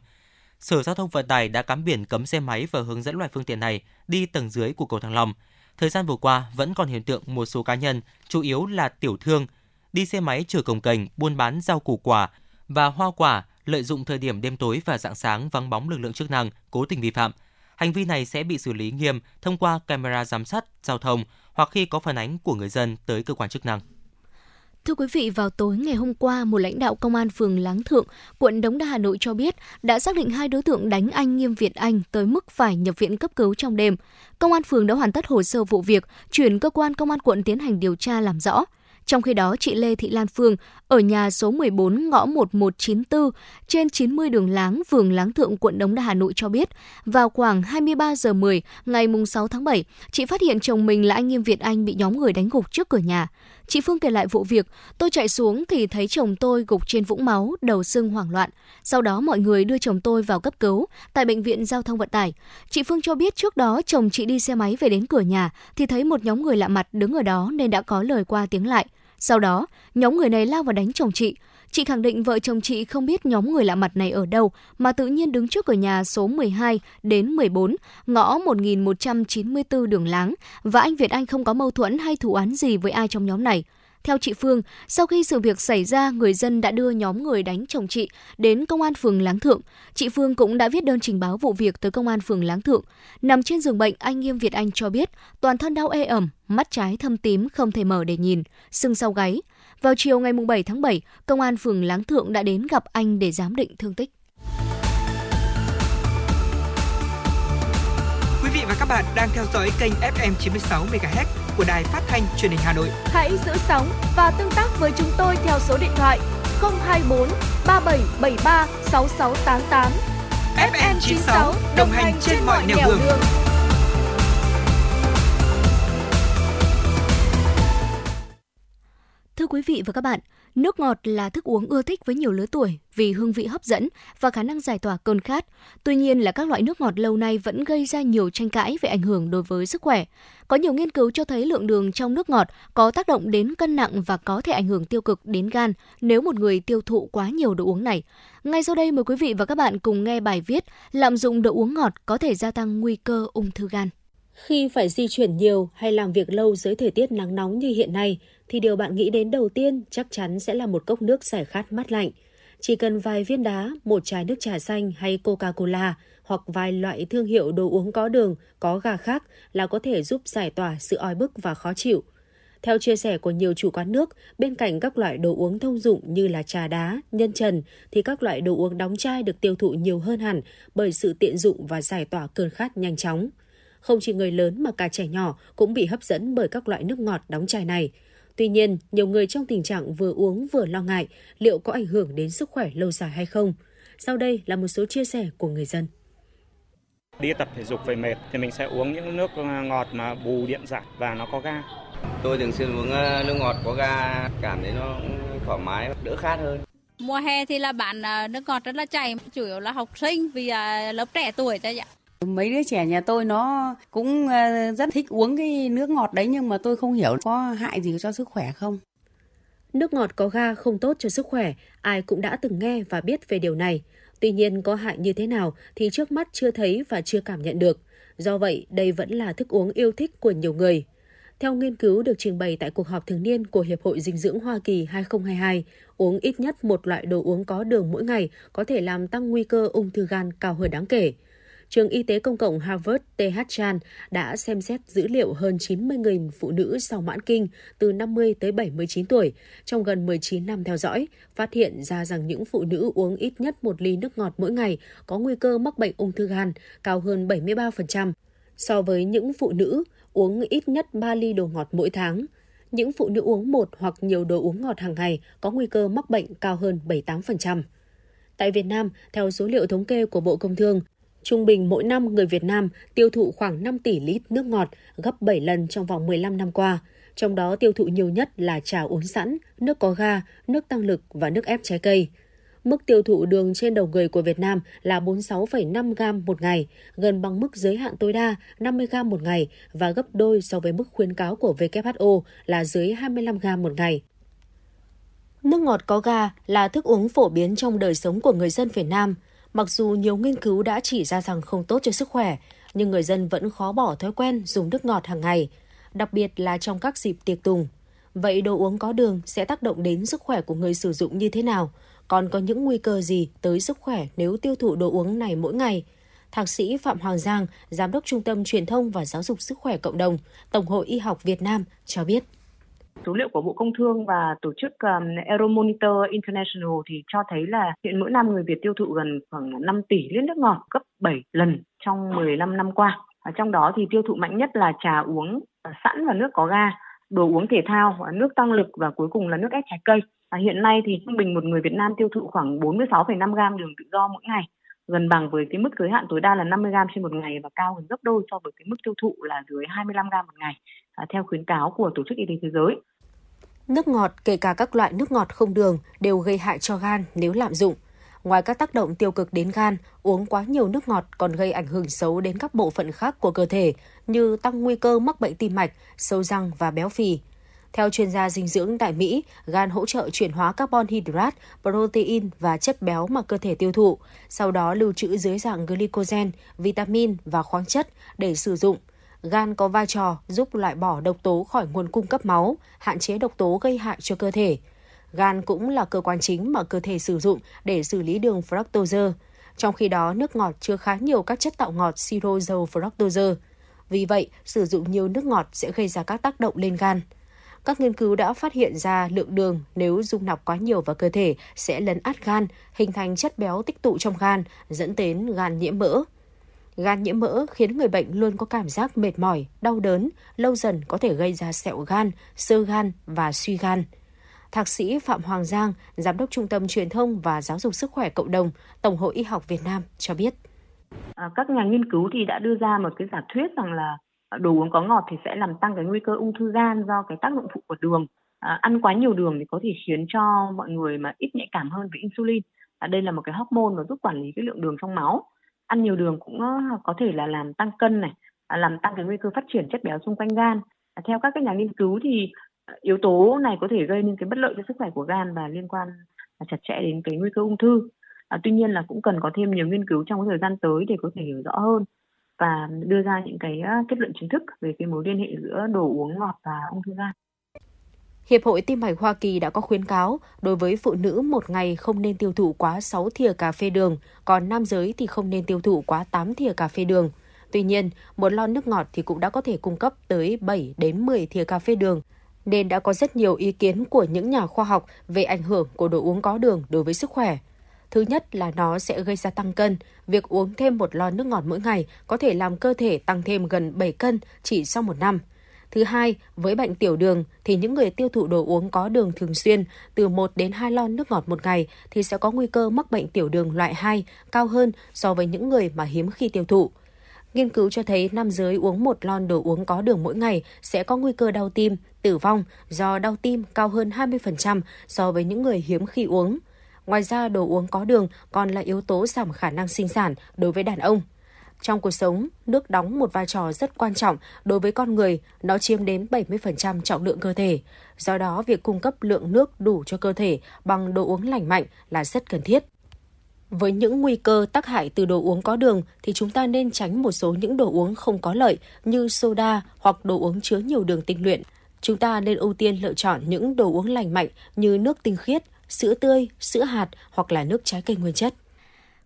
Sở Giao thông Vận tải đã cắm biển cấm xe máy và hướng dẫn loại phương tiện này đi tầng dưới của cầu Thăng Long. Thời gian vừa qua vẫn còn hiện tượng một số cá nhân, chủ yếu là tiểu thương, đi xe máy chở cồng kềnh, buôn bán rau củ quả và hoa quả, lợi dụng thời điểm đêm tối và rạng sáng vắng bóng lực lượng chức năng, cố tình vi phạm. Hành vi này sẽ bị xử lý nghiêm thông qua camera giám sát giao thông hoặc khi có phản ánh của người dân tới cơ quan chức năng. Thưa quý vị, vào tối ngày hôm qua, một lãnh đạo công an phường Láng Thượng, quận Đống Đa, Hà Nội cho biết đã xác định hai đối tượng đánh anh Nghiêm Việt Anh tới mức phải nhập viện cấp cứu trong đêm. Công an phường đã hoàn tất hồ sơ vụ việc, chuyển cơ quan công an quận tiến hành điều tra làm rõ. Trong khi đó, chị Lê Thị Lan Phương ở nhà số mười bốn ngõ một một chín tư trên chín mươi đường Láng, phường Láng Thượng, quận Đống Đa, Hà Nội cho biết, vào khoảng hai mươi ba giờ mười ngày sáu tháng bảy, chị phát hiện chồng mình là anh Nghiêm Việt Anh bị nhóm người đánh gục trước cửa nhà. Chị Phương kể lại vụ việc, tôi chạy xuống thì thấy chồng tôi gục trên vũng máu, đầu sưng hoảng loạn. Sau đó mọi người đưa chồng tôi vào cấp cứu tại Bệnh viện Giao thông Vận tải. Chị Phương cho biết trước đó chồng chị đi xe máy về đến cửa nhà thì thấy một nhóm người lạ mặt đứng ở đó nên đã có lời qua tiếng lại. Sau đó, nhóm người này lao vào đánh chồng chị. Chị khẳng định vợ chồng chị không biết nhóm người lạ mặt này ở đâu mà tự nhiên đứng trước cửa nhà số mười hai đến mười bốn, ngõ một nghìn một trăm chín mươi tư đường Láng, và anh Việt Anh không có mâu thuẫn hay thù oán gì với ai trong nhóm này. Theo chị Phương, sau khi sự việc xảy ra, người dân đã đưa nhóm người đánh chồng chị đến công an phường Láng Thượng. Chị Phương cũng đã viết đơn trình báo vụ việc tới công an phường Láng Thượng. Nằm trên giường bệnh, anh Nghiêm Việt Anh cho biết toàn thân đau ê ẩm, mắt trái thâm tím không thể mở để nhìn, sưng sau gáy. Vào chiều ngày bảy tháng bảy, công an phường Láng Thượng đã đến gặp anh để giám định thương tích. Quý vị và các bạn đang theo dõi kênh ép em chín mươi sáu MHz của Đài Phát thanh Truyền hình Hà Nội. Hãy giữ sóng và tương tác với chúng tôi theo số điện thoại không hai bốn ba bảy bảy ba sáu sáu tám tám. ép em chín mươi sáu đồng hành trên mọi nẻo đường. đường. Thưa quý vị và các bạn, nước ngọt là thức uống ưa thích với nhiều lứa tuổi vì hương vị hấp dẫn và khả năng giải tỏa cơn khát. Tuy nhiên là các loại nước ngọt lâu nay vẫn gây ra nhiều tranh cãi về ảnh hưởng đối với sức khỏe. Có nhiều nghiên cứu cho thấy lượng đường trong nước ngọt có tác động đến cân nặng và có thể ảnh hưởng tiêu cực đến gan nếu một người tiêu thụ quá nhiều đồ uống này. Ngay sau đây mời quý vị và các bạn cùng nghe bài viết "Lạm dụng đồ uống ngọt có thể gia tăng nguy cơ ung thư gan". Khi phải di chuyển nhiều hay làm việc lâu dưới thời tiết nắng nóng như hiện nay, thì điều bạn nghĩ đến đầu tiên chắc chắn sẽ là một cốc nước giải khát mát lạnh. Chỉ cần vài viên đá, một chai nước trà xanh hay Coca-Cola hoặc vài loại thương hiệu đồ uống có đường, có gà khác là có thể giúp giải tỏa sự oi bức và khó chịu. Theo chia sẻ của nhiều chủ quán nước, bên cạnh các loại đồ uống thông dụng như là trà đá, nhân trần, thì các loại đồ uống đóng chai được tiêu thụ nhiều hơn hẳn bởi sự tiện dụng và giải tỏa cơn khát nhanh chóng. Không chỉ người lớn mà cả trẻ nhỏ cũng bị hấp dẫn bởi các loại nước ngọt đóng chai này. Tuy nhiên, nhiều người trong tình trạng vừa uống vừa lo ngại liệu có ảnh hưởng đến sức khỏe lâu dài hay không. Sau đây là một số chia sẻ của người dân. Đi tập thể dục về mệt thì mình sẽ uống những nước ngọt mà bù điện giải và nó có ga. Tôi thường xuyên uống nước ngọt có ga, cảm thấy nó thoải mái, đỡ khát hơn. Mùa hè thì là bán nước ngọt rất là chảy, chủ yếu là học sinh vì lớp trẻ tuổi thôi ạ. Mấy đứa trẻ nhà tôi nó cũng rất thích uống cái nước ngọt đấy, nhưng mà tôi không hiểu có hại gì cho sức khỏe không. Nước ngọt có ga không tốt cho sức khỏe, ai cũng đã từng nghe và biết về điều này. Tuy nhiên có hại như thế nào thì trước mắt chưa thấy và chưa cảm nhận được. Do vậy, đây vẫn là thức uống yêu thích của nhiều người. Theo nghiên cứu được trình bày tại cuộc họp thường niên của Hiệp hội Dinh dưỡng Hoa Kỳ hai không hai hai, uống ít nhất một loại đồ uống có đường mỗi ngày có thể làm tăng nguy cơ ung thư gan cao hơn đáng kể. Trường Y tế Công cộng Harvard tê hát Chan đã xem xét dữ liệu hơn chín mươi nghìn phụ nữ sau mãn kinh từ năm mươi tới bảy mươi chín tuổi trong gần mười chín năm theo dõi, phát hiện ra rằng những phụ nữ uống ít nhất một ly nước ngọt mỗi ngày có nguy cơ mắc bệnh ung thư gan cao hơn bảy mươi ba phần trăm so với những phụ nữ uống ít nhất ba ly đồ ngọt mỗi tháng. Những phụ nữ uống một hoặc nhiều đồ uống ngọt hàng ngày có nguy cơ mắc bệnh cao hơn bảy mươi tám phần trăm. Tại Việt Nam, theo số liệu thống kê của Bộ Công Thương, trung bình mỗi năm người Việt Nam tiêu thụ khoảng năm tỷ lít nước ngọt, gấp bảy lần trong vòng mười lăm năm qua. Trong đó tiêu thụ nhiều nhất là trà uống sẵn, nước có ga, nước tăng lực và nước ép trái cây. Mức tiêu thụ đường trên đầu người của Việt Nam là bốn mươi sáu phẩy năm gam một ngày, gần bằng mức giới hạn tối đa năm mươi gam một ngày và gấp đôi so với mức khuyến cáo của vê kép hát o là dưới hai mươi lăm gam một ngày. Nước ngọt có ga là thức uống phổ biến trong đời sống của người dân Việt Nam. Mặc dù nhiều nghiên cứu đã chỉ ra rằng không tốt cho sức khỏe, nhưng người dân vẫn khó bỏ thói quen dùng nước ngọt hàng ngày, đặc biệt là trong các dịp tiệc tùng. Vậy đồ uống có đường sẽ tác động đến sức khỏe của người sử dụng như thế nào? Còn có những nguy cơ gì tới sức khỏe nếu tiêu thụ đồ uống này mỗi ngày? Thạc sĩ Phạm Hoàng Giang, Giám đốc Trung tâm Truyền thông và Giáo dục Sức khỏe Cộng đồng, Tổng hội Y học Việt Nam cho biết. Số liệu của Bộ Công Thương và tổ chức um, Euromonitor International thì cho thấy là hiện mỗi năm người Việt tiêu thụ gần khoảng năm tỷ lít nước ngọt, gấp bảy lần trong mười lăm năm qua. Ở trong đó thì tiêu thụ mạnh nhất là trà uống sẵn và nước có ga, đồ uống thể thao, nước tăng lực và cuối cùng là nước ép trái cây. À, hiện nay thì trung bình một người Việt Nam tiêu thụ khoảng bốn mươi sáu phẩy năm gam đường tự do mỗi ngày, gần bằng với cái mức giới hạn tối đa là năm mươi gam trên một ngày và cao hơn gấp đôi so với cái mức tiêu thụ là dưới hai mươi lăm gam một ngày, à, theo khuyến cáo của Tổ chức Y tế Thế giới. Nước ngọt, kể cả các loại nước ngọt không đường, đều gây hại cho gan nếu lạm dụng. Ngoài các tác động tiêu cực đến gan, uống quá nhiều nước ngọt còn gây ảnh hưởng xấu đến các bộ phận khác của cơ thể như tăng nguy cơ mắc bệnh tim mạch, sâu răng và béo phì. Theo chuyên gia dinh dưỡng tại Mỹ, gan hỗ trợ chuyển hóa carbon hydrate, protein và chất béo mà cơ thể tiêu thụ, sau đó lưu trữ dưới dạng glycogen, vitamin và khoáng chất để sử dụng. Gan có vai trò giúp loại bỏ độc tố khỏi nguồn cung cấp máu, hạn chế độc tố gây hại cho cơ thể. Gan cũng là cơ quan chính mà cơ thể sử dụng để xử lý đường fructose. Trong khi đó, nước ngọt chứa khá nhiều các chất tạo ngọt siro dầu fructose. Vì vậy, sử dụng nhiều nước ngọt sẽ gây ra các tác động lên gan. Các nghiên cứu đã phát hiện ra lượng đường nếu dung nạp quá nhiều vào cơ thể sẽ lấn át gan, hình thành chất béo tích tụ trong gan, dẫn đến gan nhiễm mỡ. Gan nhiễm mỡ khiến người bệnh luôn có cảm giác mệt mỏi, đau đớn, lâu dần có thể gây ra sẹo gan, xơ gan và suy gan. Thạc sĩ Phạm Hoàng Giang, Giám đốc Trung tâm Truyền thông và Giáo dục Sức khỏe Cộng đồng, Tổng hội Y học Việt Nam cho biết. À, các nhà nghiên cứu thì đã đưa ra một cái giả thuyết rằng là đồ uống có ngọt thì sẽ làm tăng cái nguy cơ ung thư gan do cái tác dụng phụ của đường. À, ăn quá nhiều đường thì có thể khiến cho mọi người mà ít nhạy cảm hơn với insulin. À, đây là một cái hormone mà giúp quản lý cái lượng đường trong máu. Ăn nhiều đường cũng có thể là làm tăng cân này, làm tăng cái nguy cơ phát triển chất béo xung quanh gan. Theo các các nhà nghiên cứu thì yếu tố này có thể gây nên cái bất lợi cho sức khỏe của gan và liên quan chặt chẽ đến cái nguy cơ ung thư. À, tuy nhiên là cũng cần có thêm nhiều nghiên cứu trong cái thời gian tới để có thể hiểu rõ hơn và đưa ra những cái kết luận chính thức về cái mối liên hệ giữa đồ uống ngọt và ung thư gan. Hiệp hội Tim mạch Hoa Kỳ đã có khuyến cáo đối với phụ nữ một ngày không nên tiêu thụ quá sáu thìa cà phê đường, còn nam giới thì không nên tiêu thụ quá tám thìa cà phê đường. Tuy nhiên, một lon nước ngọt thì cũng đã có thể cung cấp tới bảy đến mười thìa cà phê đường, nên đã có rất nhiều ý kiến của những nhà khoa học về ảnh hưởng của đồ uống có đường đối với sức khỏe. Thứ nhất là nó sẽ gây ra tăng cân. Việc uống thêm một lon nước ngọt mỗi ngày có thể làm cơ thể tăng thêm gần bảy cân chỉ sau một năm. Thứ hai, với bệnh tiểu đường thì những người tiêu thụ đồ uống có đường thường xuyên từ một đến hai lon nước ngọt một ngày thì sẽ có nguy cơ mắc bệnh tiểu đường loại hai cao hơn so với những người mà hiếm khi tiêu thụ. Nghiên cứu cho thấy nam giới uống một lon đồ uống có đường mỗi ngày sẽ có nguy cơ đau tim, tử vong do đau tim cao hơn hai mươi phần trăm so với những người hiếm khi uống. Ngoài ra, đồ uống có đường còn là yếu tố giảm khả năng sinh sản đối với đàn ông. Trong cuộc sống, nước đóng một vai trò rất quan trọng đối với con người, nó chiếm đến bảy mươi phần trăm trọng lượng cơ thể. Do đó, việc cung cấp lượng nước đủ cho cơ thể bằng đồ uống lành mạnh là rất cần thiết. Với những nguy cơ tác hại từ đồ uống có đường thì chúng ta nên tránh một số những đồ uống không có lợi như soda hoặc đồ uống chứa nhiều đường tinh luyện. Chúng ta nên ưu tiên lựa chọn những đồ uống lành mạnh như nước tinh khiết, sữa tươi, sữa hạt hoặc là nước trái cây nguyên chất.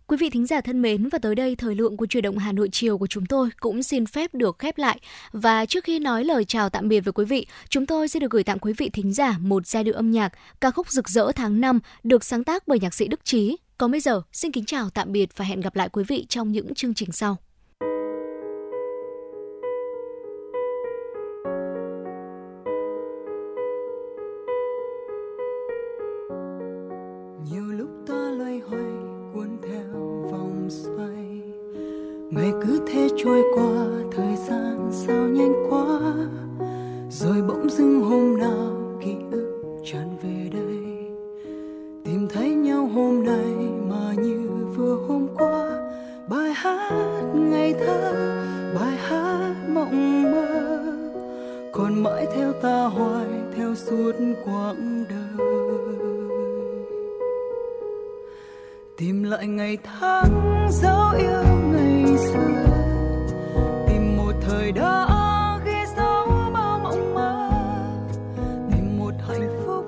Quý vị thính giả thân mến, và tới đây thời lượng của Chuyển động Hà Nội chiều của chúng tôi cũng xin phép được khép lại. Và trước khi nói lời chào tạm biệt với quý vị, chúng tôi sẽ được gửi tặng quý vị thính giả một giai điệu âm nhạc, ca khúc Rực rỡ tháng năm được sáng tác bởi nhạc sĩ Đức Trí. Còn bây giờ, xin kính chào tạm biệt và hẹn gặp lại quý vị trong những chương trình sau. Nhiều lúc ta loay hoay cuốn theo vòng xoay, ngày cứ thế trôi qua, thời gian sao nhanh quá, rồi bỗng dưng hôm nào ký ức tràn về đây, tìm thấy nhau hôm nay mà như vừa hôm qua. Bài hát ngày thơ, bài hát mộng mơ, còn mãi theo ta hoài, theo suốt quãng đời. Tìm lại ngày tháng dấu yêu ngày xưa, tìm một thời đã ghi dấu bao mộng mơ, tìm một hạnh phúc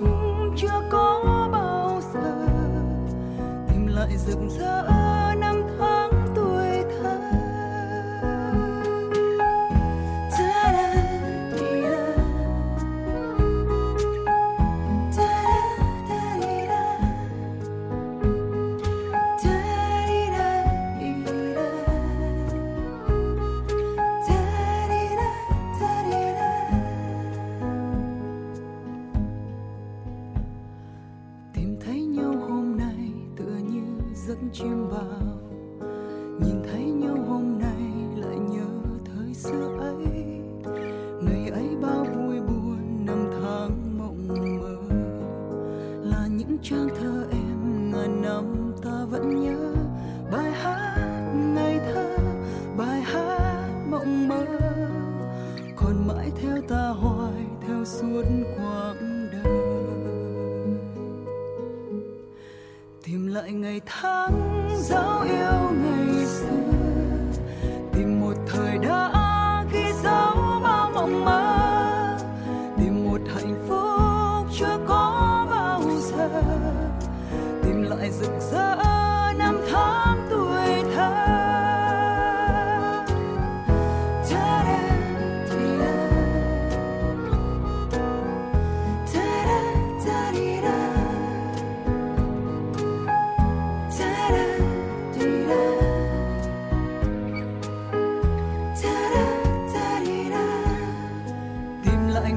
chưa có bao giờ, tìm lại rực rỡ năm tháng tuổi thơ. Ta-da, đi-da. Ta-da, ta-đi-da. Ta-đi-da, đi-da. Ta-đi-da, ta-đi-da. Tìm thấy nhau hôm nay tựa như giấc chiêm bao, nhìn thấy nhau hôm nay lại nhớ thời xưa ấy, ngày ấy bao vui buồn năm tháng mộng mơ, là những trang thơ em ngàn năm ta vẫn nhớ. Bài hát ngày thơ, bài hát mộng mơ, còn mãi theo ta hoài, theo suốt quãng đời. Tìm lại ngày tháng dấu yêu ngày xưa, tìm một thời đã ghi dấu bao mộng mơ, tìm một hạnh phúc chưa có bao giờ, tìm lại rực rỡ năm tháng tuổi thơ.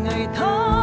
Ngày tháng